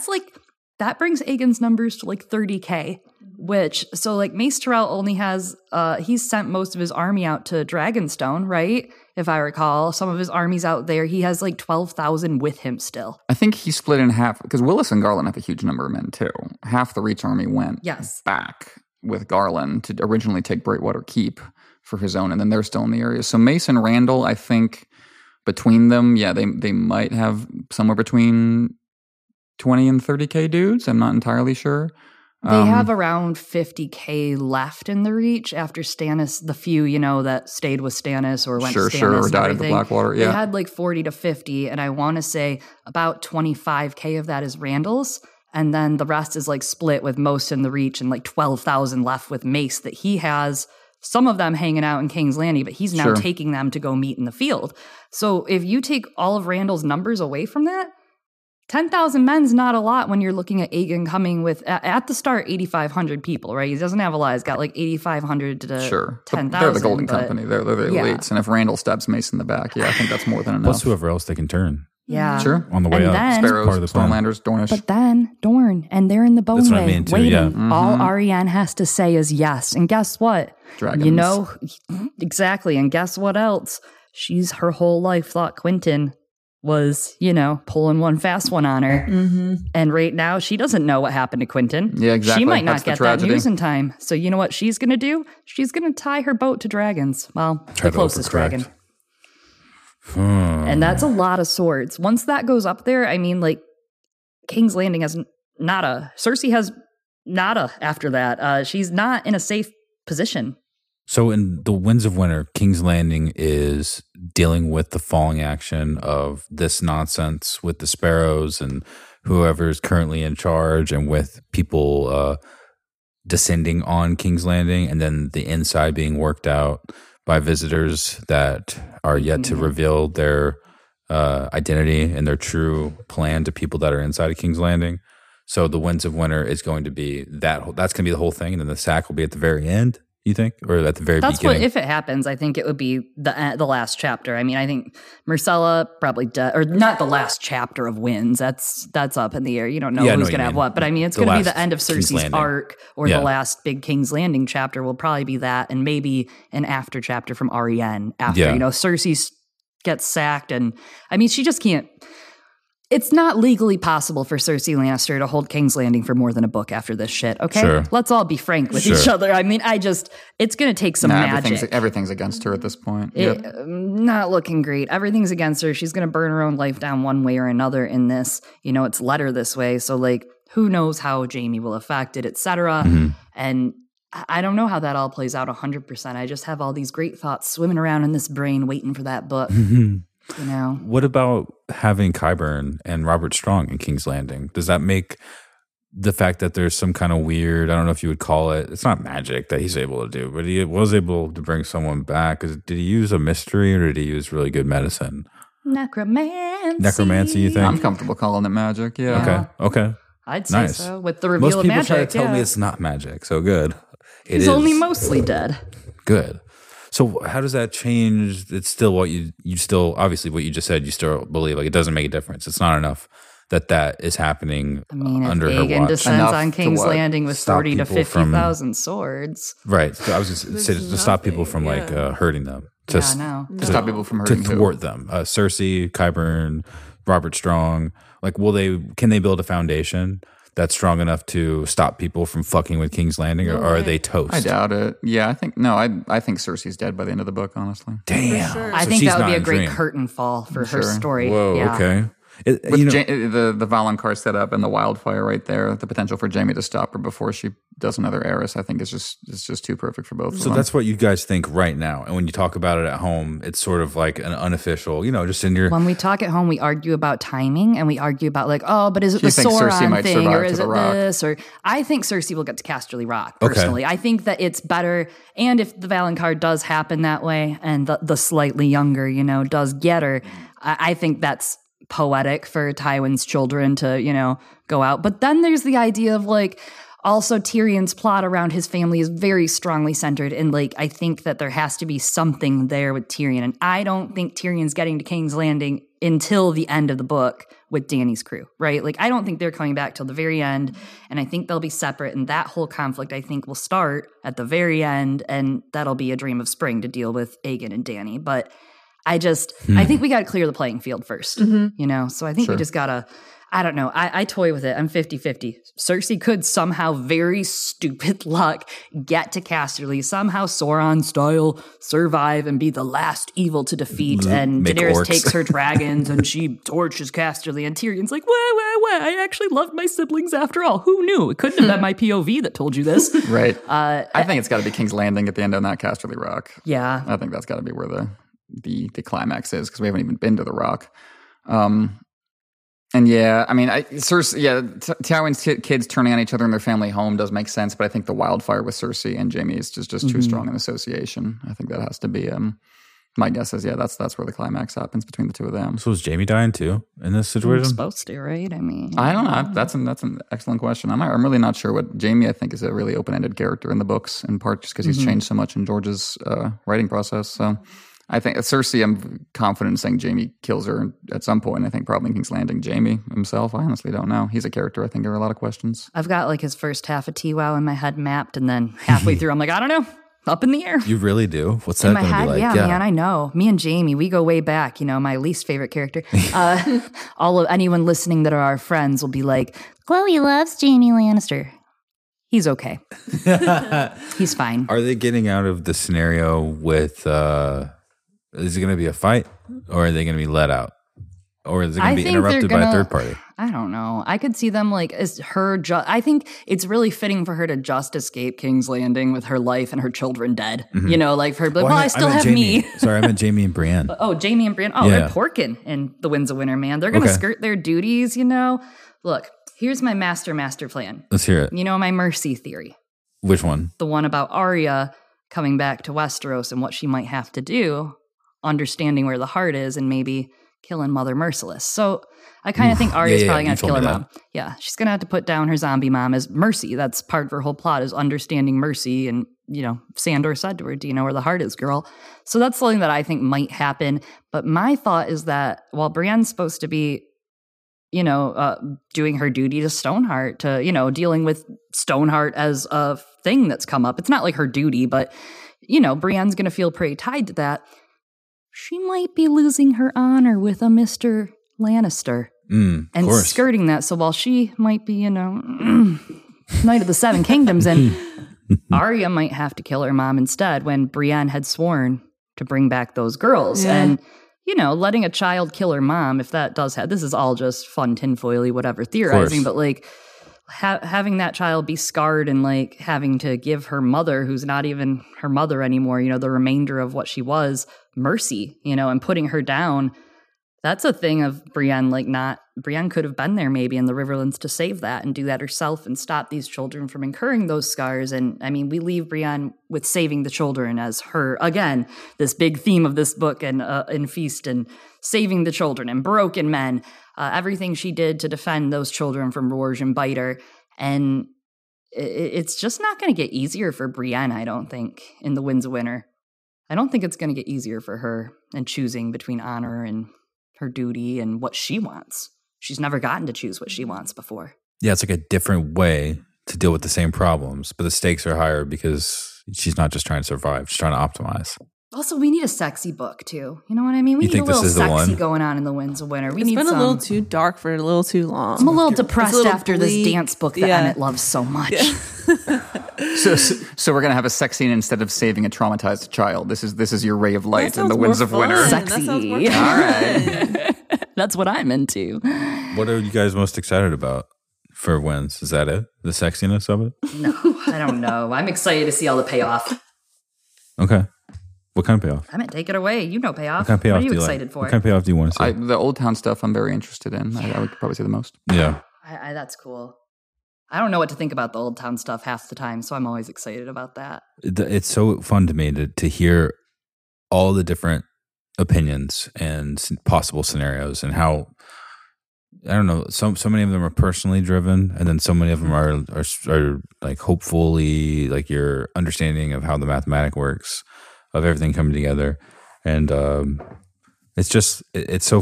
brings Aegon's numbers to 30,000, which Mace Tyrell only has, he's sent most of his army out to Dragonstone, right? If I recall, some of his armies out there, he has 12,000 with him still. I think he split in half because Willis and Garland have a huge number of men too. Half the Reach army went back with Garland to originally take Breitwater Keep for his own, and then they're still in the area. So Mace and Randyll, I think, between them, they might have somewhere between 20 and 30,000 dudes. I'm not entirely sure. They have around 50,000 left in the Reach after Stannis, the few, that stayed with Stannis or went to Stannis. Or died at the Blackwater, They had 40 to 50, and I want to say about 25,000 of that is Randall's. And then the rest is split with most in the Reach and 12,000 left with Mace that he has. Some of them hanging out in King's Landing, but he's now taking them to go meet in the field. So if you take all of Randall's numbers away from that, 10,000 men's not a lot when you're looking at Aegon coming with, at the start, 8,500 people, right? He doesn't have a lot. He's got 8,500 to 10,000. They're the golden company. They're the elites. And if Randyll stabs Mace in the back, I think that's more than enough. Plus whoever else they can turn. Yeah. Sure. On the way up. Sparrows, Stormlanders, Dornish. But then Dorne, and they're in the Bone Way waiting. Yeah. Mm-hmm. All Arianne has to say is yes. And guess what? Dragons. You know, exactly. And guess what else? She's her whole life thought Quentin was, you know, pulling one fast one on her. Mm-hmm. And right now, she doesn't know what happened to Quentin. Yeah, exactly. She might not get that news in time. So you know what she's going to do? She's going to tie her boat to dragons. Well, the closest dragon. And that's a lot of swords. Once that goes up there, I mean, like, King's Landing has nada. Cersei has nada after that. She's not in a safe position. So in The Winds of Winter, King's Landing is dealing with the falling action of this nonsense with the Sparrows and whoever is currently in charge and with people descending on King's Landing, and then the inside being worked out by visitors that are yet to reveal their identity and their true plan to people that are inside of King's Landing. So The Winds of Winter is going to be that's going to be the whole thing, and then the sack will be at the very end. You think? Or at the very beginning? That's what, if it happens, I think it would be the last chapter. I mean, I think Myrcella probably or not the last chapter of Winds. That's up in the air. You don't know who's going to have what. But I mean, it's going to be the end of Cersei's arc or the last big King's Landing chapter will probably be that. And maybe an after chapter from Arianne after, you know, Cersei gets sacked. And I mean, she just can't. It's not legally possible for Cersei Lannister to hold King's Landing for more than a book after this shit, okay? Sure. Let's all be frank with each other. I mean, it's going to take some magic. Everything's against her at this point. Not looking great. Everything's against her. She's going to burn her own life down one way or another in this. You know, it's led her this way. So, like, who knows how Jaime will affect it, et cetera. Mm-hmm. And I don't know how that all plays out 100%. I just have all these great thoughts swimming around in this brain waiting for that book. Mm-hmm. You know. What about having Qyburn and Robert Strong in King's Landing? Does that make the fact that there's some kind of weird, I don't know if you would call it, it's not magic that he's able to do, but he was able to bring someone back. Did he use a mystery or did he use really good medicine? Necromancy. Necromancy, you think? I'm comfortable calling it magic, yeah. Okay. I'd say so. With the reveal of magic, most people try to tell me it's not magic, so good. He's only mostly dead. Good. So how does that change? It's still what you still, obviously what you just said, you still believe, like, it doesn't make a difference. It's not enough that is happening under her watch. I mean, if Aegon descends on King's Landing with 30 to 50,000 swords. Right. So I was just going to say to stop people from like hurting them. To stop people from hurting them. To thwart them. Cersei, Qyburn, Robert Strong. Like, can they build a foundation that's strong enough to stop people from fucking with King's Landing, or are they toast? I doubt it. Yeah, I think Cersei's dead by the end of the book, honestly. Damn. Sure. I think that would be a great curtain fall for her story. Whoa, yeah. Okay. The Valonqar setup and the wildfire right there, the potential for Jaime to stop her before she does another Aerys, I think it's just too perfect for both of them. So that's what you guys think right now. And when you talk about it at home, it's sort of like an unofficial, you know, just in your... When we talk at home, we argue about timing and we argue about like, oh, but is it the Sauron thing or is it this? Or I think Cersei will get to Casterly Rock, personally. Okay. I think that it's better. And if the Valonqar does happen that way and the slightly younger, you know, does get her, I think that's poetic for Tywin's children to, you know, go out. But then there's the idea of like, also Tyrion's plot around his family is very strongly centered. And like, I think that there has to be something there with Tyrion. And I don't think Tyrion's getting to King's Landing until the end of the book with Dany's crew, right? Like, I don't think they're coming back till the very end. And I think they'll be separate. And that whole conflict, I think, will start at the very end. And that'll be a dream of spring to deal with Aegon and Dany. But I think we got to clear the playing field first, you know? So I think we just got to, I don't know. I toy with it. I'm 50-50. Cersei could somehow, very stupid luck, get to Casterly, somehow Sauron style, survive and be the last evil to defeat. And Daenerys takes her dragons and she torches Casterly. And Tyrion's like, wah, I actually loved my siblings after all. Who knew? It couldn't have been my POV that told you this. Right. I think it's got to be King's Landing at the end on that Casterly Rock. Yeah. I think that's got to be where the climax is, because we haven't even been to the rock. And yeah, I mean, Tywin's kids turning on each other in their family home does make sense, but I think the wildfire with Cersei and Jaime is just too strong an association. I think that has to be, my guess is, that's where the climax happens between the two of them. So is Jaime dying too in this situation? He's supposed to, right? I mean, I don't know. That's an excellent question. I'm really not sure. What Jaime, I think, is a really open-ended character in the books, in part just because he's changed so much in George's writing process, so... I think Cersei, I'm confident in saying Jaime kills her at some point. I think probably in King's Landing. Jaime himself, I honestly don't know. He's a character. I think there are a lot of questions. I've got like his first half of TWOW in my head mapped, and then halfway through, I'm like, I don't know. Up in the air. You really do? What's that going to be like? Yeah, man, I know. Me and Jaime, we go way back. You know, my least favorite character. All of anyone listening that are our friends will be like, Chloe loves Jaime Lannister. He's okay. He's fine. Are they getting out of the scenario with? Is it going to be a fight, or are they going to be let out, or is it going to be interrupted by a third party? I don't know. I could see them like as her. I think it's really fitting for her to just escape King's Landing with her life and her children dead. Mm-hmm. You know, like for her. Well, I still have Jaime. Me. Sorry, I meant Jaime and Brienne. Oh, Jaime and Brienne. Oh, yeah. They're porking in the Winds of Winter, man. They're going to skirt their duties. You know, look. Here's my master plan. Let's hear it. You know my mercy theory. Which one? The one about Arya coming back to Westeros and what she might have to do, understanding where the heart is, and maybe killing Mother Merciless. So I kind of think Arya's probably going to kill her mom. Yeah, she's going to have to put down her zombie mom as mercy. That's part of her whole plot is understanding mercy. And, you know, Sandor said to her, do you know where the heart is, girl? So that's something that I think might happen. But my thought is that while Brienne's supposed to be, you know, doing her duty to Stoneheart, to, you know, dealing with Stoneheart as a thing that's come up. It's not like her duty, but, you know, Brienne's going to feel pretty tied to that. She might be losing her honor with a Mr. Lannister and course. Skirting that. So while she might be, you know, Knight of the Seven Kingdoms, and Arya might have to kill her mom instead when Brienne had sworn to bring back those girls. Yeah. And you know, letting a child kill her mom, if that does happen, this is all just fun, tinfoily, whatever, theorizing, but like having that child be scarred and like having to give her mother, who's not even her mother anymore, you know, the remainder of what she was, mercy, you know, and putting her down. That's a thing of Brienne, like Brienne could have been there maybe in the Riverlands to save that and do that herself and stop these children from incurring those scars. And I mean, we leave Brienne with saving the children as her, again, this big theme of this book and Feast and saving the children and broken men, everything she did to defend those children from Rorge and Biter. And it's just not going to get easier for Brienne, I don't think, in the Winds of Winter. I don't think it's going to get easier for her in choosing between honor and her duty and what she wants. She's never gotten to choose what she wants before. Yeah, it's like a different way to deal with the same problems, but the stakes are higher because she's not just trying to survive, she's trying to optimize. Also, we need a sexy book, too. You know what I mean? We need a little sexy going on in the Winds of Winter. It's been a little too dark for a little too long. I'm a little depressed after this dance book that Emmett loves so much. Yeah. So we're going to have a sex scene instead of saving a traumatized child. This is your ray of light in the Winds of Winter. Sexy. All right. That's what I'm into. What are you guys most excited about for Winds? Is that it? The sexiness of it? No, I don't know. I'm excited to see all the payoff. Okay. What kind of payoff? I meant take it away. You know payoff. What kind of payoff what are you excited like? For? What kind of payoff do you want to see? The Old Town stuff I'm very interested in. Yeah. I would probably say the most. Yeah. That's cool. I don't know what to think about the Old Town stuff half the time, so I'm always excited about that. It's so fun to me to hear all the different opinions and possible scenarios and how, I don't know, so many of them are personally driven, and then so many of them are like hopefully like your understanding of how the mathematic works. Of everything coming together, and it's just it's so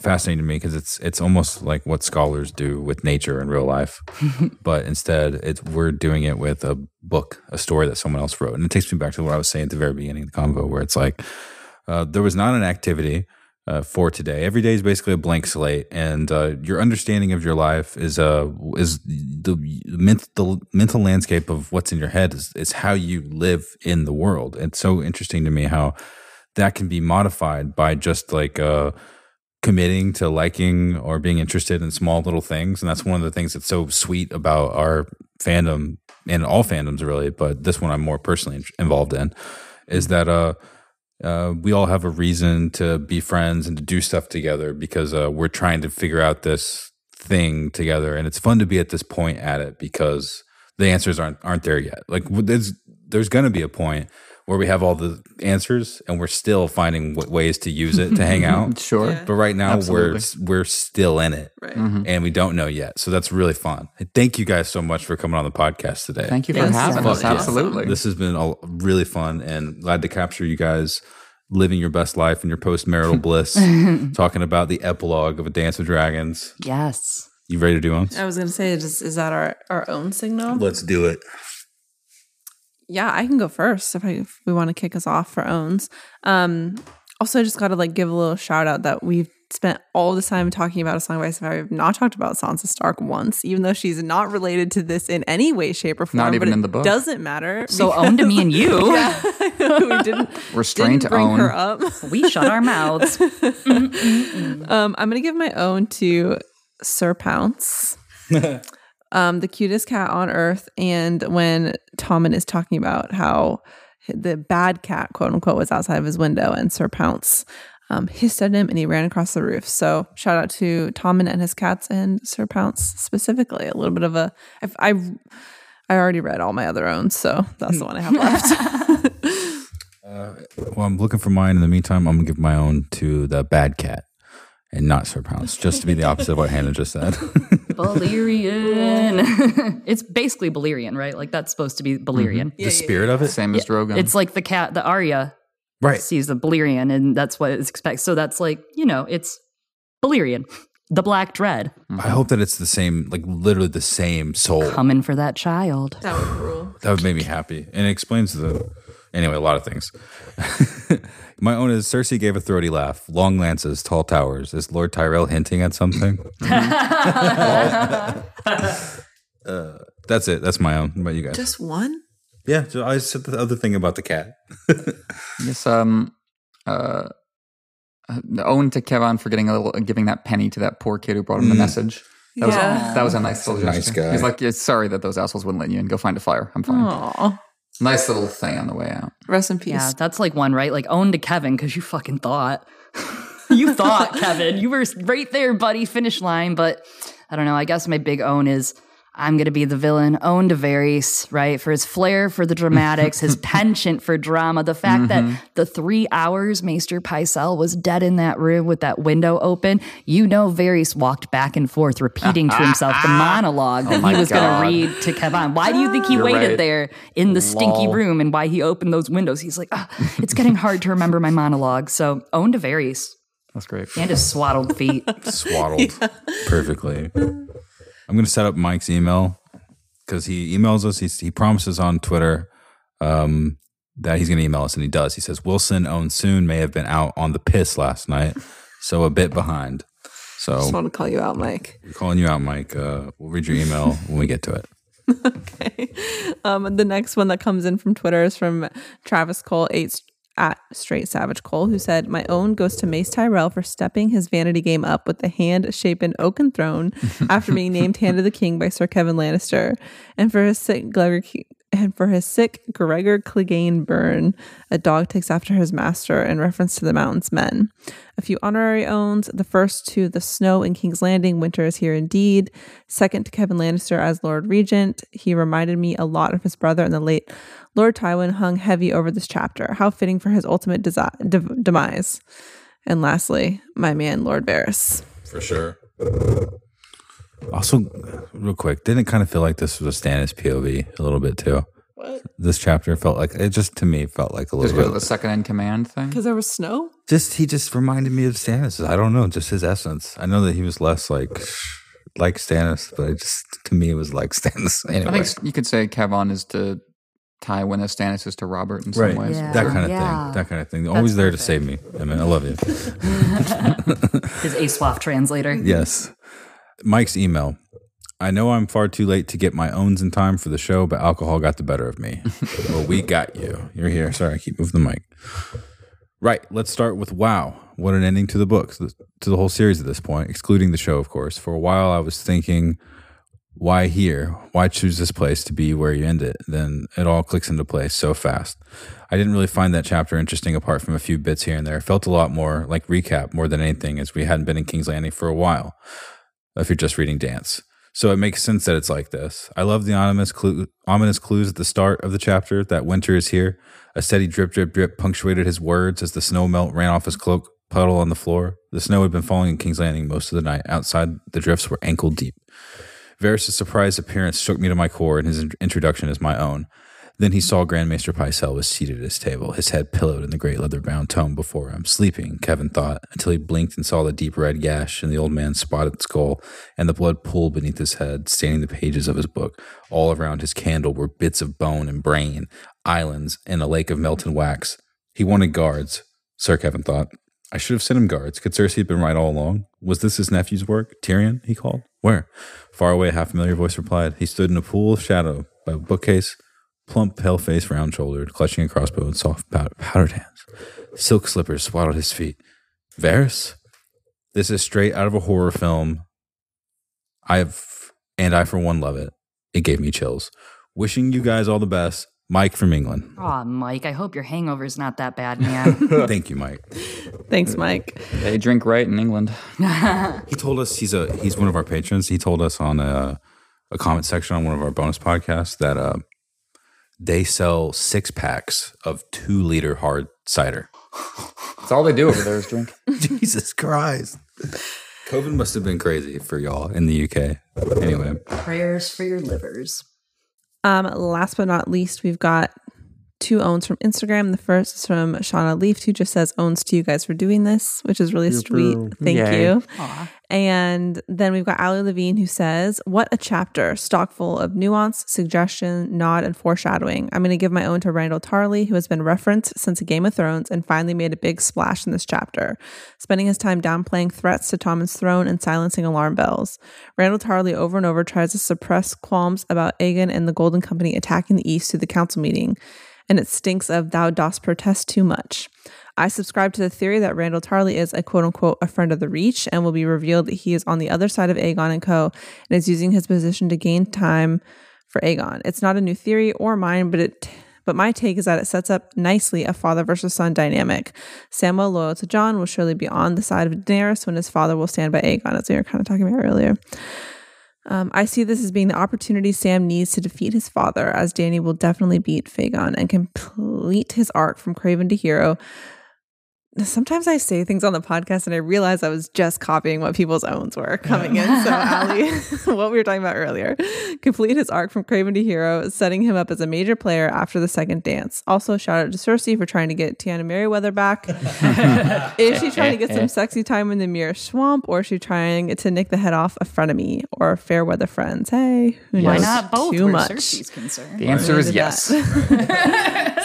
fascinating to me because it's almost like what scholars do with nature in real life, but instead we're doing it with a book, a story that someone else wrote, and it takes me back to what I was saying at the very beginning of the convo, where it's like there was not an activity for today. Every day is basically a blank slate, and your understanding of your life is the mental landscape of what's in your head is how you live in the world. It's so interesting to me how that can be modified by just like committing to liking or being interested in small little things. And that's one of the things that's so sweet about our fandom and all fandoms really, but this one I'm more personally involved in, is that we all have a reason to be friends and to do stuff together because we're trying to figure out this thing together, and it's fun to be at this point at it because the answers aren't there yet. Like there's going to be a point where we have all the answers and we're still finding ways to use it to hang out. Sure, yeah. But right now we're still in it, right. Mm-hmm. And we don't know yet. So that's really fun. Thank you guys so much for coming on the podcast today. Thank you for having us. Absolutely, this has been all really fun and glad to capture you guys living your best life in your post-marital bliss, talking about the epilogue of A Dance of Dragons. Yes. You ready to do one? I was going to say, is that our own signal? Let's do it. Yeah, I can go first if we want to kick us off for owns. Also, I just got to give a little shout out that we've spent all this time talking about A Song of Ice and Fire. We've not talked about Sansa Stark once, even though she's not related to this in any way, shape, or form. Not even in the book. Doesn't matter. So own to me and you. Yeah, we didn't. Restrained to bring own. Her up. We shut our mouths. I'm going to give my own to Sir Pounce. The cutest cat on earth. And when Tommen is talking about how the bad cat, quote unquote, was outside of his window and Sir Pounce hissed at him and he ran across the roof. So shout out to Tommen and his cats and Sir Pounce specifically. A little bit of a... I already read all my other owns, so that's the one I have left. Well, I'm looking for mine. In the meantime, I'm going to give my own to the bad cat and not Sir Pounce, just to be the opposite of what Hannah just said. Balerion. It's basically Balerion, right? Like that's supposed to be Balerion. Mm-hmm. Yeah, the spirit of it? Same as Drogon. It's like the cat, the Arya. Right. Sees the Balerion, and that's what it's expected. So that's it's Balerion, the Black Dread. Mm-hmm. I hope that it's the same, literally the same soul. Coming for that child. That would rule. That would make me happy. And it explains anyway, a lot of things. My own is Cersei gave a throaty laugh. Long lances, tall towers. Is Lord Tyrell hinting at something? That's it. That's my own. What about you guys? Just one? Yeah. So I said the other thing about the cat. Yes. Own to Kevan for giving that penny to that poor kid who brought him the message. That was a nice little gesture. Nice guy. He's like, sorry that those assholes wouldn't let you in. Go find a fire. I'm fine. Aww. Nice little thing on the way out. Rest in peace. Yeah, that's one, right? Own to Kevan because you fucking thought. You thought, Kevan. You were right there, buddy, finish line. But I don't know. I guess my big own is I'm going to be the villain. Own to Varys, right? For his flair for the dramatics, his penchant for drama. The fact that the 3 hours Maester Pycelle was dead in that room with that window open. Varys walked back and forth repeating to himself the monologue that he was going to read to Kevan. Why do you think he waited there in the stinky room and why he opened those windows? He's like, it's getting hard to remember my monologue. So own to Varys. That's great. And his swaddled feet. Swaddled. Yeah. Perfectly. I'm going to set up Mike's email because he emails us. He promises on Twitter that he's going to email us, and he does. He says, Wilson owns soon may have been out on the piss last night, so a bit behind. So I just want to call you out, Mike. We're calling you out, Mike. We'll read your email when we get to it. Okay. The next one that comes in from Twitter is from Travis Cole, 8th. At Straight Savage Cole, who said, my own goes to Mace Tyrell for stepping his vanity game up with the hand-shapen oaken throne after being named Hand of the King by Sir Kevan Lannister, and for his sick Gregor Clegane burn, a dog takes after his master, in reference to the Mountain's Men. A few honorary owns, the first to the snow in King's Landing, winter is here indeed. Second to Kevan Lannister as Lord Regent. He reminded me a lot of his brother, and the late Lord Tywin hung heavy over this chapter. How fitting for his ultimate demise. And lastly, my man, Lord Varys. For sure. Also, real quick, didn't it kind of feel like this was a Stannis POV a little bit too? What? This chapter felt like, it just to me felt like a little bit. Just the second in command thing? Because there was snow? He just reminded me of Stannis. I don't know, just his essence. I know that he was less like Stannis, but to me it was like Stannis. Anyway. I think you could say Kevan is to Tywin as Stannis is to Robert in some ways. Yeah. That kind of thing. That's always there to save me. I mean, I love you. His ASWAF translator. Yes. Mike's email. I know I'm far too late to get my owns in time for the show, but alcohol got the better of me. Well, we got you. You're here. Sorry, I keep moving the mic. Right, let's start with wow. What an ending to the book, to the whole series at this point, excluding the show, of course. For a while, I was thinking, why here? Why choose this place to be where you end it? Then it all clicks into place so fast. I didn't really find that chapter interesting apart from a few bits here and there. It felt a lot more like recap more than anything, as we hadn't been in King's Landing for a while. If you're just reading Dance. So it makes sense that it's like this. I love the ominous clues at the start of the chapter that winter is here. A steady drip, drip, drip punctuated his words as the snow melt ran off his cloak puddle on the floor. The snow had been falling in King's Landing most of the night. Outside, the drifts were ankle deep. Varys' surprised appearance shook me to my core, and his introduction is my own. Then he saw Grandmaster Pycelle was seated at his table, his head pillowed in the great leather-bound tome before him. Sleeping, Kevan thought, until he blinked and saw the deep red gash in the old man's spotted skull and the blood pool beneath his head, staining the pages of his book. All around his candle were bits of bone and brain, islands, and a lake of melted wax. He wanted guards, Sir Kevan thought. I should have sent him guards. Could Cersei have been right all along? Was this his nephew's work? Tyrion, he called. Where? Far away, a half-familiar voice replied. He stood in a pool of shadow by a bookcase, plump, pale-faced, round-shouldered, clutching a crossbow with soft, powdered hands. Silk slippers swaddled his feet. Varys? This is straight out of a horror film. I, for one, love it. It gave me chills. Wishing you guys all the best. Mike from England. Aw, Mike, I hope your hangover's not that bad, man. Thank you, Mike. Thanks, Mike. They drink right in England. He told us he's one of our patrons. He told us on a comment section on one of our bonus podcasts that they sell 6-packs of 2-liter hard cider. That's all they do over there is drink. Jesus Christ. COVID must have been crazy for y'all in the UK. Anyway. Prayers for your livers. Last but not least, we've got 2 owns from Instagram. The first is from Shauna Leaf, who just says owns to you guys for doing this, which is really sweet. Thank you. Aww. And then we've got Allie Levine, who says, what a chapter, stock full of nuance, suggestion, nod, and foreshadowing. I'm going to give my own to Randyll Tarly, who has been referenced since Game of Thrones and finally made a big splash in this chapter, spending his time downplaying threats to Tommen's throne and silencing alarm bells. Randyll Tarly over and over tries to suppress qualms about Aegon and the Golden Company attacking the East through the council meeting, and it stinks of thou dost protest too much. I subscribe to the theory that Randyll Tarly is a quote-unquote a friend of the Reach and will be revealed that he is on the other side of Aegon and co. and is using his position to gain time for Aegon. It's not a new theory or mine, but my take is that it sets up nicely a father versus son dynamic. Samwell, loyal to Jon, will surely be on the side of Daenerys when his father will stand by Aegon, as we were kind of talking about earlier. I see this as being the opportunity Sam needs to defeat his father, as Dany will definitely beat Fagon and complete his arc from Craven to hero. Sometimes I say things on the podcast and I realize I was just copying what people's owns were coming in. So, Allie, what we were talking about earlier, complete his arc from Craven to hero, setting him up as a major player after the second dance. Also, shout out to Cersei for trying to get Taena Merryweather back. Is she trying to get some sexy time in the Mirror Swamp, or is she trying to nick the head off a frenemy or fair weather friends? Hey, who knows? Why not both? Too much. Cersei's concerned. The answer is yes.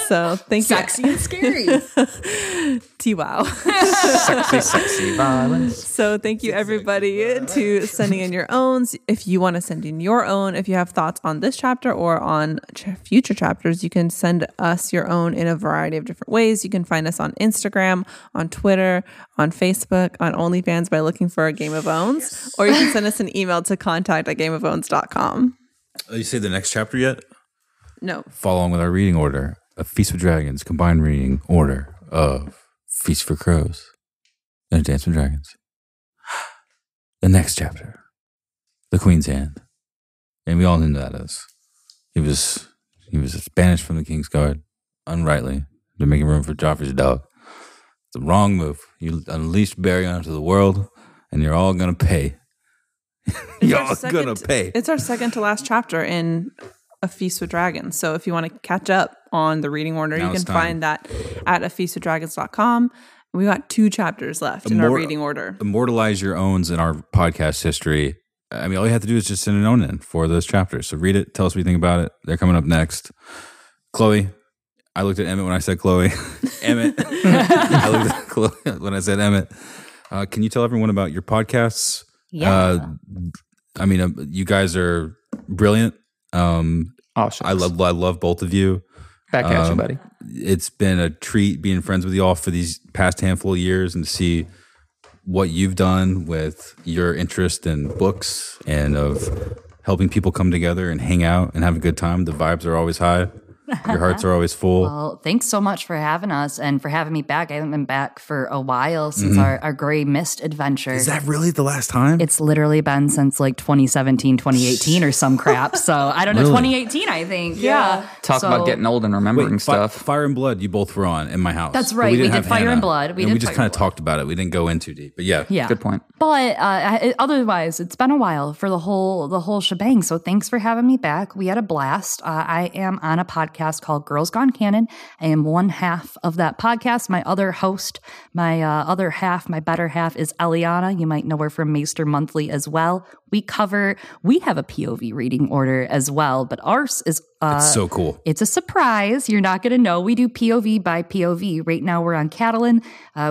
So, thank sexy you. Sexy and scary. Wow. Sexy, sexy violence. So thank you, everybody, to sending in your owns. If you want to send in your own, if you have thoughts on this chapter or on future chapters, you can send us your own in a variety of different ways. You can find us on Instagram, on Twitter, on Facebook, on OnlyFans by looking for a Game of Owns. Yes. Or you can send us an email to contact@gameofowns.com. You say the next chapter yet? No. Following with our reading order, a Feast of Dragons combined reading order of Feast for Crows and A Dance of Dragons. The next chapter, The Queen's Hand. And we all knew that is. He was banished from the King's Guard, unrightly, to make room for Joffrey's dog. It's the wrong move. You unleashed Baryon onto the world, and you're all going to pay. It's our second to last chapter in A Feast with Dragons. So if you want to catch up on the reading order, you can find that at afeastofdragons.com. We got 2 chapters left in our reading order. Immortalize your owns in our podcast history. I mean, all you have to do is just send an own in for those chapters. So read it. Tell us what you think about it. They're coming up next. Chloe. I looked at Emmett when I said Chloe. Emmett. I looked at Chloe when I said Emmett. Can you tell everyone about your podcasts? Yeah. I mean, you guys are brilliant. Oh, shucks. I love both of you. Back at you, buddy. It's been a treat being friends with you all for these past handful of years, and to see what you've done with your interest in books and of helping people come together and hang out and have a good time. The vibes are always high. Your hearts are always full. Well, thanks so much for having us and for having me back. I haven't been back for a while since our Grey Mist adventure. Is that really the last time? It's literally been since like 2017, 2018 or some crap. So I don't know, really? 2018, I think. Yeah. Talk about getting old and remembering stuff. Fire and Blood, you both were on in my house. That's right. We did Fire and Blood. We just kind of talked about it. We didn't go in too deep. But yeah. Good point. But otherwise, it's been a while for the whole shebang. So thanks for having me back. We had a blast. I am on a podcast podcast called Girls Gone Canon. I am one half of that podcast. My other host, my other half, my better half is Eliana. You might know her from Maester Monthly as well. We have a POV reading order as well, but ours is it's so cool. It's a surprise. You're not going to know. We do POV by POV. Right now we're on Catelyn.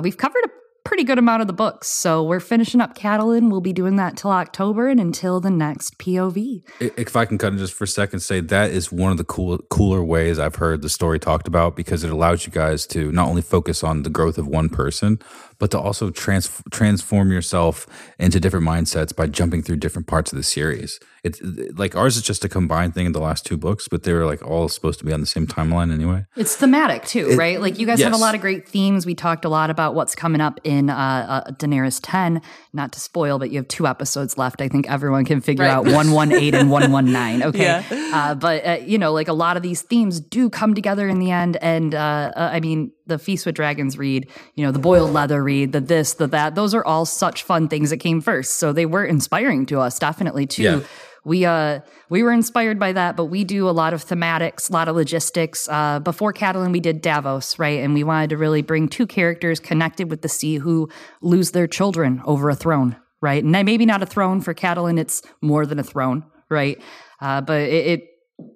We've covered a pretty good amount of the books. So we're finishing up Catelyn. We'll be doing that till October and until the next POV. If I can cut in just for a second, say that is one of the cooler ways I've heard the story talked about, because it allows you guys to not only focus on the growth of one person, but to also transform yourself into different mindsets by jumping through different parts of the series. It's like ours is just a combined thing in the last two books, but they were like all supposed to be on the same timeline anyway. It's thematic too, right? Like you guys have a lot of great themes. We talked a lot about what's coming up in Daenerys 10. Not to spoil, but you have two episodes left. I think everyone can figure out 118 and 119. Okay. Yeah. Like a lot of these themes do come together in the end. And the Feast with Dragons read, the boiled leather read, the this, the that. Those are all such fun things that came first. So they were inspiring to us, definitely, too. Yeah. We were inspired by that, but we do a lot of thematics, a lot of logistics. Before Catelyn, we did Davos, right? And we wanted to really bring two characters connected with the sea who lose their children over a throne, right? And maybe not a throne for Catelyn, it's more than a throne, right? But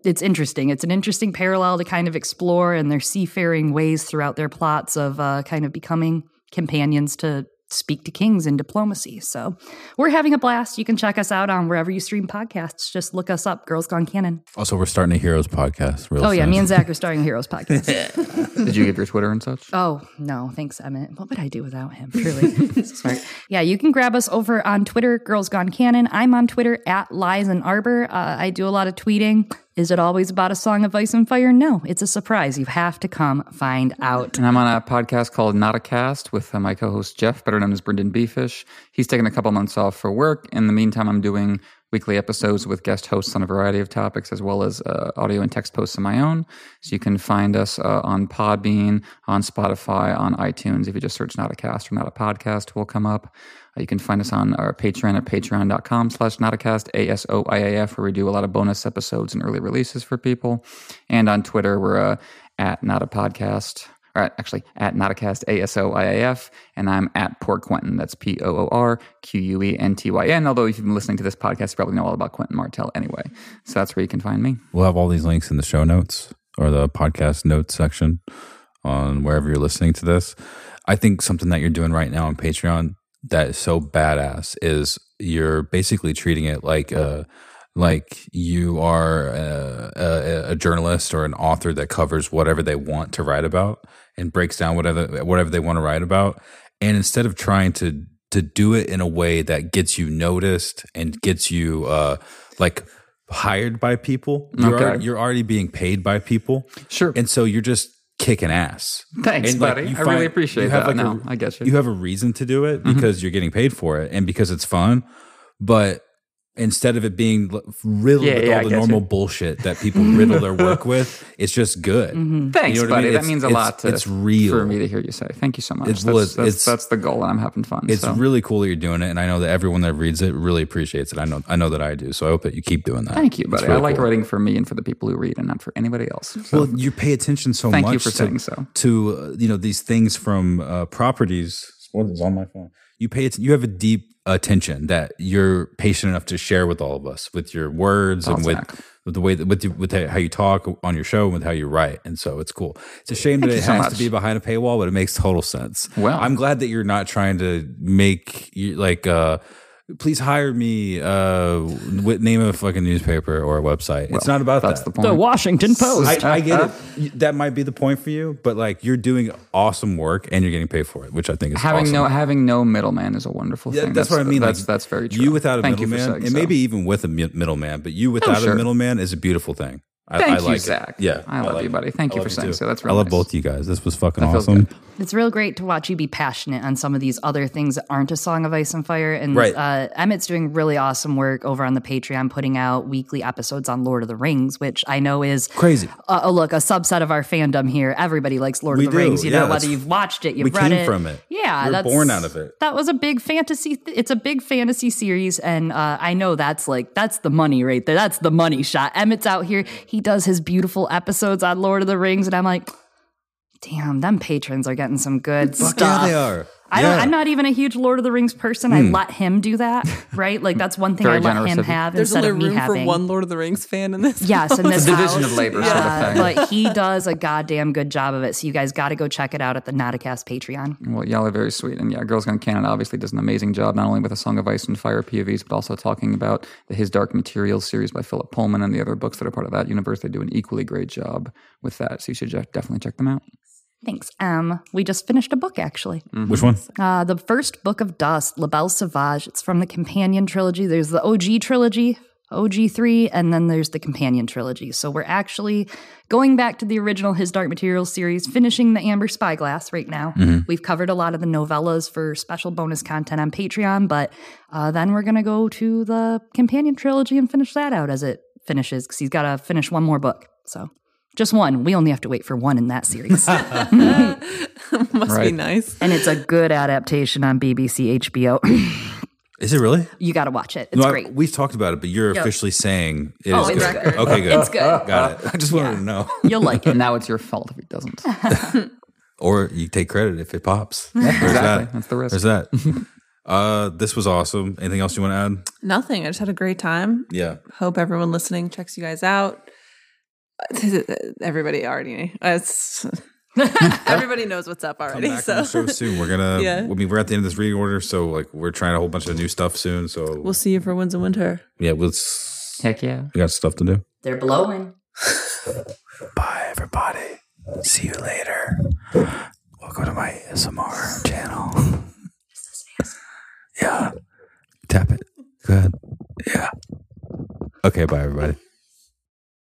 it's interesting. It's an interesting parallel to kind of explore and their seafaring ways throughout their plots of kind of becoming companions to speak to kings in diplomacy. So we're having a blast. You can check us out on wherever you stream podcasts. Just look us up, Girls Gone Canon. Also, we're starting a Heroes podcast. Yeah, me and Zach are starting a Heroes podcast. Did you give your Twitter and such? Oh, no. Thanks, Emmett. What would I do without him? Really? Smart. Yeah, you can grab us over on Twitter, Girls Gone Canon. I'm on Twitter @LiesAndArbor. I do a lot of tweeting. Is it always about A Song of Ice and Fire? No, it's a surprise. You have to come find out. And I'm on a podcast called Not a Cast with my co-host Jeff, better known as Brendan Beefish. He's taken a couple months off for work. In the meantime, I'm doing weekly episodes with guest hosts on a variety of topics, as well as audio and text posts of my own. So you can find us on Podbean, on Spotify, on iTunes. If you just search Not a Cast or Not a Podcast, we'll come up. You can find us on our Patreon at patreon.com/notacast, ASOIAF, where we do a lot of bonus episodes and early releases for people. And on Twitter, we're @notapodcast, or actually @notacast, ASOIAF, and I'm @PoorQuentin, that's POORQUENTYN, although if you've been listening to this podcast, you probably know all about Quentin Martell anyway. So that's where you can find me. We'll have all these links in the show notes, or the podcast notes section on wherever you're listening to this. I think something that you're doing right now on Patreon that is so badass is you're basically treating it like you are a journalist or an author that covers whatever they want to write about and breaks down whatever they want to write about. And instead of trying to do it in a way that gets you noticed and gets you hired by people, you're already being paid by people. Sure. And so you're just kicking ass. Thanks, buddy. I really appreciate that. I get you. You have a reason to do it because you're getting paid for it and because it's fun. But instead of it being riddled with all the normal bullshit that people riddle their work with, it's just good. Mm-hmm. Thanks, buddy. I mean? That means a lot. It's real for me to hear you say. Thank you so much. That's the goal, and I'm having fun. It's really cool that you're doing it, and I know that everyone that reads it really appreciates it. I know that I do. So I hope that you keep doing that. Thank you, buddy. Really cool. Writing for me and for the people who read, and not for anybody else. So. Well, you pay attention so much. Thank you for saying so. To these things from properties. What is on my phone? You have a deep attention that you're patient enough to share with all of us, with your words and with the way that with how you talk on your show and with how you write. And so it's cool. It's a shame that it has to be behind a paywall, but it makes total sense. Well, I'm glad that you're not trying to make please hire me with name of a fucking newspaper or a website. Well, it's not about that's that. The point. The Washington Post. I get it. That might be the point for you, but you're doing awesome work and you're getting paid for it, which I think is awesome. Having no middleman is a wonderful thing. That's what I mean. That's very true. You without a middleman, and maybe even with a middleman, but you without a middleman is a beautiful thing. Thank you, Zach. Yeah, I love you, buddy. Thank you for saying so. That's really nice. I love both you guys. This was fucking awesome. It's real great to watch you be passionate on some of these other things that aren't A Song of Ice and Fire. And Emmett's doing really awesome work over on the Patreon, putting out weekly episodes on Lord of the Rings, which I know is crazy. A subset of our fandom here. Everybody likes Lord of the Rings. Whether you've watched it, you've read it. We came from it. Yeah, we were born out of it. That was a big fantasy. It's a big fantasy series, and I know that's the money right there. That's the money shot. Emmett's out here. He does his beautiful episodes on Lord of the Rings, and I'm like, damn, them patrons are getting some good stuff. Yeah, they are. I'm not even a huge Lord of the Rings person. I let him do that, right? Like, that's one thing I let him have instead of me having. There's only room for one Lord of the Rings fan in this. Yes, in this house. It's a division of labor sort of thing. But he does a goddamn good job of it, so you guys got to go check it out at the Nauticast Patreon. Well, y'all are very sweet. And yeah, Girls Gone Canon obviously does an amazing job, not only with A Song of Ice and Fire POVs, but also talking about the His Dark Materials series by Philip Pullman and the other books that are part of that universe. They do an equally great job with that, so you should definitely check them out. Thanks. We just finished a book, actually. Mm-hmm. Which one? The first book of Dust, La Belle Sauvage. It's from the Companion Trilogy. There's the OG Trilogy, OG3, and then there's the Companion Trilogy. So we're actually going back to the original His Dark Materials series, finishing the Amber Spyglass right now. Mm-hmm. We've covered a lot of the novellas for special bonus content on Patreon, but then we're going to go to the Companion Trilogy and finish that out as it finishes, because he's got to finish one more book, so... Just one. We only have to wait for one in that series. Must be nice. And it's a good adaptation on BBC HBO. Is it really? You got to watch it. It's great. We've talked about it, but you're officially saying it's good. Okay, good. It's good. Got it. I just wanted to know. You'll like it. Now it's your fault if it doesn't. Or you take credit if it pops. Yeah, exactly. That's the risk. There's that. This was awesome. Anything else you want to add? Nothing. I just had a great time. Yeah. Hope everyone listening checks you guys out. Everybody already everybody knows what's up already. Come back on the show soon. We're gonna we're at the end of this reading order, so like we're trying a whole bunch of new stuff soon. So we'll see you for Winds of Winter. Yeah, heck yeah. We got stuff to do. They're blowing. Bye everybody. See you later. Welcome to my ASMR channel. Yeah. Tap it. Good. Yeah. Okay, bye everybody.